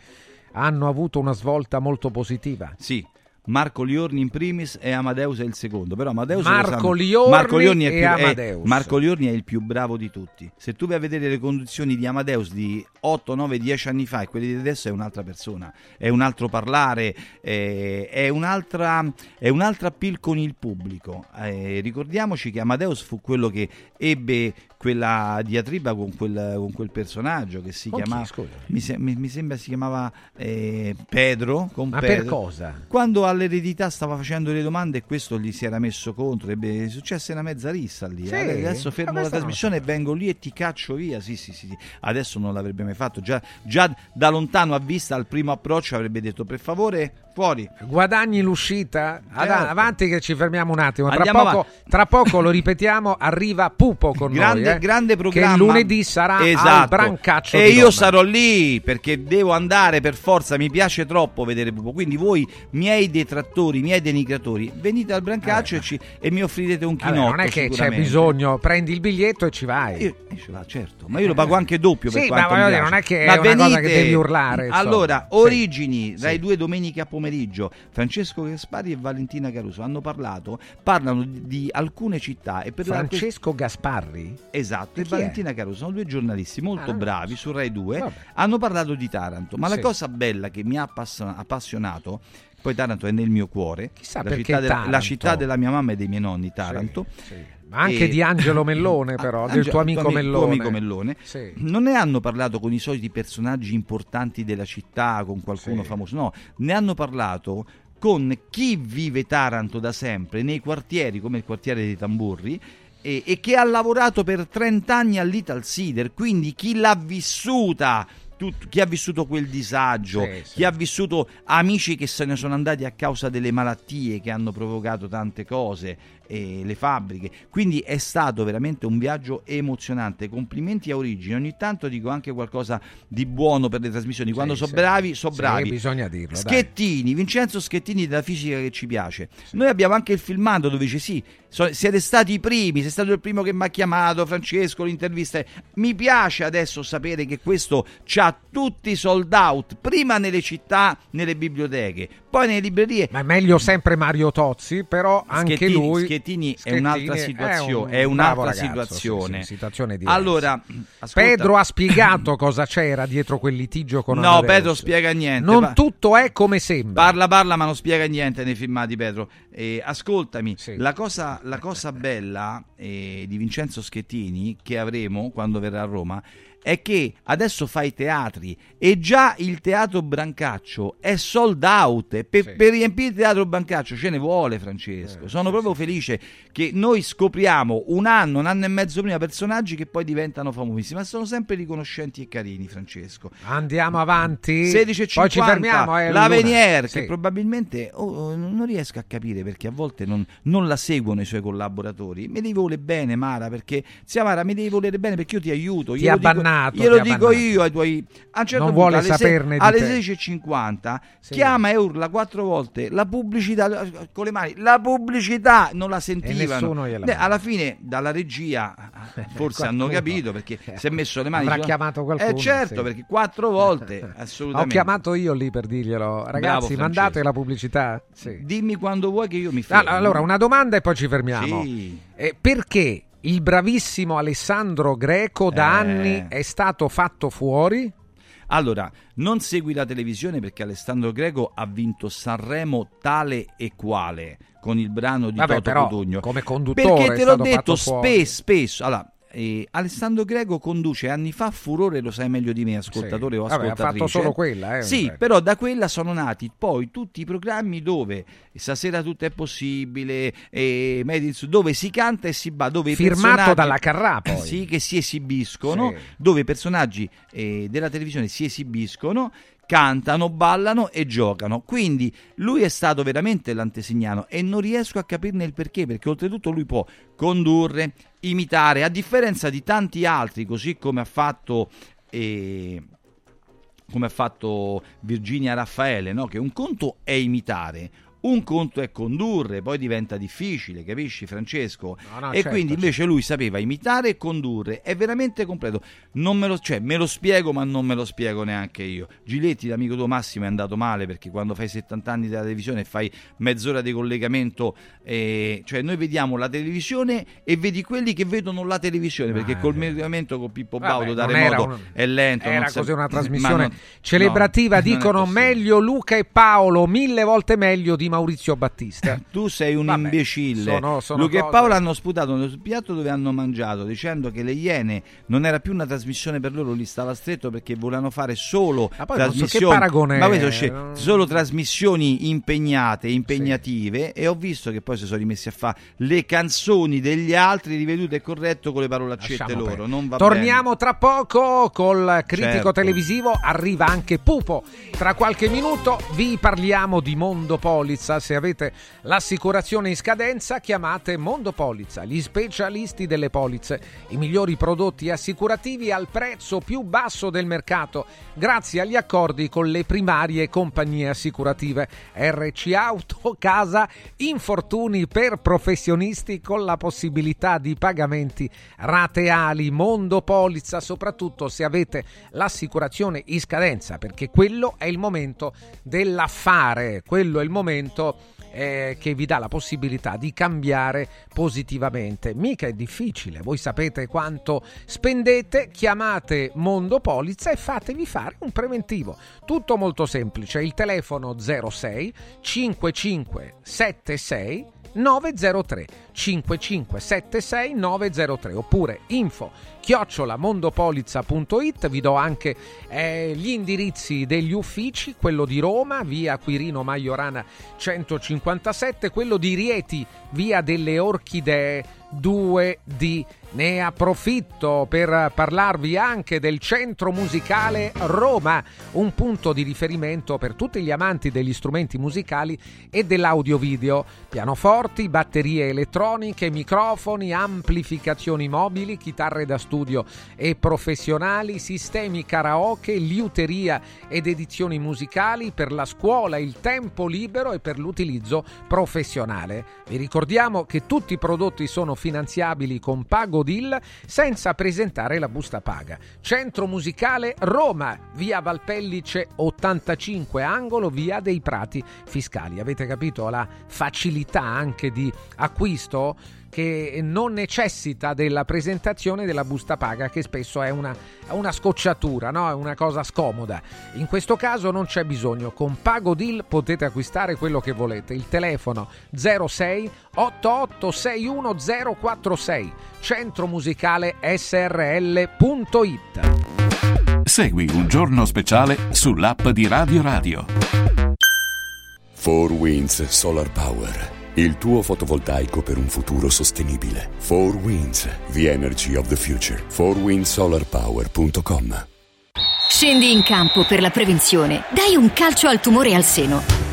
hanno avuto una svolta molto positiva. Sì, Marco Liorni in primis e Amadeus è il secondo, però Amadeus Marco Liorni, Marco Liorni è più, e Amadeus è, Marco Liorni è il più bravo di tutti. Se tu vai a vedere le conduzioni di Amadeus di otto, nove, dieci anni fa e quelle di adesso, è un'altra persona, è un altro parlare, è, è un'altra è un'altra appeal con il pubblico. Eh, ricordiamoci che Amadeus fu quello che ebbe quella diatriba con quel, con quel personaggio che si chiamava, mi, se, mi, mi sembra si chiamava eh, Pedro, con ma Pedro. Per cosa? Quando all'eredità stava facendo le domande e questo gli si era messo contro, ebbe successe una mezza rissa lì. Sì, eh, adesso fermo la trasmissione e vengo lì e ti caccio via. Sì, sì, sì, sì. Adesso non l'avrebbe mai fatto, già, già da lontano a vista al primo approccio avrebbe detto per favore fuori, guadagni l'uscita. Ad, certo. Avanti che ci fermiamo un attimo, tra poco, tra poco lo ripetiamo, arriva Pupo con grande, noi eh, grande programma che lunedì sarà, esatto, al Brancaccio e io Roma. Sarò lì perché devo andare per forza, mi piace troppo vedere Pupo, quindi voi miei detrattori, miei denigratori, venite al Brancaccio eh. e, ci, e mi offrirete un chinotto. Allora, non è che c'è bisogno, prendi il biglietto e ci vai. Io, io ci va, certo, ma io lo pago anche doppio per sì, quanto ma mi non è che ma è venite, una cosa che devi urlare insomma. Allora, origini sì. dai sì. due domenica pomeriggio pomeriggio, Francesco Gaspari e Valentina Caruso hanno parlato, parlano di, di alcune città e per Francesco la... Gasparri? Esatto, e, e Valentina è? Caruso, sono due giornalisti molto ah, bravi su Rai due, vabbè. Hanno parlato di Taranto, ma sì. la cosa bella che mi ha appassionato, poi Taranto è nel mio cuore, chissà la, città de- la città della mia mamma e dei miei nonni, Taranto, sì, sì. anche e... di Angelo Mellone però, Angelo, del tuo amico, tuo amico Mellone, tuo amico Mellone. Sì. Non ne hanno parlato con i soliti personaggi importanti della città, con qualcuno sì. famoso, no, ne hanno parlato con chi vive Taranto da sempre nei quartieri come il quartiere dei Tamburri e, e che ha lavorato per trenta anni all'Ital Cider, quindi chi l'ha vissuta, tutto, chi ha vissuto quel disagio, sì, chi sì. ha vissuto amici che se ne sono andati a causa delle malattie che hanno provocato tante cose, e le fabbriche, quindi è stato veramente un viaggio emozionante. Complimenti a Origini, ogni tanto dico anche qualcosa di buono per le trasmissioni, sì, quando so sì. bravi, so sì, bravi bisogna dirlo. Schettini, dai. Vincenzo Schettini della fisica che ci piace, sì. noi abbiamo anche il filmato dove dice sì, so, siete stati i primi, sei stato il primo che mi ha chiamato Francesco, l'intervista è... mi piace adesso sapere che questo c'ha tutti sold out, prima nelle città, nelle biblioteche, poi nelle librerie, ma è meglio sempre Mario Tozzi, però anche Schettini, lui Schettini è un'altra situazione, è, un, è un'altra ragazzo, situazione. Sì, sì, situazione diversa. Allora, ascolta. Pedro ha spiegato cosa c'era dietro quel litigio con No, Amadeus. Pedro spiega niente. Non pa- tutto è come sembra. Parla, parla, ma non spiega niente nei filmati, Pedro. Eh, ascoltami, sì. la cosa, la cosa bella eh, di Vincenzo Schettini che avremo quando verrà a Roma è che adesso fa i teatri e già il teatro Brancaccio è sold out. Per, sì. per riempire il teatro Brancaccio ce ne vuole, Francesco. Eh, Sono sì, proprio sì. felice che noi scopriamo un anno, un anno e mezzo prima personaggi che poi diventano famosissimi, ma sono sempre riconoscenti e carini, Francesco. Andiamo avanti. sedici e cinquanta Poi ci fermiamo, eh, la Venier, sì. che probabilmente oh, non riesco a capire perché a volte non, non la seguono i suoi collaboratori. Mi devi volere bene, Mara, perché zia Mara, mi devi volere bene perché io ti aiuto. Ti abbannato. Glielo dico io ai tuoi, a un certo non punto, vuole alle saperne se... di alle sedici e cinquanta sì. chiama e urla quattro volte la pubblicità con le mani, la pubblicità non la sentivano. Beh, alla fine dalla regia forse hanno capito perché si è messo le mani, avrà sono... chiamato qualcuno eh, certo sì. perché quattro volte assolutamente. Ho chiamato io lì per dirglielo, ragazzi, bravo, mandate la pubblicità sì. dimmi quando vuoi che io mi fermo. Allora una domanda e poi ci fermiamo sì. eh, perché il bravissimo Alessandro Greco da eh. anni è stato fatto fuori? Allora, non segui la televisione perché Alessandro Greco ha vinto Sanremo tale e quale con il brano di Vabbè, Toto però, Cotugno. Come conduttore perché te è l'ho detto spe- spesso. Allora, eh, Alessandro Greco conduce anni fa Furore, lo sai meglio di me, ascoltatore sì. o ascoltatrice. Vabbè, ha fatto solo quella. Eh, sì, però da quella sono nati poi tutti i programmi dove Stasera tutto è possibile, eh, dove si canta e si va, dove firmato i dalla Carrà poi. Sì, che si esibiscono, sì. dove i personaggi eh, della televisione si esibiscono, cantano, ballano e giocano. Quindi lui è stato veramente l'antesignano e non riesco a capirne il perché, perché oltretutto lui può condurre, imitare, a differenza di tanti altri, così come ha fatto... Eh, come ha fatto Virginia Raffaele, no? Che un conto è imitare, un conto è condurre, poi diventa difficile, capisci Francesco? No, no, e certo, quindi invece certo. Lui sapeva imitare e condurre, è veramente completo. Non me lo, cioè, me lo spiego, ma non me lo spiego neanche io. Giletti, l'amico tuo Massimo, è andato male, perché quando fai settanta anni della televisione e fai mezz'ora di collegamento, eh, cioè noi vediamo la televisione e vedi quelli che vedono la televisione, perché ah, col collegamento con Pippo Baudo da remoto un, è lento. Era non così sa- una trasmissione non, celebrativa, no, dicono meglio Luca e Paolo, mille volte meglio di Maurizio Battista. Tu sei un Vabbè, imbecille. Sono, sono Luca cose. e Paolo hanno sputato nel piatto dove hanno mangiato, dicendo che le Iene non era più una trasmissione per loro, li stava stretto, perché volevano fare solo ma poi trasmissioni, che paragone ma questo, cioè, solo trasmissioni impegnate, impegnative, sì. E ho visto che poi si sono rimessi a fare le canzoni degli altri rivedute e corretto con le parolaccette Lasciamo loro. Non va Torniamo bene. Tra poco col critico certo. televisivo, arriva anche Pupo. Tra qualche minuto vi parliamo di Mondo Polis. Se avete l'assicurazione in scadenza, chiamate Mondo Polizza, gli specialisti delle polizze, i migliori prodotti assicurativi al prezzo più basso del mercato, grazie agli accordi con le primarie compagnie assicurative erre ci Auto, Casa, Infortuni per professionisti, con la possibilità di pagamenti rateali. Mondo Polizza, soprattutto se avete l'assicurazione in scadenza, perché quello è il momento dell'affare, quello è il momento Eh, che vi dà la possibilità di cambiare positivamente. Mica è difficile, voi sapete quanto spendete, chiamate Mondo Polizza e fatevi fare un preventivo. Tutto molto semplice, il telefono zero sei cinquantacinque settantasei nove zero tre cinquantacinque settantasei nove zero tre oppure info chiocciola mondopolizza.it. Vi do anche eh, gli indirizzi degli uffici, quello di Roma via Quirino Maiorana centocinquantasette, quello di Rieti via delle Orchidee due D. Ne approfitto per parlarvi anche del Centro Musicale Roma, un punto di riferimento per tutti gli amanti degli strumenti musicali e dell'audio-video, pianoforti, batterie elettroniche, microfoni, amplificazioni mobili, chitarre da studio e professionali, sistemi karaoke, liuteria ed edizioni musicali per la scuola, il tempo libero e per l'utilizzo professionale. Vi ricordiamo che tutti i prodotti sono finanziabili con pago D I L senza presentare la busta paga. Centro Musicale Roma, via Valpellice ottantacinque, angolo via dei Prati Fiscali. Avete capito la facilità anche di acquisto, che non necessita della presentazione della busta paga, che spesso è una, una scocciatura, no? È una cosa scomoda. In questo caso non c'è bisogno, con PagoDeal potete acquistare quello che volete. Il telefono zero sei ottantotto sessantuno zero quarantasei, Centro Musicale S R L punto it. Segui Un Giorno Speciale sull'app di Radio Radio. Four Winds Solar Power, il tuo fotovoltaico per un futuro sostenibile. Four Winds, the energy of the future. four wind solar power punto com. Scendi in campo per la prevenzione. Dai un calcio al tumore al seno.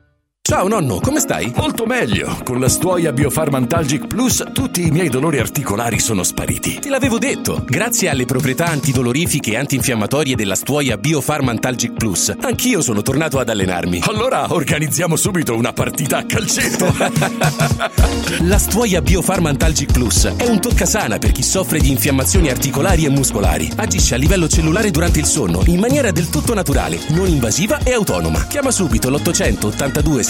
Ciao nonno, come stai? Molto meglio! Con la Stuoia Biofarmantalgic Plus tutti i miei dolori articolari sono spariti. Te l'avevo detto! Grazie alle proprietà antidolorifiche e antinfiammatorie della Stuoia Biofarmantalgic Plus, anch'io sono tornato ad allenarmi. Allora organizziamo subito una partita a calcetto! La Stuoia Biofarmantalgic Plus è un toccasana per chi soffre di infiammazioni articolari e muscolari. Agisce a livello cellulare durante il sonno, in maniera del tutto naturale, non invasiva e autonoma. Chiama subito l'ottocento ottantadue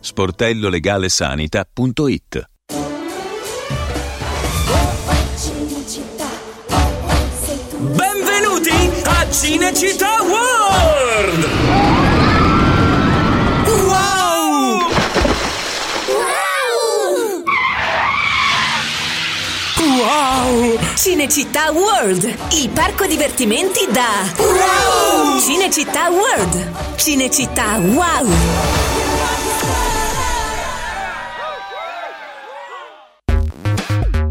sportello legale sanità punto it. Benvenuti a Cinecittà World! Wow! Wow! Wow! Cinecittà World, il parco divertimenti da wow! Cinecittà World, Cinecittà Wow!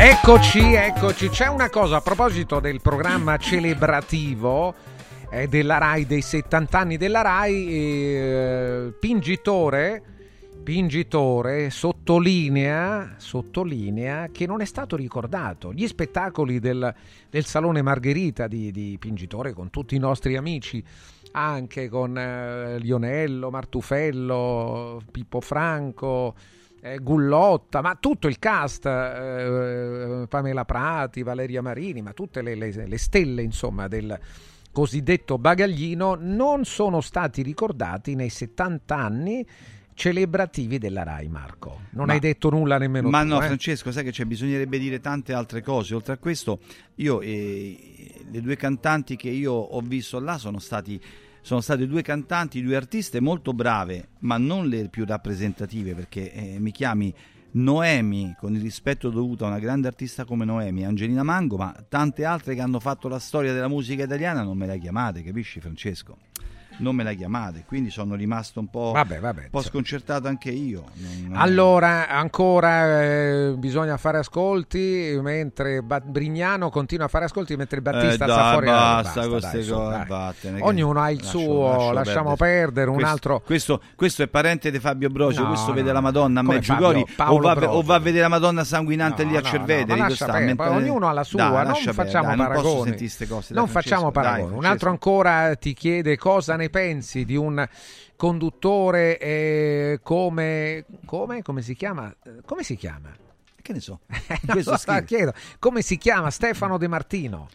Eccoci, eccoci. C'è una cosa a proposito del programma celebrativo eh, della Rai, dei settanta anni della Rai. Eh, Pingitore, Pingitore sottolinea, sottolinea che non è stato ricordato. Gli spettacoli del, del Salone Margherita di, di Pingitore, con tutti i nostri amici, anche con eh, Lionello, Martufello, Pippo Franco, Eh, Gullotta, ma tutto il cast, eh, Pamela Prati, Valeria Marini, ma tutte le, le, le stelle, insomma, del cosiddetto bagaglino non sono stati ricordati nei settanta anni celebrativi della Rai, Marco. Non ma, hai detto nulla nemmeno ma tu, no eh? Francesco, sai che c'è, bisognerebbe dire tante altre cose oltre a questo. Io eh, le due cantanti che io ho visto là sono stati sono state due cantanti, due artiste molto brave, ma non le più rappresentative, perché eh, mi chiami Noemi, con il rispetto dovuto a una grande artista come Noemi, Angelina Mango, ma tante altre che hanno fatto la storia della musica italiana, non me la chiamate, capisci Francesco? Non me la chiamate, quindi sono rimasto un po', vabbè, vabbè, un po' sconcertato anche io. Non, non... Allora, ancora eh, bisogna fare ascolti, mentre ba- Brignano continua a fare ascolti, mentre Battista eh, sta fuori. Basta, basta queste dai, cose, dai. Vattene, ognuno ha il lascio, suo, lascio lasciamo perdere, perdere un questo, altro. Questo, questo è parente di Fabio Brocio, no, questo no, vede no, la Madonna a Meggiugori o, o va a vedere la Madonna sanguinante no, lì a no, Cerveteri. No, mentre... Ognuno ha la sua, da, non facciamo paragoni. Non facciamo paragoni. Un altro ancora ti chiede cosa ne pensi di un conduttore eh, come, come come si chiama come si chiama che ne so questo sta chiedo come si chiama Stefano De Martino.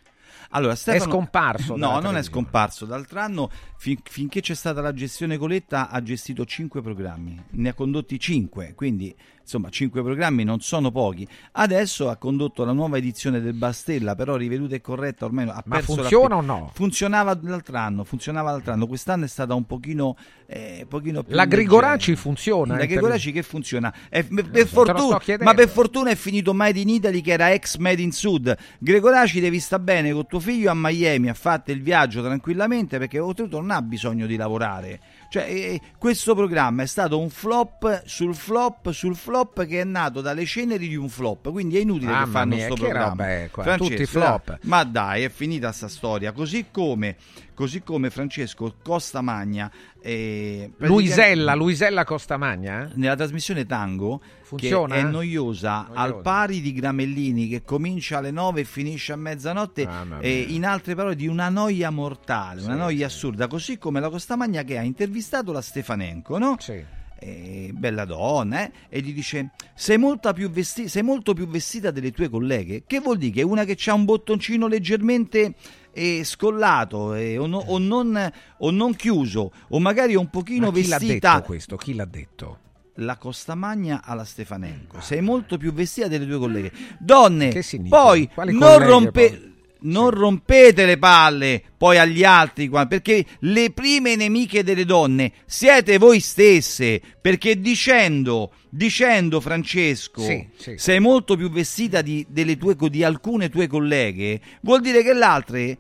Allora, Stefano, è scomparso? No, non è scomparso. D'altro anno, fin, finché c'è stata la gestione Coletta, ha gestito cinque programmi, ne ha condotti cinque, quindi insomma cinque programmi non sono pochi. Adesso ha condotto la nuova edizione del Bastella, però riveduta e corretta ormai. Ha Ma perso funziona la... o no? Funzionava l'altro anno, funzionava l'altro anno. Quest'anno è stata un pochino, eh, pochino più. La Gregoraci funziona. La Gregoraci che funziona. È, per per so, fortuna, ma per fortuna è finito Made in Italy, che era ex Made in Sud. Gregoraci devi sta bene con tuo figlio a Miami, ha fatto il viaggio tranquillamente, perché oltretutto non ha bisogno di lavorare, cioè eh, questo programma è stato un flop sul flop sul flop che è nato dalle ceneri di un flop, quindi è inutile ah, che fanno mia, sto che programma qua, tutti flop. Ma dai, è finita sta storia, così come così come Francesco Costamagna eh, Luisella Luisella Costamagna nella trasmissione Tango funziona? Che è noiosa, noiosa al pari di Gramellini, che comincia alle nove e finisce a mezzanotte ah, eh, in altre parole di una noia mortale, sì, una noia sì. assurda, così come la Costamagna che ha intervistato la Stefanenko, no? Sì. Eh, bella donna eh? E gli dice sei molto, più vesti- sei molto più vestita delle tue colleghe, che vuol dire che una che c'ha un bottoncino leggermente eh, scollato eh, o, no, o, non, o non chiuso o magari un pochino chi vestita chi l'ha detto questo? Chi l'ha detto? La Costamagna alla Stefanenko, sei molto più vestita delle tue colleghe donne, che poi Quali non rompe poi? Non sì. rompete le palle poi agli altri, perché le prime nemiche delle donne siete voi stesse, perché dicendo dicendo Francesco sì, sì. sei molto più vestita di, delle tue, di alcune tue colleghe, vuol dire che le altre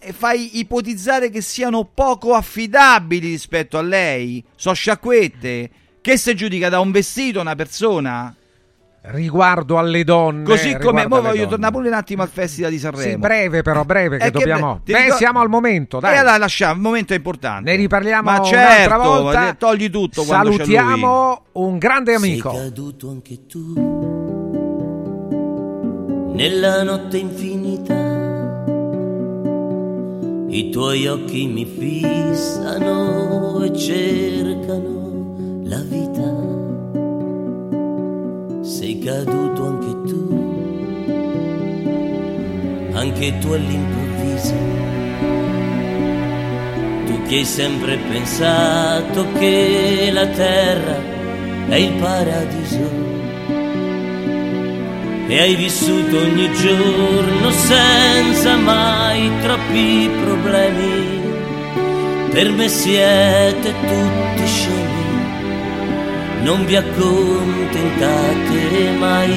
fai ipotizzare che siano poco affidabili rispetto a lei, so sciacquette, che si giudica da un vestito una persona? Riguardo alle donne, così come mo voglio tornare pure un attimo al Festival di Sanremo. Sì, breve però, breve, che, che dobbiamo. Bre- Beh, ricordo... siamo al momento, dai. E allora lasciamo, il momento è importante. Ne riparliamo Ma certo, un'altra volta. Togli tutto quando c'è lui. Salutiamo un grande amico. Sei caduto anche tu nella notte infinita. I tuoi occhi mi fissano e cercano la vita. Sei caduto anche tu, anche tu all'improvviso. Tu che hai sempre pensato che la terra è il paradiso, e hai vissuto ogni giorno senza mai troppi problemi. Per me siete tutti scemi, non vi accontentate mai.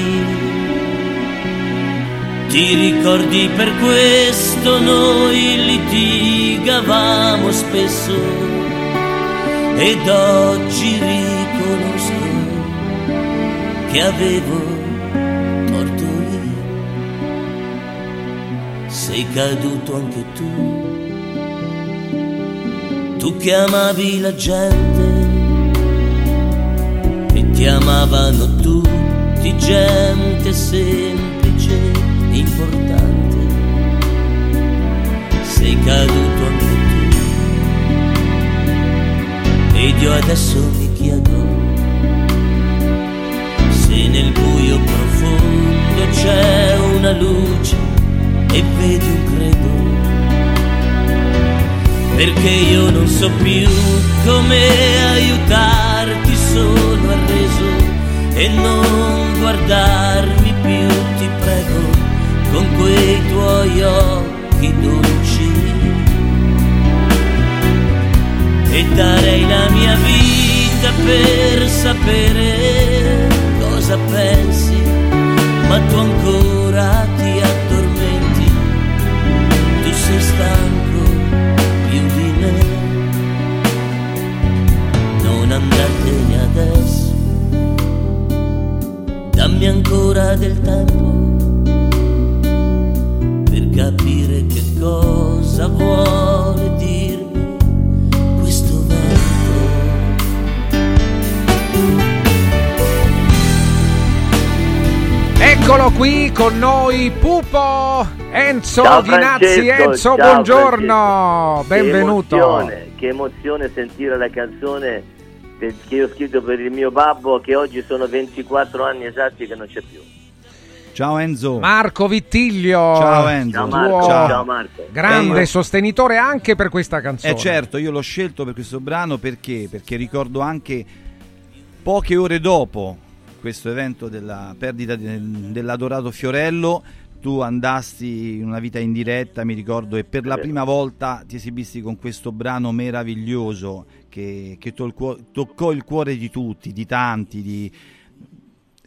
Ti ricordi, per questo noi litigavamo spesso, ed oggi riconosco che avevo torto io. Sei caduto anche tu, tu che amavi la gente, ti amavano tutti, gente semplice, importante. Sei caduto anche tu, ed io adesso mi chiedo se nel buio profondo c'è una luce e vedi un credo, perché io non so più come aiutarti solo. darei la mia vita per sapere cosa pensi, ma tu ancora ti addormenti, tu sei stanco più di me. Non andartene adesso, dammi ancora del tempo per capire che cosa vuole dirmi questo vento. Eccolo qui con noi Pupo, Enzo ciao Ghinazzi. Enzo, buongiorno, Francesco. Benvenuto. Che emozione, che emozione sentire la canzone che io ho scritto per il mio babbo, che oggi sono ventiquattro anni esatti che non c'è più. Ciao Enzo. Marco Vittiglio. Ciao Enzo. Ciao Marco. Ciao Marco. Grande eh, sostenitore anche per questa canzone. Eh certo, io l'ho scelto per questo brano perché perché ricordo anche poche ore dopo questo evento della perdita de, dell'adorato Fiorello, tu andasti in una vita in diretta, mi ricordo, e per la prima volta ti esibisti con questo brano meraviglioso che, che toccò il cuore di tutti, di tanti, di...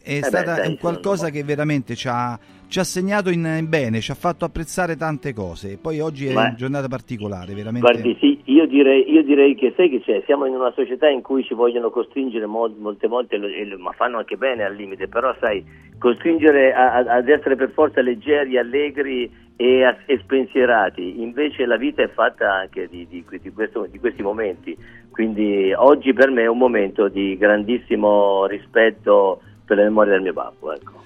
è eh stata beh, qualcosa che veramente ci ha, ci ha segnato in, in bene, ci ha fatto apprezzare tante cose. E poi oggi è beh, una giornata particolare, veramente. Guardi, sì, io direi, io direi che sai che c'è, siamo in una società in cui ci vogliono costringere mol, molte volte, ma fanno anche bene al limite, però sai, costringere a, a, ad essere per forza leggeri, allegri e, a, e spensierati. Invece la vita è fatta anche di, di, di, questo, di questi momenti, quindi oggi per me è un momento di grandissimo rispetto per la memoria del mio babbo, ecco.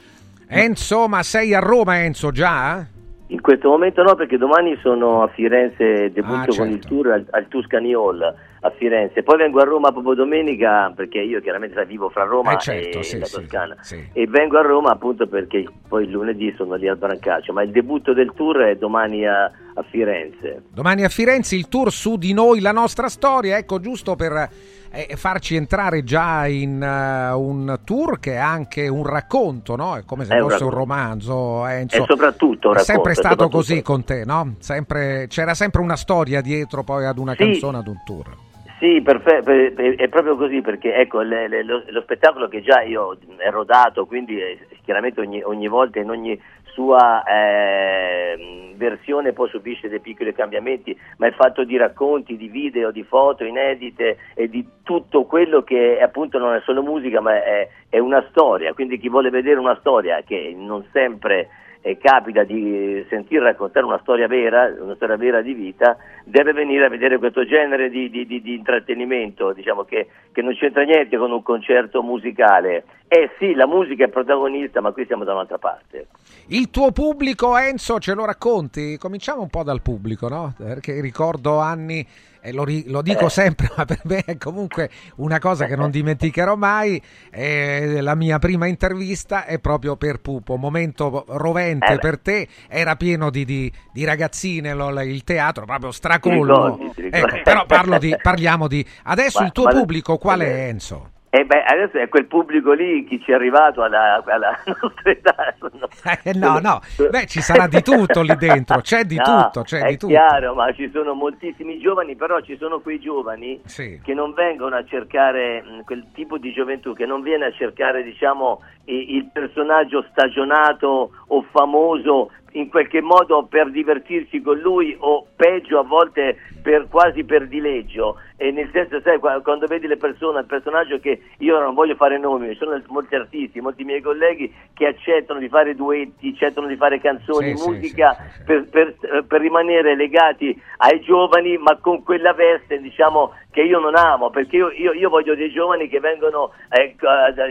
Enzo, ma sei a Roma, Enzo, già? In questo momento no, perché domani sono a Firenze, debutto ah, certo. con il tour al, al Tuscany Hall a Firenze, poi vengo a Roma proprio domenica, perché io chiaramente vivo fra Roma eh, certo, e sì, la Toscana sì, sì. E vengo a Roma appunto perché poi lunedì sono lì al Brancaccio, ma il debutto del tour è domani a, a Firenze. Domani a Firenze il tour Su di noi, la nostra storia, ecco, giusto per eh, farci entrare già in uh, un tour che è anche un racconto, no? È come se è fosse un, un romanzo, Enzo. E soprattutto un racconto, è sempre stato soprattutto... così con te, no? Sempre, c'era sempre una storia dietro poi ad una sì. canzone, ad un tour. Sì, perfe- per- per- è proprio così, perché ecco le, le, lo, lo spettacolo che già io ero dato, quindi eh, chiaramente ogni, ogni volta in ogni sua eh, versione poi subisce dei piccoli cambiamenti, ma è fatto di racconti, di video, di foto inedite e di tutto quello che appunto non è solo musica, ma è, è una storia, quindi chi vuole vedere una storia che non sempre... e capita di sentir raccontare una storia vera, una storia vera di vita, deve venire a vedere questo genere di, di, di, di intrattenimento, diciamo che, che non c'entra niente con un concerto musicale. Eh sì, la musica è protagonista, ma qui siamo da un'altra parte. Il tuo pubblico, Enzo, ce lo racconti? Cominciamo un po' dal pubblico, no? Perché ricordo anni, e lo, ri- lo dico eh. sempre, ma per me è comunque una cosa che non dimenticherò mai, eh, la mia prima intervista è proprio per Pupo, momento rovente eh per te, era pieno di, di, di ragazzine, lo, il teatro, proprio stracollo. Ecco, però parlo di, parliamo di... Adesso ma, il tuo ma... pubblico qual è, Enzo? Eh beh, adesso è quel pubblico lì, chi ci è arrivato alla, alla nostra età. No. Eh, no, no, beh, ci sarà di tutto lì dentro, c'è di no, tutto, c'è di tutto. È chiaro, ma ci sono moltissimi giovani, però ci sono quei giovani sì. che non vengono a cercare mh, quel tipo di gioventù, che non viene a cercare, diciamo, i, il personaggio stagionato o famoso, in qualche modo per divertirsi con lui o peggio a volte per quasi per dileggio, e nel senso, sai, quando vedi le persone, il personaggio che io non voglio fare nomi, ci sono molti artisti, molti miei colleghi che accettano di fare duetti, accettano di fare canzoni, sì, musica sì, sì, sì, per, per, per rimanere legati ai giovani, ma con quella veste, diciamo, che io non amo, perché io, io, io voglio dei giovani che vengono eh,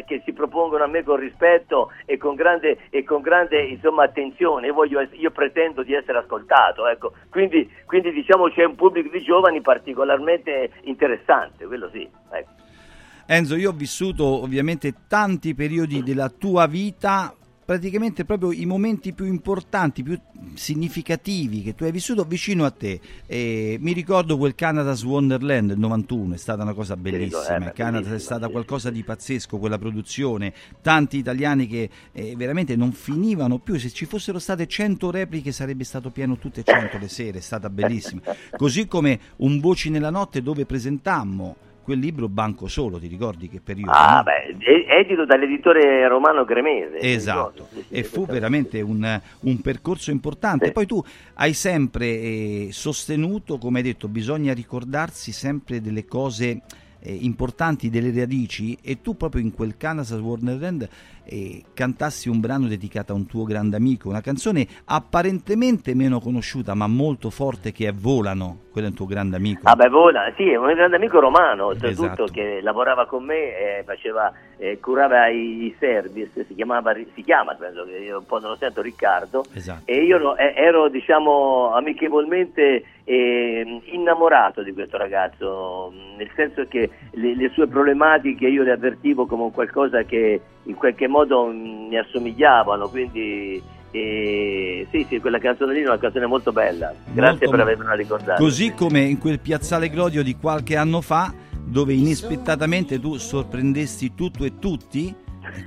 che si propongono a me con rispetto e con grande e con grande insomma attenzione. Io voglio Io, io pretendo di essere ascoltato, ecco, quindi, quindi diciamo c'è un pubblico di giovani particolarmente interessante, quello sì, ecco. Enzo, io ho vissuto ovviamente tanti periodi della tua vita praticamente proprio i momenti più importanti, più significativi che tu hai vissuto vicino a te. E mi ricordo quel Canada's Wonderland del novantuno, è stata una cosa bellissima. Canada è stata qualcosa di pazzesco, quella produzione, tanti italiani che eh, veramente non finivano più, se ci fossero state cento repliche sarebbe stato pieno tutte e cento le sere, è stata bellissima. Così come Un Voci nella notte, dove presentammo quel libro Banco Solo, ti ricordi che periodo? Ah, no? Beh, edito dall'editore romano Gremese. Esatto, e fu veramente un, un percorso importante. Sì. Poi tu hai sempre eh, sostenuto, come hai detto, bisogna ricordarsi sempre delle cose eh, importanti, delle radici, e tu proprio in quel Canada's Wonderland eh, cantassi un brano dedicato a un tuo grande amico, una canzone apparentemente meno conosciuta ma molto forte, che è Volano. Quello è un tuo grande amico. Ah beh, Vola, sì, è un grande amico romano, oltretutto, esatto, che lavorava con me, eh, faceva, eh, curava i, i service, si chiamava, si chiama, penso che io un po' non lo sento, Riccardo, esatto. E io no, eh, ero, diciamo, amichevolmente eh, innamorato di questo ragazzo, nel senso che le, le sue problematiche io le avvertivo come qualcosa che in qualche modo mi assomigliavano, quindi... E sì, sì, quella canzone lì è una canzone molto bella, grazie molto per avermela ricordata. Così come in quel piazzale Glodio di qualche anno fa, dove inaspettatamente tu sorprendesti tutto e tutti,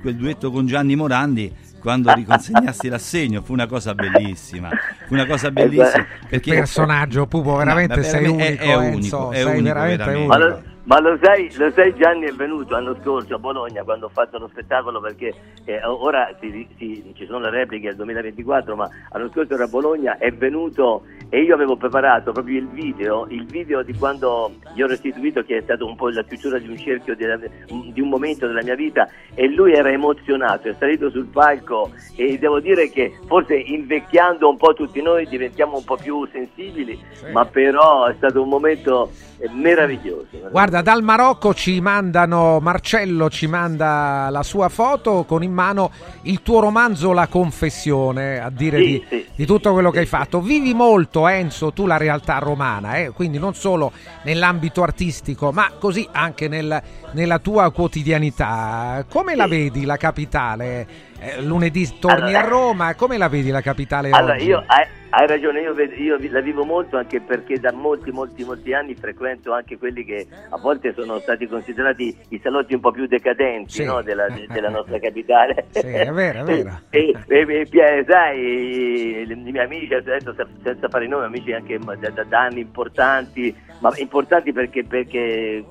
quel duetto con Gianni Morandi, quando riconsegnasti l'assegno, fu una cosa bellissima, fu una cosa bellissima, perché il personaggio, Pupo, veramente, no, sei unico, è, è unico, Enzo, è sei unico, veramente, veramente. Unico. Ma, lo, ma lo sai, lo sai, Gianni è venuto l'anno scorso a Bologna quando ho fatto lo spettacolo, perché eh, ora si, si, ci sono le repliche del duemilaventiquattro, ma l'anno scorso era a Bologna, è venuto e io avevo preparato proprio il video, il video di quando gli ho restituito, che è stato un po' la chiusura di un cerchio della, di un momento della mia vita, e lui era emozionato, è salito sul palco. E devo dire che forse invecchiando un po' tutti noi diventiamo un po' più sensibili, sì, ma però è stato un momento meraviglioso. Guarda, dal Marocco ci mandano, Marcello ci manda la sua foto con in mano il tuo romanzo La Confessione, a dire sì, di, sì, di tutto quello sì, che hai fatto. Vivi molto, Enzo, tu la realtà romana, eh? Quindi non solo nell'ambito artistico, ma così anche nel, nella tua quotidianità. Come sì, la vedi la capitale? Eh, lunedì torni, allora, a Roma, come la vedi la capitale allora, oggi? Io, hai, hai ragione, io, vedo, io la vivo molto, anche perché da molti molti molti anni frequento anche quelli che a volte sono stati considerati i salotti un po' più decadenti, sì, no, della, de, della nostra capitale. Sì, è vero, è vero. E, e, e sai, i miei amici, adesso, senza fare i nomi, amici anche da, da, da anni importanti, ma importanti perché, perché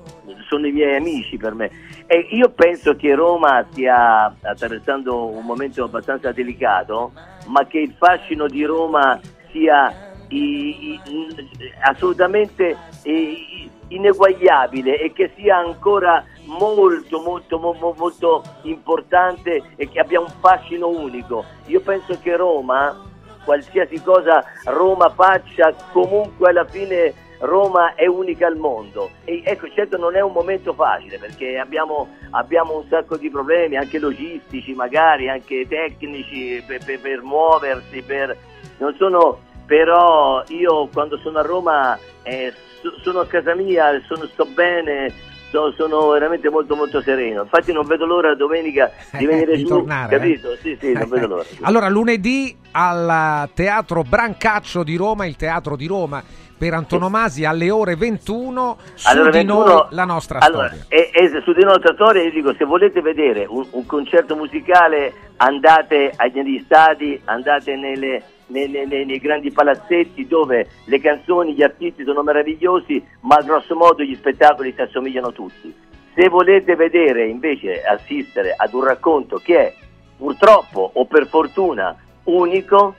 sono i miei amici per me. E io penso che Roma stia attraversando un momento abbastanza delicato, ma che il fascino di Roma sia i, i, assolutamente i, ineguagliabile, e che sia ancora molto molto mo, molto importante, e che abbia un fascino unico. Io penso che Roma, qualsiasi cosa Roma faccia, comunque alla fine Roma è unica al mondo. E ecco, certo non è un momento facile, perché abbiamo, abbiamo un sacco di problemi, anche logistici, magari anche tecnici, per, per, per muoversi, per non sono, però io quando sono a Roma eh, sono a casa mia, sono, sto bene, sto, sono veramente molto molto sereno. Infatti non vedo l'ora domenica di venire eh, di giù, tornare, capito? Eh. Sì, sì, non vedo l'ora. Allora, lunedì al Teatro Brancaccio di Roma, il Teatro di Roma per antonomasia, alle ore ventuno, su allora, ventuno, di noi la nostra allora, storia. E, e, su di noi la nostra storia, io dico, se volete vedere un, un concerto musicale, andate agli stadi, andate nelle, nelle, nei, nei grandi palazzetti, dove le canzoni, gli artisti sono meravigliosi, ma grosso modo gli spettacoli si assomigliano tutti. Se volete vedere, invece, assistere ad un racconto che è, purtroppo o per fortuna, unico,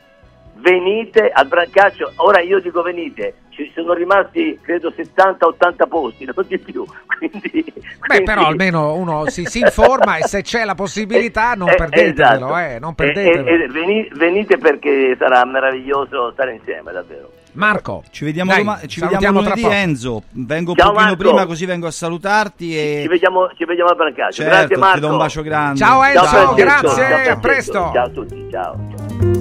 venite al Brancaccio. Ora io dico venite, ci sono rimasti credo settanta ottanta posti, non di più, quindi, beh, quindi... però almeno uno si, si informa e se c'è la possibilità non eh, perdetelo, esatto. eh, non perdetelo. Eh, eh, veni, venite perché sarà meraviglioso stare insieme, davvero. Marco, ci vediamo, dai, doma- ci vediamo lunedì, Enzo, vengo ciao un pochino Marco, prima così vengo a salutarti e... ci vediamo, ci vediamo al Brancaccio, certo, grazie Marco, ti do un bacio grande, ciao Enzo, ciao, grazie, ciao, a presto, ciao a tutti, ciao, ciao.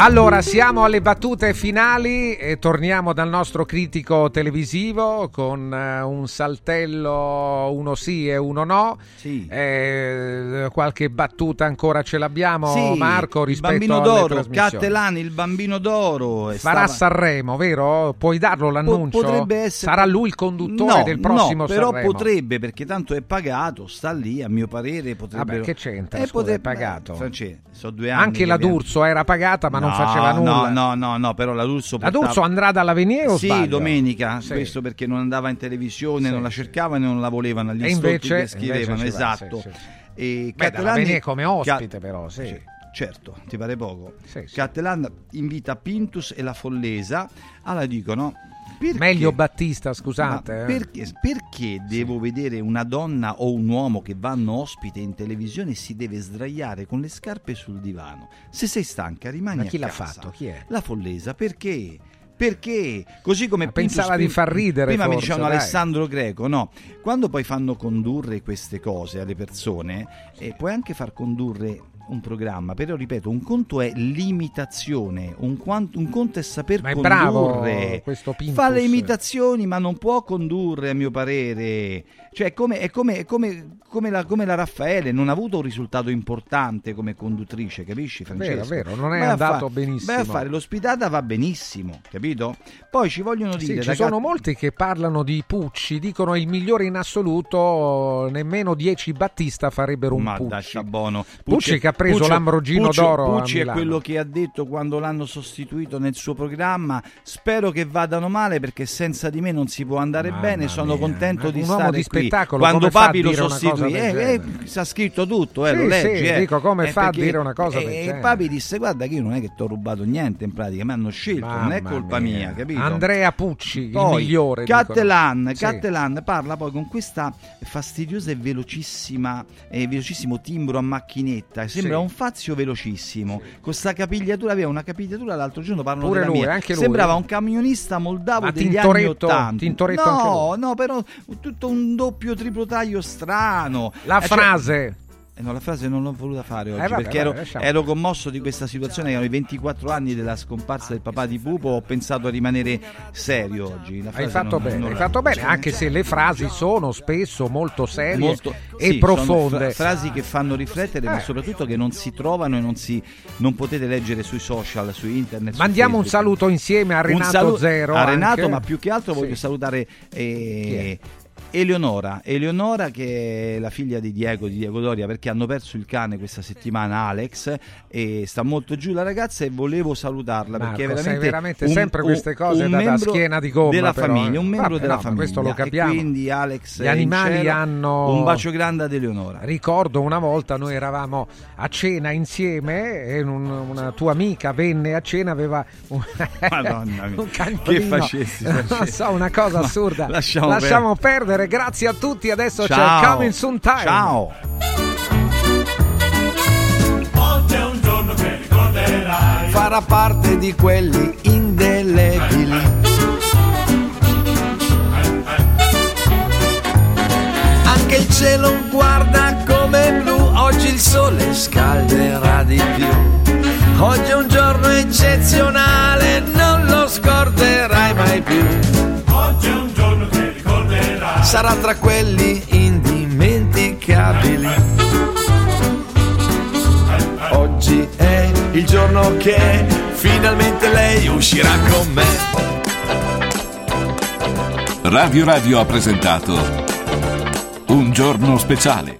Allora, siamo alle battute finali e torniamo dal nostro critico televisivo con un saltello, uno sì e uno no. Sì. Eh, qualche battuta ancora ce l'abbiamo, sì, Marco, rispetto al Bambino d'Oro, Cattelani, il Bambino d'Oro. Farà stava... Sanremo, vero? Puoi darlo l'annuncio? Potrebbe essere... Sarà lui il conduttore no, del prossimo Sanremo? No, però Sanremo. Potrebbe, perché tanto è pagato, sta lì, a mio parere potrebbero... Ah, beh, che c'entra? Scusa, potrebbe... è pagato. Francesco, so due anni anche la abbiamo... D'Urso era pagata, ma no. non faceva nulla. No, no, no, no, però la D'Urso portava... La D'Urso andrà dalla Venier o sì, sbaglio? Domenica, sì. Questo perché non andava in televisione, sì, non la cercavano e non la volevano agli istituti che scrivevano, esatto. Va, sì, sì. E beh, Cattelani... dalla Venier come ospite Cat... però, sì. Sì. Certo, ti pare poco. Sì, sì. Cattelan invita Pintus e la Follesa, alla dicono... Perché? Meglio Battista, scusate. Perché, perché devo sì. vedere una donna o un uomo che vanno ospite in televisione e si deve sdraiare con le scarpe sul divano? Se sei stanca rimani a casa. Ma chi l'ha fatto? Chi è? La Follesa, perché? Perché? Così come Pintus, pensava di far ridere. Prima forse, mi dicevano dai. Alessandro Greco, no? Quando poi fanno condurre queste cose alle persone, eh, puoi anche far condurre un programma, però ripeto, un conto è l'imitazione, un, quanto, un conto è saper ma è condurre, bravo, fa le imitazioni ma non può condurre, a mio parere, cioè è come, è come, è come, come, la, come la Raffaele, non ha avuto un risultato importante come conduttrice, capisci Francesco? Vero, vero, non è vai andato fa- benissimo. Beh, a fare l'ospitata va benissimo, capito? Poi ci vogliono dire... Sì, ci ragazzi... sono molti che parlano di Pucci, dicono il migliore in assoluto, nemmeno dieci Battista farebbero un ma Pucci. Buono. Pucci, Pucci che preso Puccio, l'Ambrogino Puccio, d'Oro Pucci è quello che ha detto quando l'hanno sostituito nel suo programma: spero che vadano male perché senza di me non si può andare Mamma bene, sono mia. Contento di un stare uomo di qui spettacolo, quando Papi lo sostituì eh, eh, si è scritto tutto, eh, sì, lo leggi sì, eh. dico come eh, fa a dire una cosa eh, del genere. Papi disse guarda che io non è che ti ho rubato niente, in pratica mi hanno scelto, Mamma non è colpa mia, mia capito? Andrea Pucci poi, il migliore Cattelan, Cattelan sì. parla poi con questa fastidiosa e velocissima eh, velocissimo timbro a macchinetta, sembra Sì. un Fazio velocissimo, sì. con sta capigliatura, aveva una capigliatura l'altro giorno, parlano pure della lui, mia, anche lui. Sembrava un camionista moldavo ma degli anni ottanta. No, no, però tutto un doppio triplo taglio strano. La eh, frase cioè... No, la frase non l'ho voluta fare oggi eh, vabbè, perché vabbè, ero, ero commosso di questa situazione, che erano i ventiquattro anni della scomparsa del papà di Pupo, ho pensato a rimanere serio oggi. La frase hai fatto non, bene, non hai fatto bene, anche se le frasi sono spesso molto serie molto, e sì, profonde. Sono fra- frasi che fanno riflettere, eh. ma soprattutto che non si trovano e non, si, non potete leggere sui social, su internet. Mandiamo su un saluto insieme a Renato salu- Zero. A Renato, anche. Ma più che altro voglio sì. salutare... Eh, Eleonora, Eleonora che è la figlia di Diego, di Diego Doria, perché hanno perso il cane questa settimana, Alex, e sta molto giù la ragazza, e volevo salutarla Marco, perché è veramente, veramente un, sempre queste cose un da, da schiena di gomma della però. famiglia, un membro Vabbè, della no, famiglia. Questo lo capiamo. E quindi Alex, gli animali cielo, hanno un bacio grande ad Eleonora. Ricordo una volta noi eravamo a cena insieme e un, una tua amica venne a cena, aveva un, un campanino. Che facessi? Non so, una cosa assurda. Ma lasciamo, lasciamo perdere. perdere. Grazie a tutti, adesso Ciao. C'è il Coming Soon Time. Ciao. Oggi è un giorno che ricorderai. Farà parte di quelli indelebili. Eh, eh. Anche il cielo guarda come blu, oggi il sole scalderà di più. Oggi è un giorno eccezionale, non lo scorderai mai più. Oggi è un giorno che sarà tra quelli indimenticabili. Oggi è il giorno che finalmente lei uscirà con me. Radio Radio ha presentato Un giorno speciale.